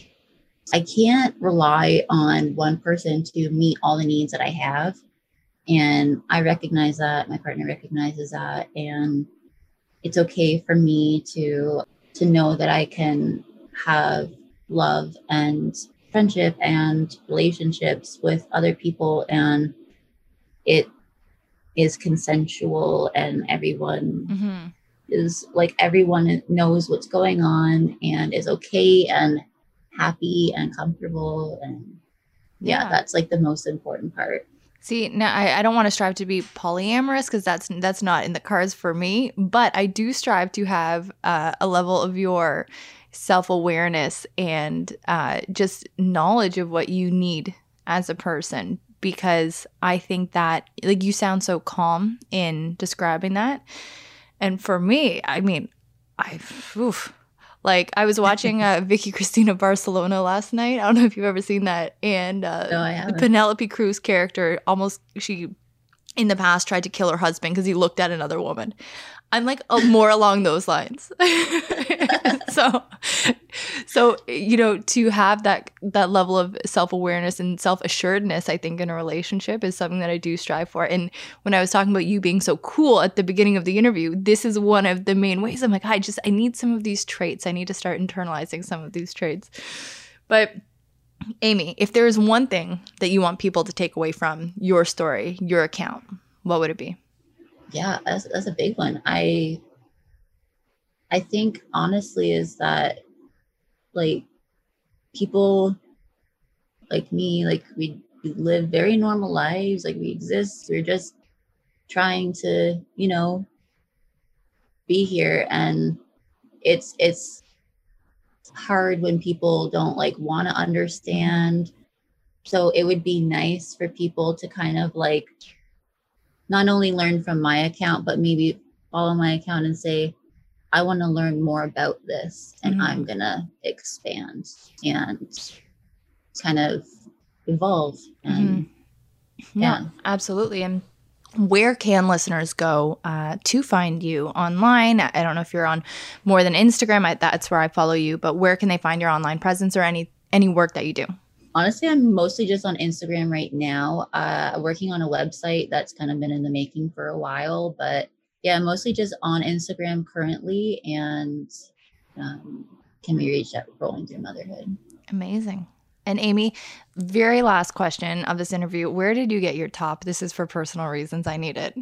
I can't rely on one person to meet all the needs that I have. And I recognize that, my partner recognizes that. And it's okay for me to, to know that I can have love and friendship and relationships with other people. And it is consensual and everyone mm-hmm. is like, everyone knows what's going on and is okay and happy and comfortable. And yeah, yeah. that's like the most important part. See, now I, I don't want to strive to be polyamorous because that's that's not in the cards for me, but I do strive to have uh, a level of your self-awareness and uh, just knowledge of what you need as a person. Because I think that, like, you sound so calm in describing that. And for me, I mean, I, oof. Like, I was watching uh, Vicky Cristina Barcelona last night. I don't know if you've ever seen that. And uh, no, I haven't. The Penelope Cruz character almost, she, in the past, tried to kill her husband because he looked at another woman. I'm like, oh, more along those lines. so, so you know, to have that that level of self-awareness and self-assuredness, I think, in a relationship is something that I do strive for. And when I was talking about you being so cool at the beginning of the interview, this is one of the main ways. I'm like, I just, I need some of these traits. I need to start internalizing some of these traits. But Amy, if there is one thing that you want people to take away from your story, your account, what would it be? Yeah, that's, that's a big one. I I think, honestly, is that, like, people like me, like, we, we live very normal lives. Like, we exist. We're just trying to, you know, be here. And it's it's hard when people don't, like, want to understand. So it would be nice for people to kind of, like, not only learn from my account, but maybe follow my account and say, I want to learn more about this and mm-hmm. I'm going to expand and kind of evolve. And mm-hmm. yeah. yeah, absolutely. And where can listeners go uh, to find you online? I don't know if you're on more than Instagram. I, that's where I follow you, but where can they find your online presence or any, any work that you do? Honestly, I'm mostly just on Instagram right now, uh, working on a website that's kind of been in the making for a while. But yeah, mostly just on Instagram currently, and um, can be reached at Rolling Through Motherhood. Amazing. And Amy, very last question of this interview. Where did you get your top? This is for personal reasons. I need it.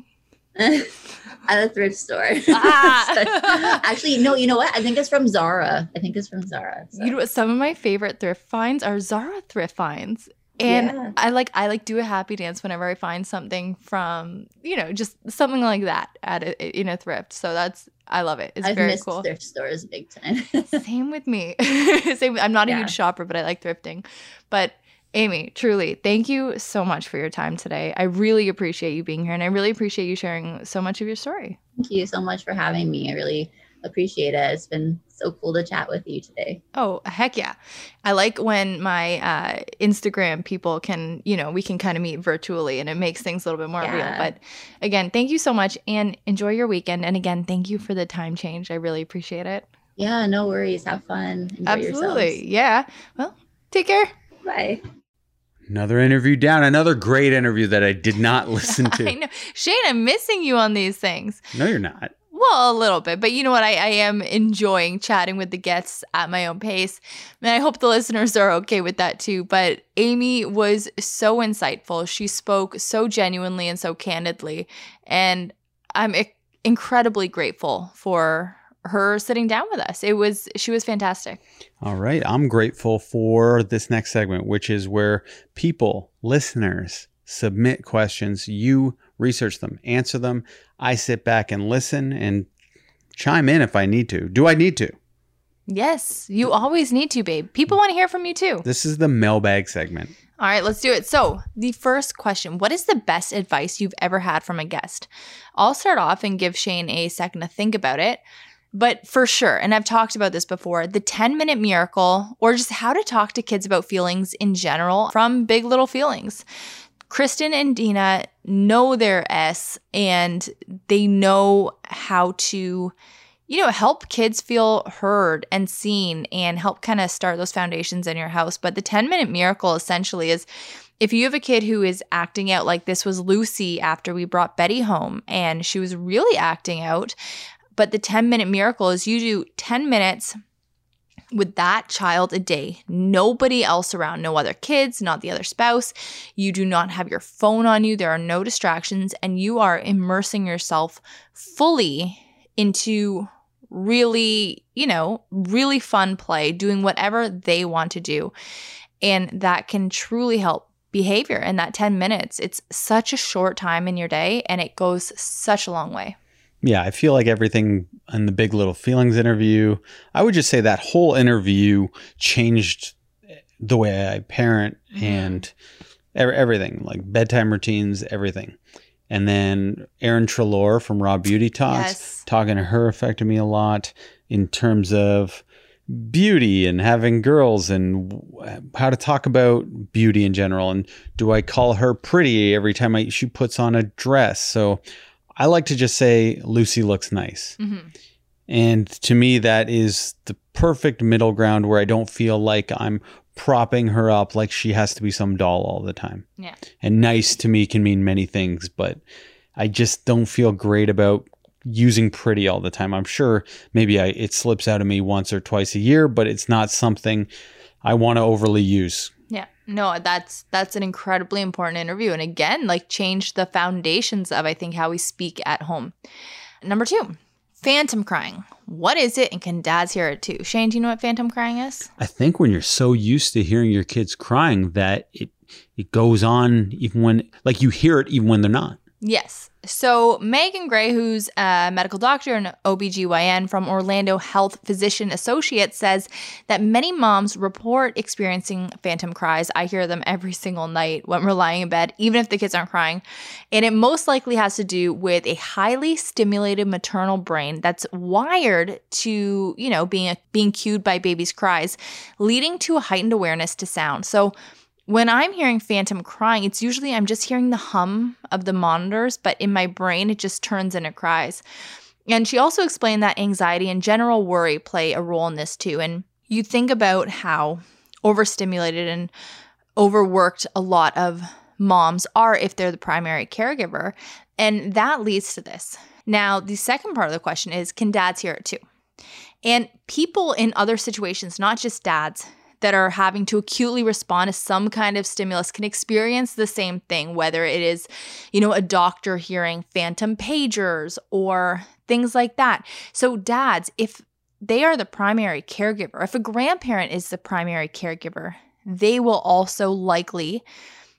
At a thrift store. Ah. Actually, no, you know what? I think it's from Zara. I think it's from Zara. So. You know, some of my favorite thrift finds are Zara thrift finds. And yeah. I like I like do a happy dance whenever I find something from, you know, just something like that at a, in a thrift. So that's I love it. It's I've very missed cool. Thrift stores big time. Same with me. Same. I'm not a yeah. huge shopper, but I like thrifting. But Amy, truly, thank you so much for your time today. I really appreciate you being here, and I really appreciate you sharing so much of your story. Thank you so much for having me. I really appreciate it. It's been so cool to chat with you today. Oh, heck yeah. I like when my uh, Instagram people can, you know, we can kind of meet virtually, and it makes things a little bit more yeah. real. But again, thank you so much, and enjoy your weekend. And again, thank you for the time change. I really appreciate it. Yeah, no worries. Have fun. Enjoy Absolutely. Yourselves. Yeah. Well, take care. Bye. Another interview down. Another great interview that I did not listen to. I know. Shane, I'm missing you on these things. No, you're not. Well, a little bit. But you know what? I, I am enjoying chatting with the guests at my own pace. And I hope the listeners are okay with that too. But Amy was so insightful. She spoke so genuinely and so candidly. And I'm I- incredibly grateful for her sitting down with us. It was, she was fantastic. All right. I'm grateful for this next segment, which is where people, listeners, submit questions. You research them, answer them. I sit back and listen and chime in if I need to. Do I need to? Yes, you always need to, babe. People want to hear from you too. This is the mailbag segment. All right, let's do it. So the first question, what is the best advice you've ever had from a guest? I'll start off and give Shane a second to think about it. But for sure, and I've talked about this before, the ten-minute miracle, or just how to talk to kids about feelings in general from Big Little Feelings. Kristen and Dina know their S, and they know how to, you know, help kids feel heard and seen, and help kind of start those foundations in your house. But the ten-minute miracle essentially is, if you have a kid who is acting out, like this was Lucy after we brought Betty home, and she was really acting out. But the ten-minute miracle is you do ten minutes with that child a day. Nobody else around, no other kids, not the other spouse. You do not have your phone on you. There are no distractions, and you are immersing yourself fully into really, you know, really fun play, doing whatever they want to do. And that can truly help behavior in that ten minutes. It's such a short time in your day, and it goes such a long way. Yeah, I feel like everything in the Big Little Feelings interview, I would just say that whole interview changed the way I parent mm-hmm. and everything, like bedtime routines, everything. And then Erin Trelor from Raw Beauty Talks, yes. talking to her affected me a lot in terms of beauty and having girls and how to talk about beauty in general. And do I call her pretty every time I, she puts on a dress? So I like to just say, Lucy looks nice. Mm-hmm. And to me, that is the perfect middle ground where I don't feel like I'm propping her up like she has to be some doll all the time. Yeah. And nice to me can mean many things, but I just don't feel great about using pretty all the time. I'm sure maybe I, it slips out of me once or twice a year, but it's not something I want to overly use. Yeah. No, that's that's an incredibly important interview. And again, like change the foundations of, I think, how we speak at home. Number two, phantom crying. What is it? And can dads hear it too? Shane, do you know what phantom crying is? I think when you're so used to hearing your kids crying that it it goes on even when, like you hear it even when they're not. Yes. So Megan Gray, who's a medical doctor and O B G Y N from Orlando Health Physician Associates, says that many moms report experiencing phantom cries. I hear them every single night when we're lying in bed, even if the kids aren't crying. And it most likely has to do with a highly stimulated maternal brain that's wired to, you know, being, a, being cued by babies' cries, leading to a heightened awareness to sound. So when I'm hearing phantom crying, it's usually I'm just hearing the hum of the monitors, but in my brain, it just turns into cries. And she also explained that anxiety and general worry play a role in this too. And you think about how overstimulated and overworked a lot of moms are if they're the primary caregiver. And that leads to this. Now, the second part of the question is, can dads hear it too? And people in other situations, not just dads, that are having to acutely respond to some kind of stimulus can experience the same thing, whether it is, you know, a doctor hearing phantom pagers or things like that. So dads, if they are the primary caregiver, if a grandparent is the primary caregiver, they will also likely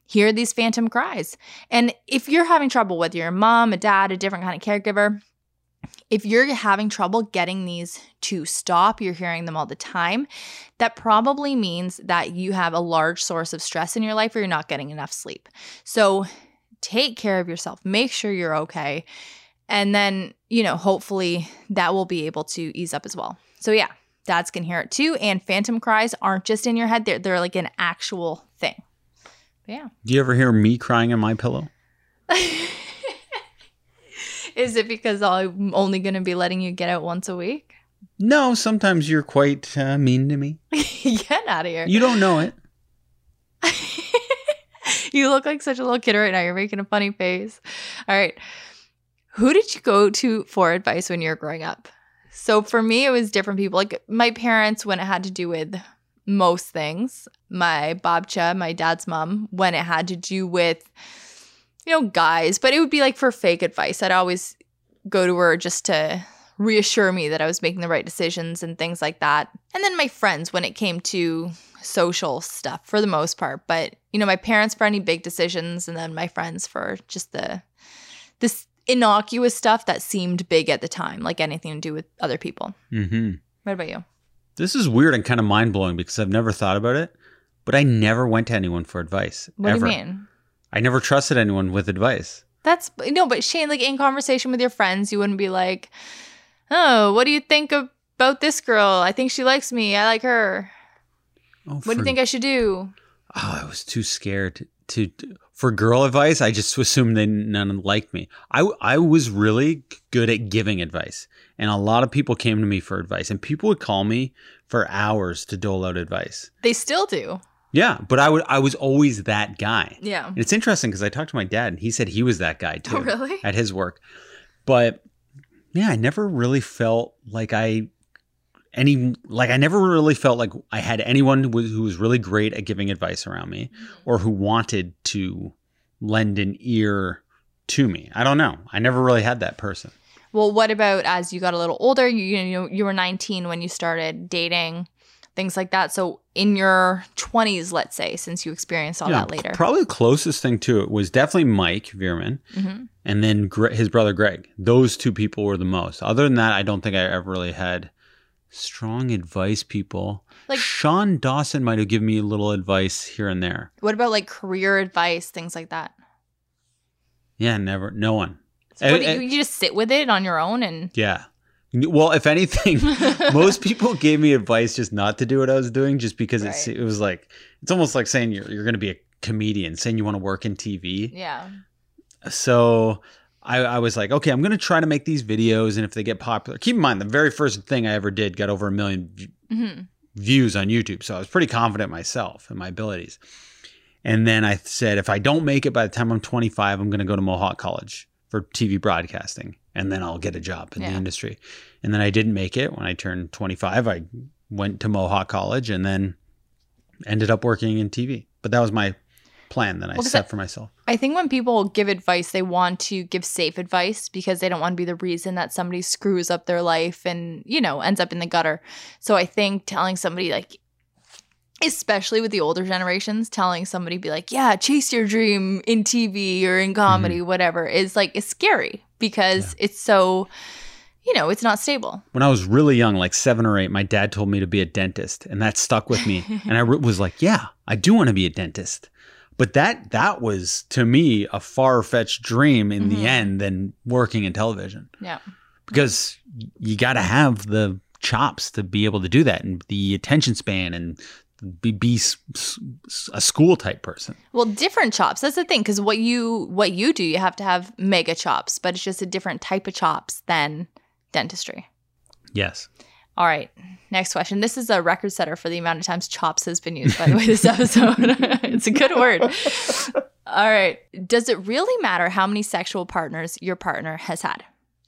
hear these phantom cries. And if you're having trouble, whether you're a mom, a dad, a different kind of caregiver, if you're having trouble getting these to stop, you're hearing them all the time, that probably means that you have a large source of stress in your life or you're not getting enough sleep. So take care of yourself. Make sure you're okay. And then, you know, hopefully that will be able to ease up as well. So yeah, dads can hear it too. And phantom cries aren't just in your head. They're, they're like an actual thing. But yeah. Do you ever hear me crying in my pillow? Is it because I'm only going to be letting you get out once a week? No, sometimes you're quite uh, mean to me. Get out of here. You don't know it. You look like such a little kid right now. You're making a funny face. All right. Who did you go to for advice when you were growing up? So for me, it was different people. Like my parents, when it had to do with most things. My babcha, my dad's mom, when it had to do with, you know, guys, but it would be like for fake advice. I'd always go to her just to reassure me that I was making the right decisions and things like that. And then my friends when it came to social stuff for the most part. But, you know, my parents for any big decisions and then my friends for just the this innocuous stuff that seemed big at the time, like anything to do with other people. Mm-hmm. What about you? This is weird and kind of mind-blowing because I've never thought about it, but I never went to anyone for advice. What ever. do you mean? I never trusted anyone with advice. That's no, but Shane, like in conversation with your friends, you wouldn't be like, "Oh, what do you think about this girl? I think she likes me. I like her. Oh, what for, do you think I should do?" Oh, I was too scared to, to for girl advice. I just assumed they none liked me. I I was really good at giving advice, and a lot of people came to me for advice, and people would call me for hours to dole out advice. They still do. Yeah, but I would. I was always that guy. Yeah. And it's interesting because I talked to my dad and he said he was that guy too. Oh, really? At his work. But yeah, I never really felt like I any like I never really felt like I had anyone who was, who was really great at giving advice around me or who wanted to lend an ear to me. I don't know. I never really had that person. Well, what about as you got a little older? You, you know, you were nineteen when you started dating. Things like that. So in your twenties, let's say, since you experienced all yeah, that later. Probably the closest thing to it was definitely Mike Vierman mm-hmm. and then Gre- his brother Greg. Those two people were the most. Other than that, I don't think I ever really had strong advice people. Like Sean Dawson might have given me a little advice here and there. What about like career advice, things like that? Yeah, never. No one. So I, what, I, you, you just sit with it on your own and yeah. Well, if anything, most people gave me advice just not to do what I was doing just because right. it, it was like, it's almost like saying you're you're going to be a comedian, saying you want to work in T V. Yeah. So I, I was like, okay, I'm going to try to make these videos. And if they get popular, keep in mind, the very first thing I ever did got over a million v- mm-hmm. views on YouTube. So I was pretty confident myself and my abilities. And then I said, if I don't make it by the time I'm twenty-five, I'm going to go to Mohawk College for T V broadcasting. And then I'll get a job in yeah. the industry. And then I didn't make it. When I turned twenty-five, I went to Mohawk College and then ended up working in T V. But that was my plan that I well, set that, for myself. I think when people give advice, they want to give safe advice because they don't want to be the reason that somebody screws up their life and, you know, ends up in the gutter. So I think telling somebody like, especially with the older generations, telling somebody be like, yeah, chase your dream in T V or in comedy, mm-hmm. whatever, is like, is scary. Because yeah. it's so, you know, it's not stable. When I was really young, like seven or eight, my dad told me to be a dentist. And that stuck with me. And I was like, yeah, I do want to be a dentist. But that that was, to me, a far-fetched dream in mm-hmm. the end than working in television. Yeah. Because you got to have the chops to be able to do that and the attention span and be, be a school type person. Well, different chops. That's the thing. Because what you what you do, you have to have mega chops, but it's just a different type of chops than dentistry. Yes. All right, next question. This is a record setter for the amount of times chops has been used, by the way, this episode. It's a good word. All right. Does it really matter how many sexual partners your partner has had?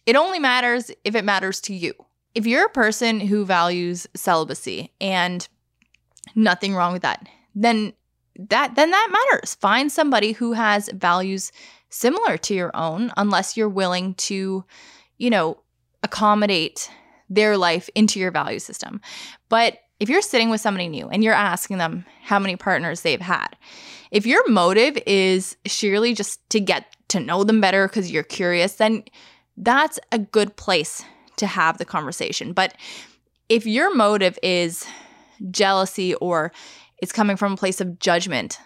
It only matters if it matters to you. If you're a person who values celibacy, and nothing wrong with that, then that then that matters. Find somebody who has values similar to your own, unless you're willing to, you know, accommodate their life into your value system. But if you're sitting with somebody new and you're asking them how many partners they've had, if your motive is sheerly just to get to know them better because you're curious, then that's a good place to have the conversation. But if your motive is jealousy or it's coming from a place of judgment,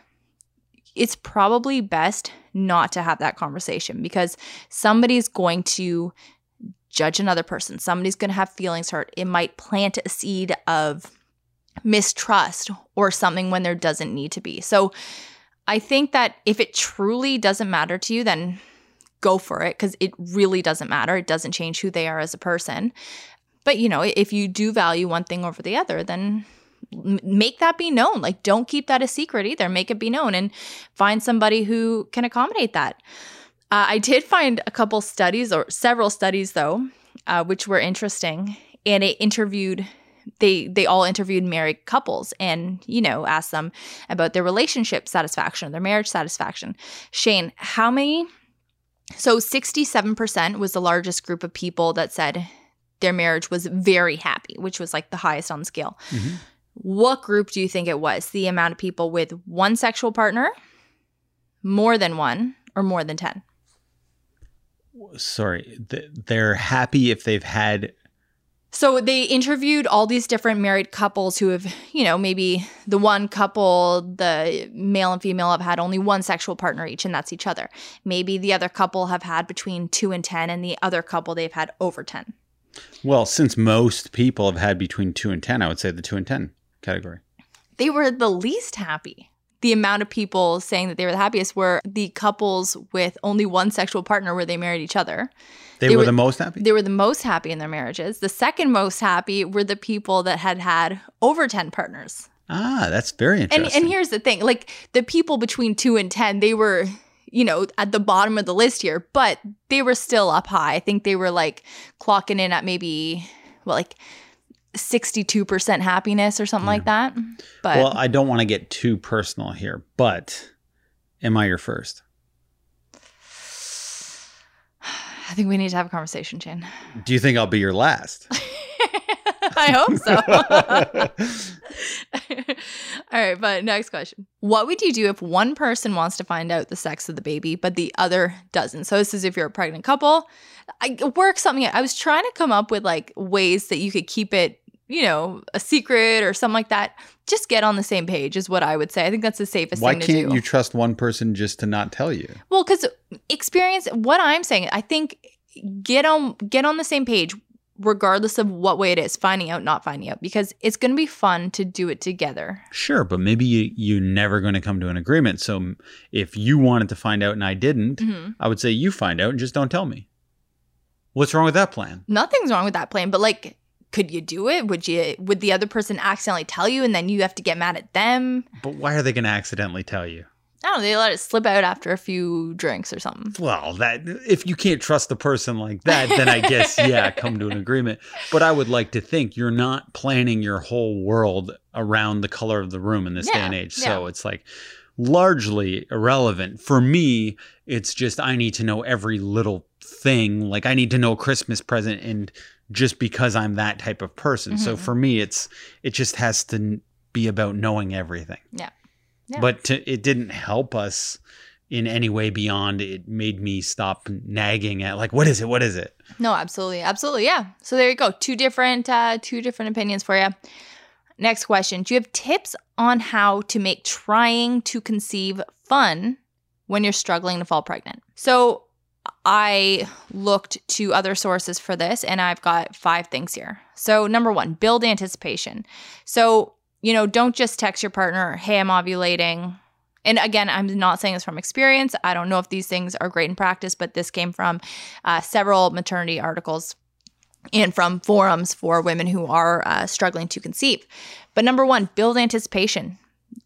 it's probably best not to have that conversation, because somebody's going to judge another person. Somebody's going to have feelings hurt. It might plant a seed of mistrust or something when there doesn't need to be. So I think that if it truly doesn't matter to you, then go for it, because it really doesn't matter. It doesn't change who they are as a person. But, you know, if you do value one thing over the other, then make that be known. Like, don't keep that a secret either. Make it be known and find somebody who can accommodate that. Uh, I did find a couple studies, or several studies though, uh, which were interesting, and it interviewed, they they all interviewed married couples and, you know, asked them about their relationship satisfaction, their marriage satisfaction. Shane, how many, so sixty-seven percent was the largest group of people that said their marriage was very happy, which was like the highest on the scale. Mm-hmm. What group do you think it was? The amount of people with one sexual partner, more than one, or more than ten? Sorry, they're happy if they've had... So they interviewed all these different married couples who have, you know, maybe the one couple, the male and female, have had only one sexual partner each, and that's each other. Maybe the other couple have had between two and ten, and the other couple they've had over ten. Well, since most people have had between two and ten, I would say the two and ten category. They were the least happy. The amount of people saying that they were the happiest were the couples with only one sexual partner where they married each other. They, they were, were the most happy? They were the most happy in their marriages. The second most happy were the people that had had over ten partners. Ah, that's very interesting. And, and here's the thing. Like, the people between two and ten, they were, you know, at the bottom of the list here, but they were still up high. I think they were like clocking in at maybe, well, like sixty-two percent happiness or something yeah. like that. But well, I don't want to get too personal here, but am I your first? I think we need to have a conversation, Chan. Do you think I'll be your last? I hope so. All right, but next question. What would you do if one person wants to find out the sex of the baby, but the other doesn't? So this is if you're a pregnant couple. I work something out. I was trying to come up with like ways that you could keep it, you know, a secret or something like that. Just get on the same page is what I would say. I think that's the safest Why thing to do. Why can't you trust one person just to not tell you? Well, because experience, what I'm saying, I think get on get on the same page. Regardless of what way it is, finding out, not finding out, because it's going to be fun to do it together. Sure, but maybe you, you're never going to come to an agreement. So if you wanted to find out and I didn't, mm-hmm. I would say you find out and just don't tell me. What's wrong with that plan? Nothing's wrong with that plan, but like, could you do it? Would you? Would the other person accidentally tell you and then you have to get mad at them? But why are they going to accidentally tell you? I don't know, they let it slip out after a few drinks or something. Well, that if you can't trust the person like that, then I guess, yeah, come to an agreement. But I would like to think you're not planning your whole world around the color of the room in this yeah, day and age. So yeah. It's like largely irrelevant. For me, it's just I need to know every little thing. Like I need to know a Christmas present, and just because I'm that type of person. Mm-hmm. So for me, it's it just has to be about knowing everything. Yeah. Yeah. But to, it didn't help us in any way beyond it made me stop nagging at like, what is it? What is it? No, absolutely. Absolutely. Yeah. So there you go. Two different, uh, two different opinions for you. Next question. Do you have tips on how to make trying to conceive fun when you're struggling to fall pregnant? So I looked to other sources for this, and I've got five things here. So number one, build anticipation. So you know, don't just text your partner, hey, I'm ovulating. And again, I'm not saying this from experience. I don't know if these things are great in practice, but this came from uh, several maternity articles. and from forums for women who are uh, struggling to conceive. But number one, build anticipation.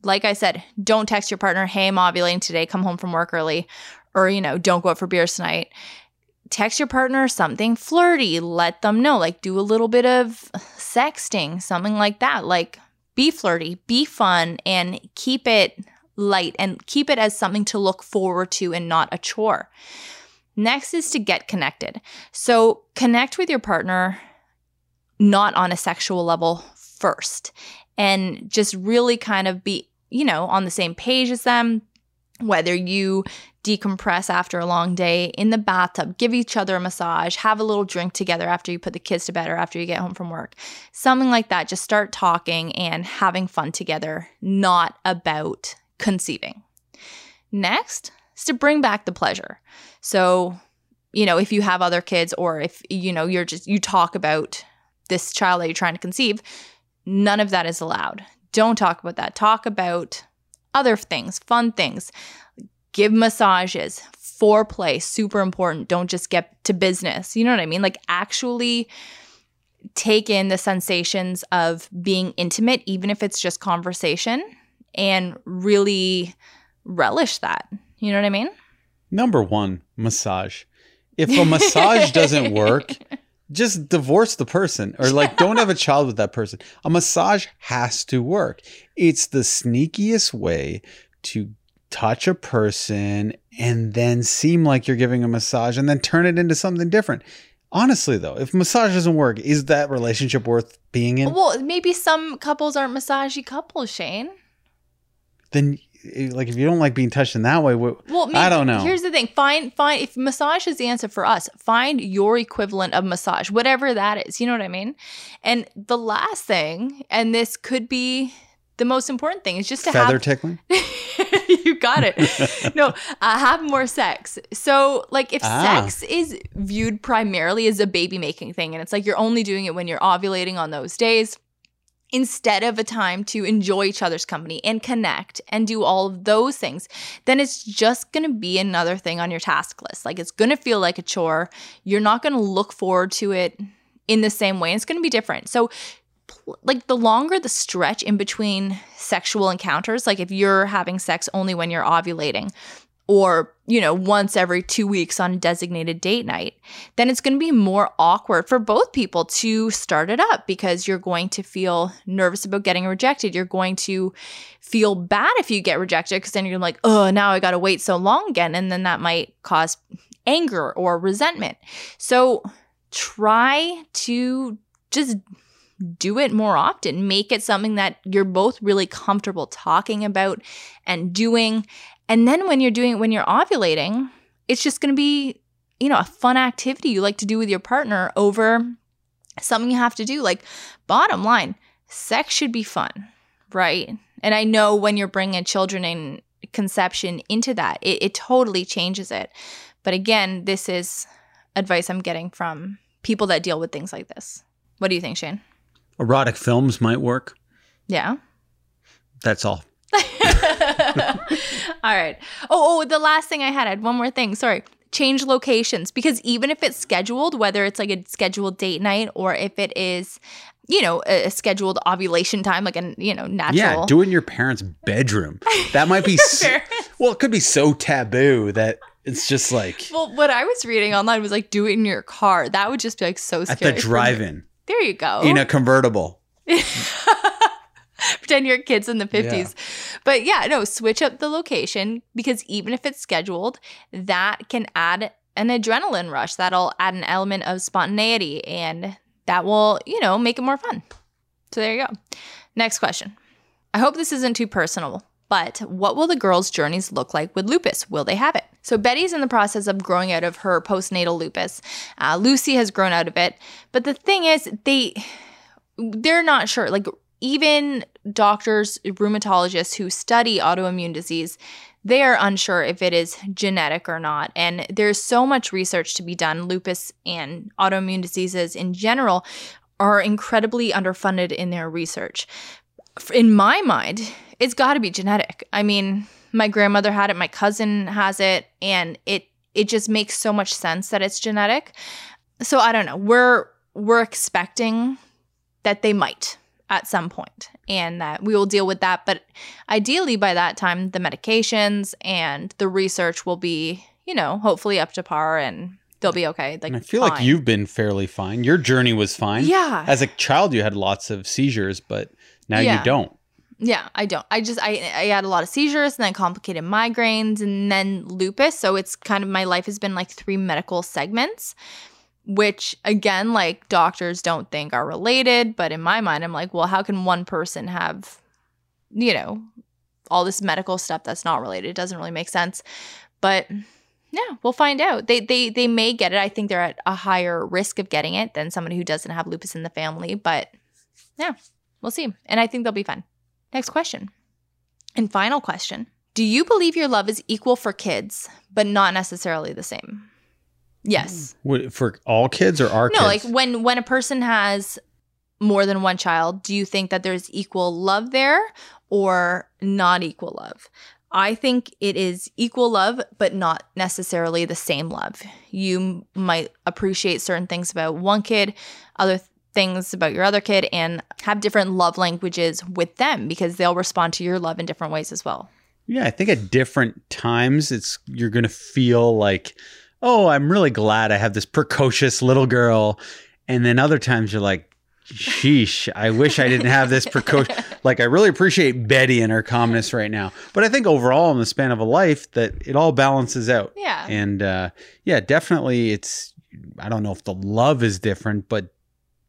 Like I said, don't text your partner, hey, I'm ovulating today, come home from work early, or, you know, don't go out for beers tonight. Text your partner something flirty. Let them know, like do a little bit of sexting, something like that. Like be flirty, be fun, and keep it light and keep it as something to look forward to and not a chore. Next is to get connected. So connect with your partner, not on a sexual level first, and just really kind of be, you know, on the same page as them, whether you decompress after a long day in the bathtub, give each other a massage, have a little drink together after you put the kids to bed or after you get home from work, something like that. Just start talking and having fun together, not about conceiving. Next is to bring back the pleasure. So, you know, if you have other kids or if, you know, you're just, you talk about this child that you're trying to conceive, none of that is allowed. Don't talk about that. Talk about other things, fun things. Give massages, foreplay, super important. Don't just get to business. You know what I mean? Like actually take in the sensations of being intimate, even if it's just conversation, and really relish that. You know what I mean? Number one, massage. If a massage doesn't work, just divorce the person, or like don't have a child with that person. A massage has to work. It's the sneakiest way to touch a person and then seem like you're giving a massage and then turn it into something different. Honestly, though, if massage doesn't work, is that relationship worth being in? Well, maybe some couples aren't massagey couples, Shane. Then, like, if you don't like being touched in that way, what, well, maybe, I don't know. Here's the thing. Find, find, if massage is the answer for us, find your equivalent of massage, whatever that is. You know what I mean? And the last thing, and this could be the most important thing, is just to feather have- feather tickling? You got it. No, uh, have more sex. So like if ah. sex is viewed primarily as a baby making thing, and it's like you're only doing it when you're ovulating on those days, instead of a time to enjoy each other's company and connect and do all of those things, then it's just going to be another thing on your task list. Like it's going to feel like a chore. You're not going to look forward to it in the same way. It's going to be different. So like the longer the stretch in between sexual encounters, like if you're having sex only when you're ovulating or, you know, once every two weeks on a designated date night, then it's going to be more awkward for both people to start it up because you're going to feel nervous about getting rejected. You're going to feel bad if you get rejected because then you're like, oh, now I got to wait so long again. And then that might cause anger or resentment. So try to just do it more often. Make it something that you're both really comfortable talking about and doing. And then when you're doing it, when you're ovulating, it's just going to be, you know, a fun activity you like to do with your partner over something you have to do. Like bottom line, sex should be fun, right? And I know when you're bringing children in conception into that, it, it totally changes it. But again, this is advice I'm getting from people that deal with things like this. What do you think, Shane? Erotic films might work. Yeah. That's all. All right. Oh, oh, the last thing I had, I had one more thing. Sorry. Change locations, because even if it's scheduled, whether it's like a scheduled date night or if it is, you know, a scheduled ovulation time, like a, you know, natural. Yeah, do it in your parents' bedroom. That might be, so, well, it could be so taboo that it's just like. Well, what I was reading online was like, do it in your car. That would just be like so scary. At the drive-in. There you go. In a convertible. Pretend you're kids in the fifties. Yeah. But yeah, no, switch up the location, because even if it's scheduled, that can add an adrenaline rush. That'll add an element of spontaneity, and that will, you know, make it more fun. So there you go. Next question. I hope this isn't too personal, but what will the girls' journeys look like with lupus? Will they have it? So Betty's in the process of growing out of her postnatal lupus. Uh, Lucy has grown out of it. But the thing is, they, they're not sure. Like even doctors, rheumatologists who study autoimmune disease, they are unsure if it is genetic or not. And there's so much research to be done. Lupus and autoimmune diseases in general are incredibly underfunded in their research. In my mind, it's got to be genetic. I mean, my grandmother had it, my cousin has it, and it it just makes so much sense that it's genetic. So I don't know. We're we're expecting that they might at some point, and that we will deal with that. But ideally by that time, the medications and the research will be, you know, hopefully up to par, and they'll be okay. Like, and I feel fine. Like you've been fairly fine. Your journey was fine. Yeah. As a child, you had lots of seizures, but now yeah. you don't. Yeah, I don't. I just, I, I had a lot of seizures and then complicated migraines and then lupus. So it's kind of, my life has been like three medical segments, which again, like doctors don't think are related. But in my mind, I'm like, well, how can one person have, you know, all this medical stuff that's not related? It doesn't really make sense. But yeah, we'll find out. They they they may get it. I think they're at a higher risk of getting it than somebody who doesn't have lupus in the family. But yeah, we'll see. And I think they'll be fine. Next question. And final question. Do you believe your love is equal for kids, but not necessarily the same? Yes. What, for all kids or our no, kids? No, like when, when a person has more than one child, do you think that there's equal love there or not equal love? I think it is equal love, but not necessarily the same love. You might appreciate certain things about one kid, other th- things about your other kid, and have different love languages with them because they'll respond to your love in different ways as well. Yeah, I think at different times, it's you're going to feel like, oh, I'm really glad I have this precocious little girl. And then other times you're like, sheesh, I wish I didn't have this precocious. Like, I really appreciate Betty and her calmness right now. But I think overall in the span of a life that it all balances out. Yeah. And uh, yeah, definitely it's, I don't know if the love is different, but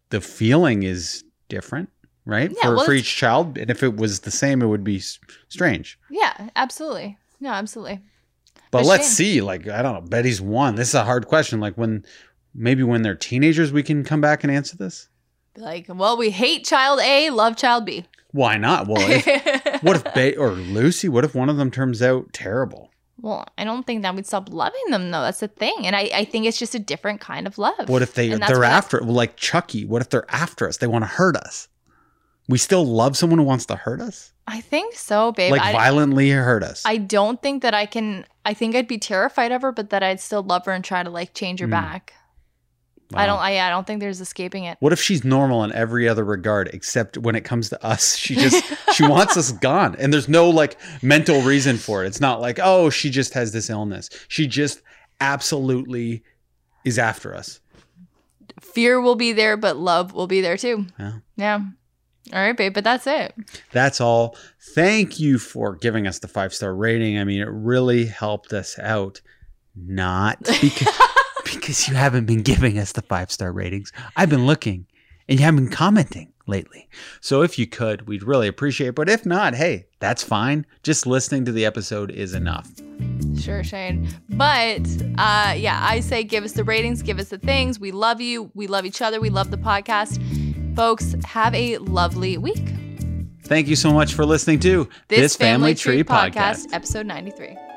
the feeling is different, right? Yeah, for, well, for each child. And if it was the same, it would be strange. Yeah, absolutely. No, absolutely. But let's see, like, I don't know, Betty's one. This is a hard question. Like when, maybe when they're teenagers, we can come back and answer this. Like, well, we hate child A, love child B. Why not? Well, if, what if Betty or Lucy, what if one of them turns out terrible? Well, I don't think that we'd stop loving them though. That's the thing. And I, I think it's just a different kind of love. What if they, they're after, like Chucky, what if they're after us? They want to hurt us. We still love someone who wants to hurt us? I think so, babe. Like I, violently hurt us. I don't think that I can, I think I'd be terrified of her, but that I'd still love her and try to like change her mm. back. Wow. I don't I, I don't think there's escaping it. What if she's normal in every other regard except when it comes to us? She just she wants us gone. And there's no like mental reason for it. It's not like, oh, she just has this illness. She just absolutely is after us. Fear will be there, but love will be there too. Yeah. Yeah. All right, babe, but that's it. That's all. Thank you for giving us the five-star rating. I mean, it really helped us out. Not because, because you haven't been giving us the five-star ratings. I've been looking, and you haven't been commenting lately. So if you could, we'd really appreciate it. But if not, hey, that's fine. Just listening to the episode is enough. Sure, Shane. But uh, yeah, I say give us the ratings, give us the things. We love you. We love each other. We love the podcast. Folks, have a lovely week. Thank you so much for listening to This, this Family, Family Tree, Tree Podcast, Podcast, episode ninety-three.